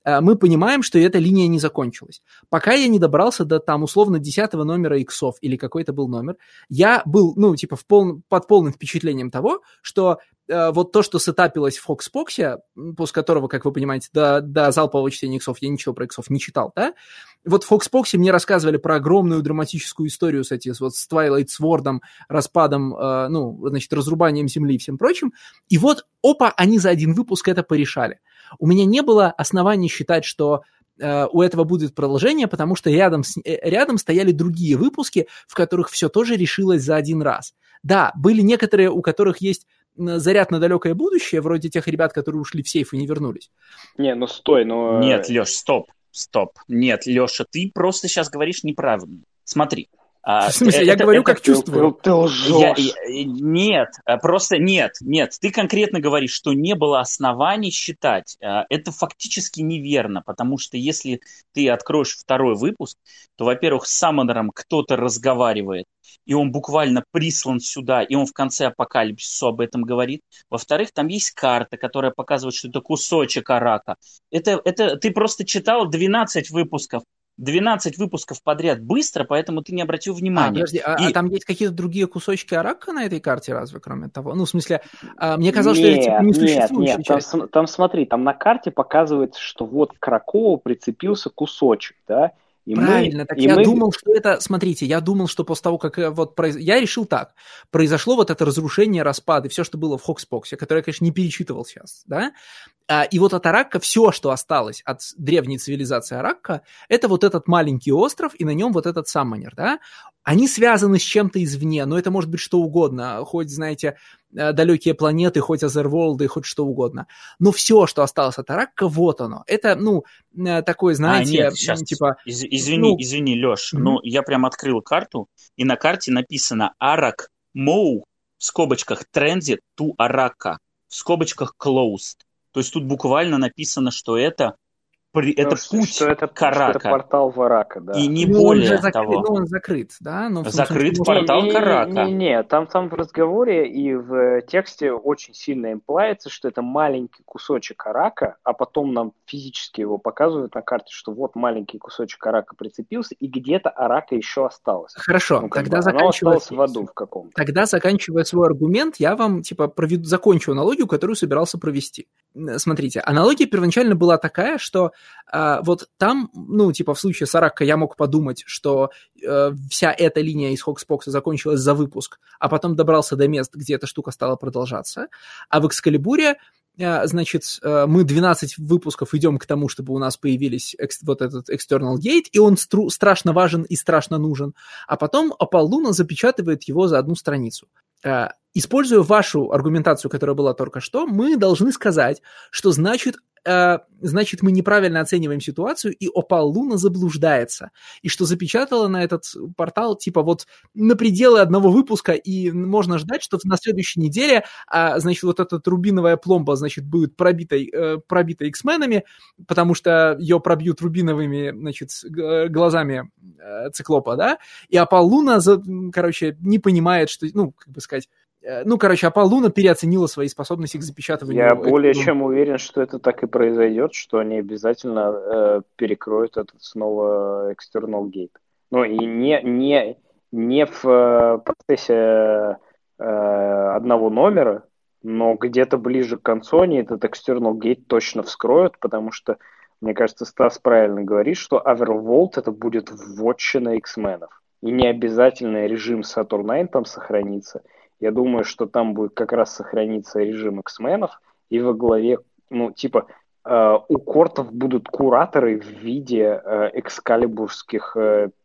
мы понимаем, что эта линия не закончилась. Пока я не добрался до, там, условно, 10-го номера иксов или какой-то был номер, я был, под полным впечатлением того, что вот то, что сетапилось в Фокс-Поксе, после которого, как вы понимаете, до залпового чтения иксов я ничего про иксов не читал, да? Вот в Фокс-Поксе мне рассказывали про огромную драматическую историю с Twilight Sword'ом, распадом, разрубанием Земли и всем прочим. И вот, опа, они за один выпуск это порешали. У меня не было оснований считать, что у этого будет продолжение, потому что рядом стояли другие выпуски, в которых все тоже решилось за один раз. Да, были некоторые, у которых есть заряд на далекое будущее, вроде тех ребят, которые ушли в сейф и не вернулись. Нет, Леш, стоп. Нет, Леша, ты просто сейчас говоришь неправильно. Смотри. В смысле, я говорю, как чувствую. Ты лжешь. Нет. Ты конкретно говоришь, что не было оснований считать. Это фактически неверно, потому что если ты откроешь второй выпуск, то, во-первых, с Саммонером кто-то разговаривает, и он буквально прислан сюда, и он в конце Апокалипсиса об этом говорит. Во-вторых, там есть карта, которая показывает, что это кусочек Арака. Это ты просто читал 12 выпусков. 12 выпусков подряд быстро, поэтому ты не обратил внимания. Подожди, а там есть какие-то другие кусочки Арака на этой карте разве, кроме того? Ну, в смысле, мне казалось, что это типа несуществующая часть. Там, смотри, там на карте показывается, что вот к Кракоу прицепился кусочек, да? Правильно, думал, что это... Смотрите, я думал, что после того, как... Я решил так. Произошло вот это разрушение, распад и все, что было в Хокспоксе, которое я, конечно, не перечитывал сейчас, да? И вот от Аракка все, что осталось от древней цивилизации Аракка, это вот этот маленький остров, и на нем вот этот Саммонер, да? Они связаны с чем-то извне, но это может быть что угодно, хоть, знаете, далекие планеты, хоть Азерволды, хоть что угодно. Но все, что осталось от Аракка, вот оно. Это, такое, знаете, типа... Извини, Леш, я прям открыл карту, и на карте написано «Арак Моу» в скобочках «Transit to Аракка» в скобочках «Closed». То есть тут буквально написано, что это путь к Арака. Это портал в Арака, да. И не более того. Он закрыт, да? Закрыт портал к Арака. Не, там в разговоре и в тексте очень сильно имплается, что это маленький кусочек Арака, а потом нам физически его показывают на карте, что вот маленький кусочек Арака прицепился, и где-то Арака еще осталось. Хорошо, тогда заканчивая... в аду в каком-то. Тогда, заканчивая свой аргумент, я вам, закончу аналогию, которую собирался провести. Смотрите, аналогия первоначально была такая, что вот там, в случае с Аракко я мог подумать, что вся эта линия из Хокспокса закончилась за выпуск, а потом добрался до мест, где эта штука стала продолжаться. А в Экскалибуре, мы 12 выпусков идем к тому, чтобы у нас появились вот этот External Gate, и он страшно важен и страшно нужен. А потом Аполлуна запечатывает его за одну страницу. Используя вашу аргументацию, которая была только что, мы должны сказать, что значит, мы неправильно оцениваем ситуацию, и Опалуна заблуждается. И что запечатала на этот портал, на пределы одного выпуска, и можно ждать, что на следующей неделе, вот эта рубиновая пломба, будет пробита X-менами, потому что ее пробьют рубиновыми, глазами Циклопа, да? И Опалуна, не понимает, что, Аполлуна переоценила свои способности к запечатыванию. Я более чем уверен, что это так и произойдет, что они обязательно перекроют этот снова external gate. И не в процессе одного номера, но где-то ближе к концу они этот external gate точно вскроют, потому что, мне кажется, Стас правильно говорит, что Otherworld это будет вотчина X-менов. И не обязательно режим Сатурнайн там сохранится. Я думаю, что там будет как раз сохраниться режим X-менов, и во главе, ну, типа, у кортов будут кураторы в виде экскалибурских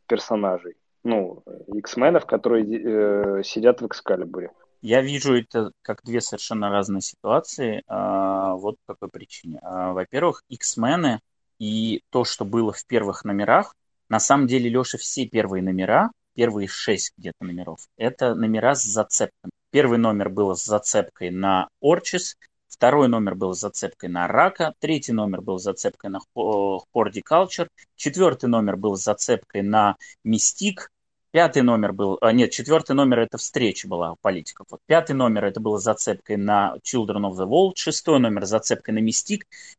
персонажей. Ну, X-менов, которые сидят в Экскалибуре. Я вижу это как две совершенно разные ситуации. Вот по какой причине. Во-первых, X-мены и то, что было в первых номерах. На самом деле, Леша, все первые номера, первые 6 где-то номеров, это номера с зацепками. Первый номер был с зацепкой на Орчис, второй номер был с зацепкой на Рака, третий номер был с зацепкой на Хордикалчер, четвертый номер был с зацепкой на Мистик, пятый номер был... четвертый номер это встреча была у политиков. Вот. Пятый номер это было с зацепкой на Children of the World. Шестой номер с зацепкой на Mystic.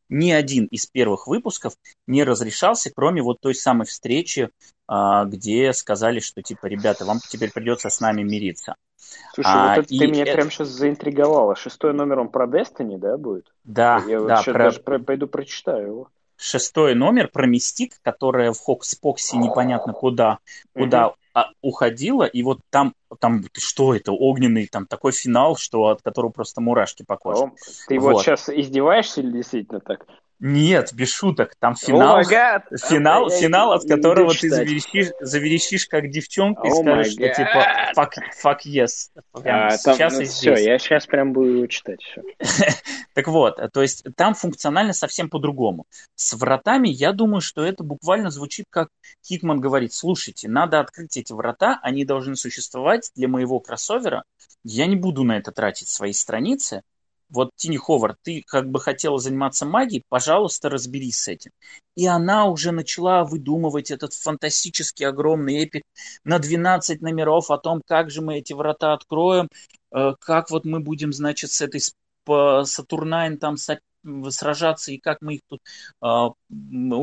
Ни один из первых выпусков не разрешался, кроме вот той самой встречи, где сказали, что типа, ребята, вам теперь придется с нами мириться. Слушай, вот это ты меня прямо сейчас заинтриговала. Шестой номер он про Destiny, да, будет? Да. Я вот сейчас даже пойду прочитаю его. Шестой номер про Mystic, которая в Хокс-Поксе непонятно куда уходила, и вот там что это, огненный, там такой финал, что от которого просто мурашки по коже. Ты вот сейчас издеваешься или действительно так? Нет, без шуток, там финал, от которого ты заверещишь как девчонка и скажешь, что типа fuck yes. Сейчас и здесь. Все, я сейчас прям буду его читать. Так вот, то есть там функционально совсем по-другому. С вратами, я думаю, что это буквально звучит, как Хикман говорит, слушайте, надо открыть эти врата, они должны существовать для моего кроссовера, я не буду на это тратить свои страницы. Вот, Тини Ховард, ты как бы хотела заниматься магией, пожалуйста, разберись с этим. И она уже начала выдумывать этот фантастически огромный эпик на 12 номеров о том, как же мы эти врата откроем, как вот мы будем, значит, с этой Сатурнайн там сражаться, и как мы их тут у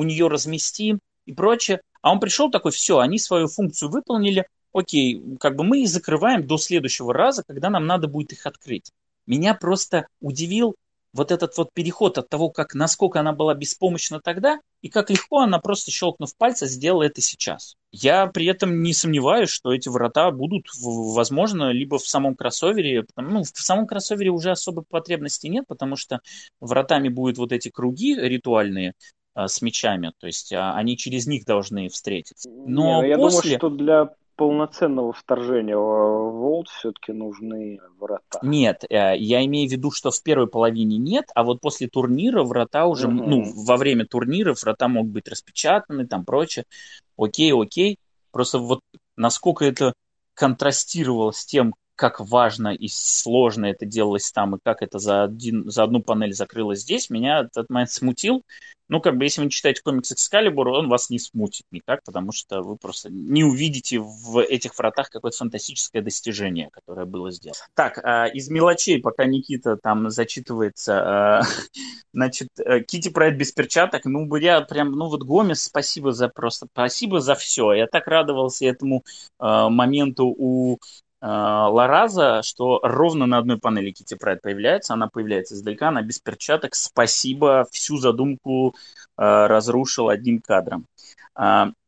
нее разместим и прочее. А он пришел такой, все, они свою функцию выполнили, окей, как бы мы их закрываем до следующего раза, когда нам надо будет их открыть. Меня просто удивил вот этот вот переход от того, как насколько она была беспомощна тогда, и как легко она просто, щелкнув пальцем, сделала это сейчас. Я при этом не сомневаюсь, что эти врата будут, возможно, либо в самом кроссовере. Ну, в самом кроссовере уже особой потребности нет, потому что вратами будут вот эти круги ритуальные с мечами, то есть они через них должны встретиться. Но я думаю, что для полноценного вторжения в World все-таки нужны врата. Нет, я имею в виду, что в первой половине нет, а вот после турнира врата уже, во время турнира врата могут быть распечатаны, там прочее. Окей. Просто вот насколько это контрастировало с тем, как важно и сложно это делалось там, и как это за одну панель закрылось здесь, меня этот момент смутил. Ну, как бы, если вы читаете комикс «Экскалибур», он вас не смутит никак, потому что вы просто не увидите в этих вратах какое-то фантастическое достижение, которое было сделано. Так, из мелочей, пока Никита там зачитывается, значит, Кити про это без перчаток, я прям, Гомес, спасибо за все. Я так радовался этому моменту у Лараза, что ровно на одной панели Кити Прайд появляется, она появляется издалека, она без перчаток, спасибо, всю задумку разрушил одним кадром.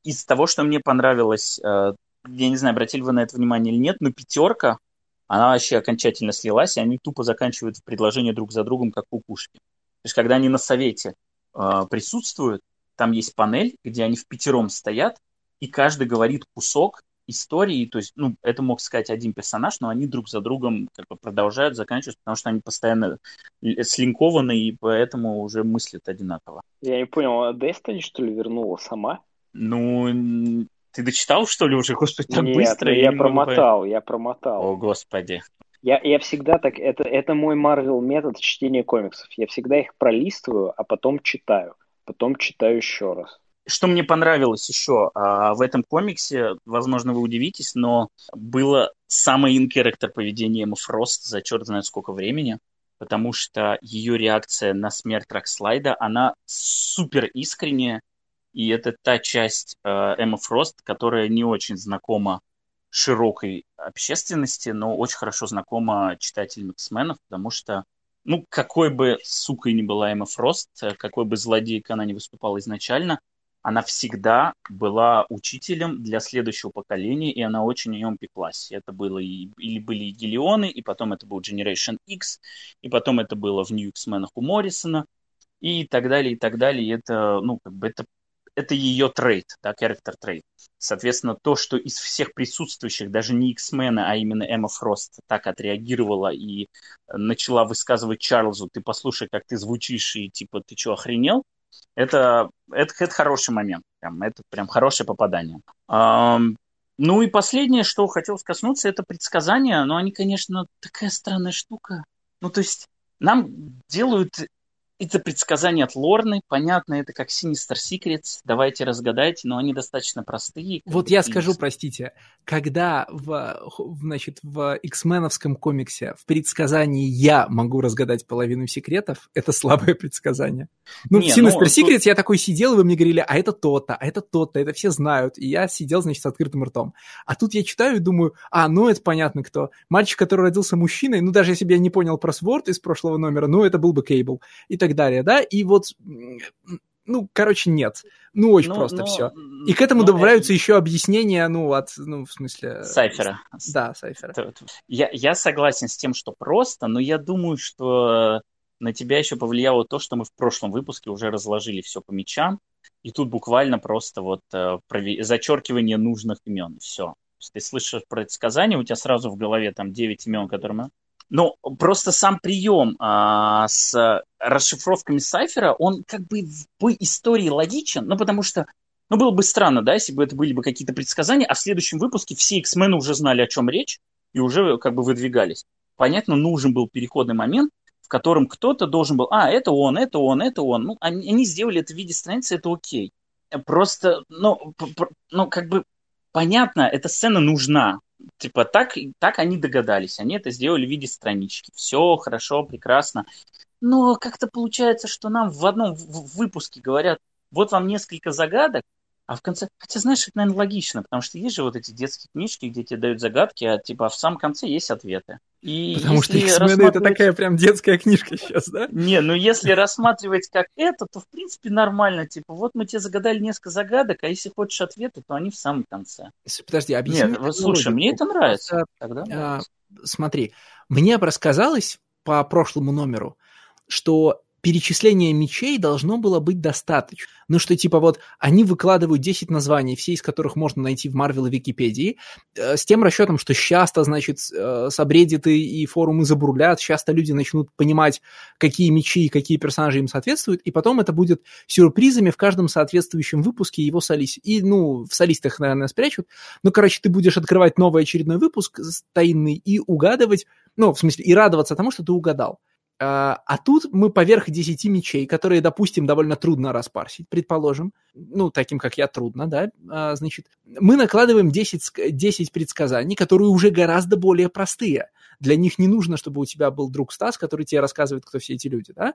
Из того, что мне понравилось, я не знаю, обратили вы на это внимание или нет, но пятерка, она вообще окончательно слилась, и они тупо заканчивают предложение друг за другом, как кукушки. То есть, когда они на совете присутствуют, там есть панель, где они впятером стоят, и каждый говорит кусок истории, то есть, это мог сказать один персонаж, но они друг за другом как бы продолжают, заканчиваются, потому что они постоянно слинкованы, и поэтому уже мыслят одинаково. Я не понял, а Destiny, что ли, вернула сама? Ты дочитал, что ли, уже? Господи, так быстро? Нет, я промотал. О, господи. Я всегда так, это мой Marvel метод чтения комиксов. Я всегда их пролистываю, а потом читаю еще раз. Что мне понравилось еще в этом комиксе, возможно, вы удивитесь, но было самое in-character поведение Эммы Фрост за черт знает сколько времени, потому что ее реакция на смерть Рокслайда, она супер искренняя, и это та часть Эммы Фрост, которая не очень знакома широкой общественности, но очень хорошо знакома читателям X-менов, потому что, ну, какой бы сукой ни была Эмма Фрост, какой бы злодейкой она ни выступала изначально, она всегда была учителем для следующего поколения, и она очень о нем пеклась. Это было были и Гиллионы, и потом это был Generation X, и потом это было в New X-Men у Моррисона, и так далее, и так далее. И это, ну, как бы это ее трейд, да, character трейд. Соответственно, то, что из всех присутствующих, даже не X-Men, а именно Эмма Фрост так отреагировала и начала высказывать Чарльзу: ты послушай, как ты звучишь, и типа, ты что, охренел? Это хороший момент. Это прям хорошее попадание. Ну и последнее, что хотелось коснуться, это предсказания. Но они, конечно, такая странная штука. Ну, то есть нам делают это предсказания от Лорны. Понятно, это как Sinister Secrets. Давайте разгадайте, но они достаточно простые. Вот я скажу, простите, когда в X-меновском комиксе в предсказании «я могу разгадать половину секретов», это слабое предсказание. Ну, в Sinister Secrets я такой сидел, и вы мне говорили: а это то-то, это все знают. И я сидел, значит, с открытым ртом. А тут я читаю и думаю: ну это понятно кто. Мальчик, который родился мужчиной, ну даже если бы я не понял кроссворд из прошлого номера, ну это был бы Кейбл. И так далее, да, и вот, ну, короче, нет, ну, очень просто все. И к этому добавляются еще объяснения, в смысле... Сайфера. Да, Сайфера. Я согласен с тем, что просто, но я думаю, что на тебя еще повлияло то, что мы в прошлом выпуске уже разложили все по мячам, и тут буквально просто зачеркивание нужных имен, все. Ты слышишь предсказания, у тебя сразу в голове там 9 имен, которые... Ну, просто сам прием с расшифровками Сайфера, он как бы по истории логичен, потому что, было бы странно, да, если бы это были бы какие-то предсказания, а в следующем выпуске все X-мены уже знали, о чем речь, и уже как бы выдвигались. Понятно, нужен был переходный момент, в котором кто-то должен был, это он, это он, это он. Ну, они сделали это в виде страницы, это окей. Просто, как бы понятно, эта сцена нужна. Типа так они догадались, они это сделали в виде странички. Все хорошо, прекрасно. Но как-то получается, что нам в одном выпуске говорят: вот вам несколько загадок, а в конце... Хотя, знаешь, это, наверное, логично, потому что есть же вот эти детские книжки, где тебе дают загадки, а в самом конце есть ответы. И потому что X-мены это такая прям детская книжка сейчас, да? Не, если рассматривать как это, то в принципе нормально. Типа, вот мы тебе загадали несколько загадок, а если хочешь ответы, то они в самом конце. Подожди, объясни. Нет, слушай, мне это нравится. Тогда смотри, мне рассказалось по прошлому номеру, что перечисление мечей должно было быть достаточно. Ну, что типа они выкладывают 10 названий, все из которых можно найти в Marvel и Википедии, с тем расчетом, что сейчас-то, значит, сабреддиты и форумы забурлят, сейчас-то люди начнут понимать, какие мечи и какие персонажи им соответствуют, и потом это будет сюрпризами в каждом соответствующем выпуске его солист. И, в солистах, наверное, спрячут. Ну, короче, ты будешь открывать новый очередной выпуск таинный и угадывать, и радоваться тому, что ты угадал. А тут мы поверх 10 мечей, которые, допустим, довольно трудно распарсить, предположим, таким, как я, трудно, да, значит, мы накладываем 10 предсказаний, которые уже гораздо более простые. Для них не нужно, чтобы у тебя был друг Стас, который тебе рассказывает, кто все эти люди, да,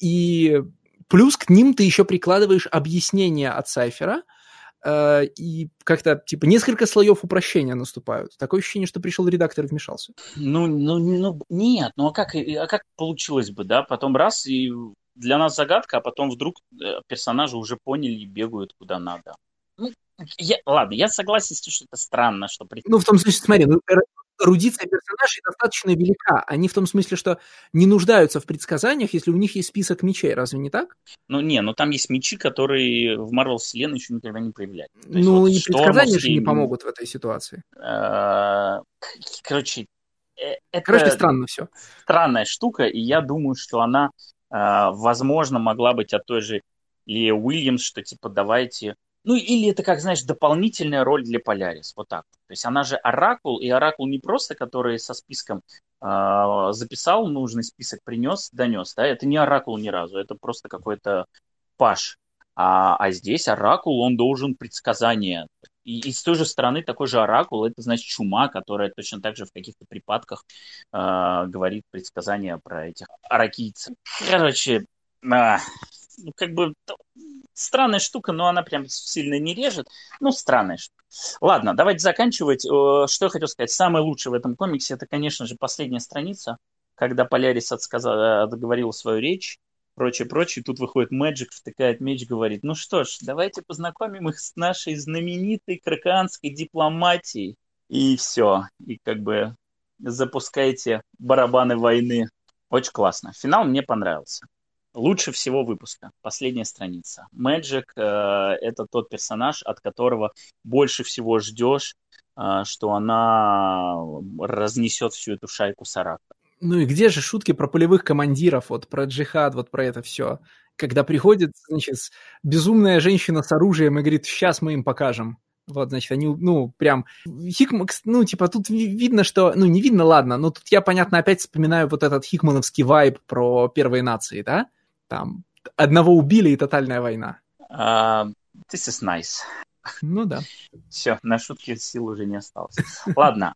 и плюс к ним ты еще прикладываешь объяснение от Сайфера, и как-то, типа, несколько слоев упрощения наступают. Такое ощущение, что пришел редактор и вмешался. Нет. А как получилось бы, да? Потом раз, и для нас загадка, а потом вдруг персонажи уже поняли и бегают куда надо. Я согласен с тем, что это странно, что... в том смысле, смотри, эрудиция персонажей достаточно велика. Они в том смысле, что не нуждаются в предсказаниях, если у них есть список мечей. Разве не так? Там есть мечи, которые в Marvel вселенной еще никогда не появлялись. И предсказания же не помогут в этой ситуации. Короче, это странно все. Странная штука, и я думаю, что она, возможно, могла быть от той же Ли Уильямс, что типа давайте... или это, как, знаешь, дополнительная роль для Полярис, вот так. То есть она же оракул, и оракул не просто, который со списком записал нужный список, принес, донес, да, это не оракул ни разу, это просто какой-то паш. А здесь оракул, он должен предсказания. И с той же стороны такой же оракул, это, значит, чума, которая точно так же в каких-то припадках говорит предсказания про этих аракийцев. Короче, Странная штука, но она прям сильно не режет. Ну, странная штука. Ладно, давайте заканчивать. Что я хотел сказать? Самое лучшее в этом комиксе, это, конечно же, последняя страница, когда Полярис отговорил свою речь, прочее. Тут выходит Мэджик, втыкает меч, говорит, ну что ж, давайте познакомим их с нашей знаменитой кракоанской дипломатией. И все. И как бы запускайте барабаны войны. Очень классно. Финал мне понравился. Лучше всего выпуска. Последняя страница. Мэджик это тот персонаж, от которого больше всего ждешь, что она разнесет всю эту шайку Сарака. Ну и где же шутки про полевых командиров, вот про джихад, вот про это все? Когда приходит, значит, безумная женщина с оружием и говорит, сейчас мы им покажем. Вот, значит, они, ну, прям... Ну, типа, тут видно, что... Ну, не видно, ладно, но тут я, понятно, опять вспоминаю вот этот хикмановский вайб про первые нации, да? Там одного убили и тотальная война. This is nice. Ну да. Все, на шутки сил уже не осталось. Ладно,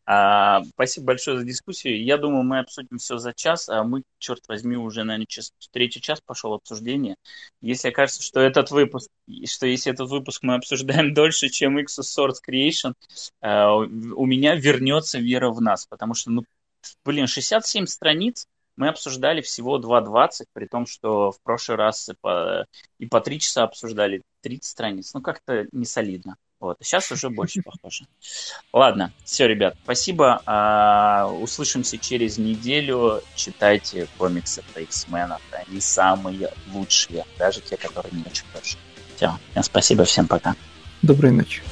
спасибо большое за дискуссию. Я думаю, мы обсудим все за час, а мы, черт возьми, уже, наверное, третий час пошел обсуждение. Если окажется, что этот выпуск мы обсуждаем дольше, чем X of Swords Creation, у меня вернется вера в нас, потому что, 67 страниц, мы обсуждали всего 2.20, при том, что в прошлый раз и по 3 часа обсуждали 30 страниц. Ну, как-то не солидно. Вот. Сейчас уже больше похоже. Ладно, все, ребят, спасибо. Услышимся через неделю. Читайте комиксы про X-Men. Они самые лучшие, даже те, которые не очень хорошие. Все, спасибо, всем пока. Доброй ночи.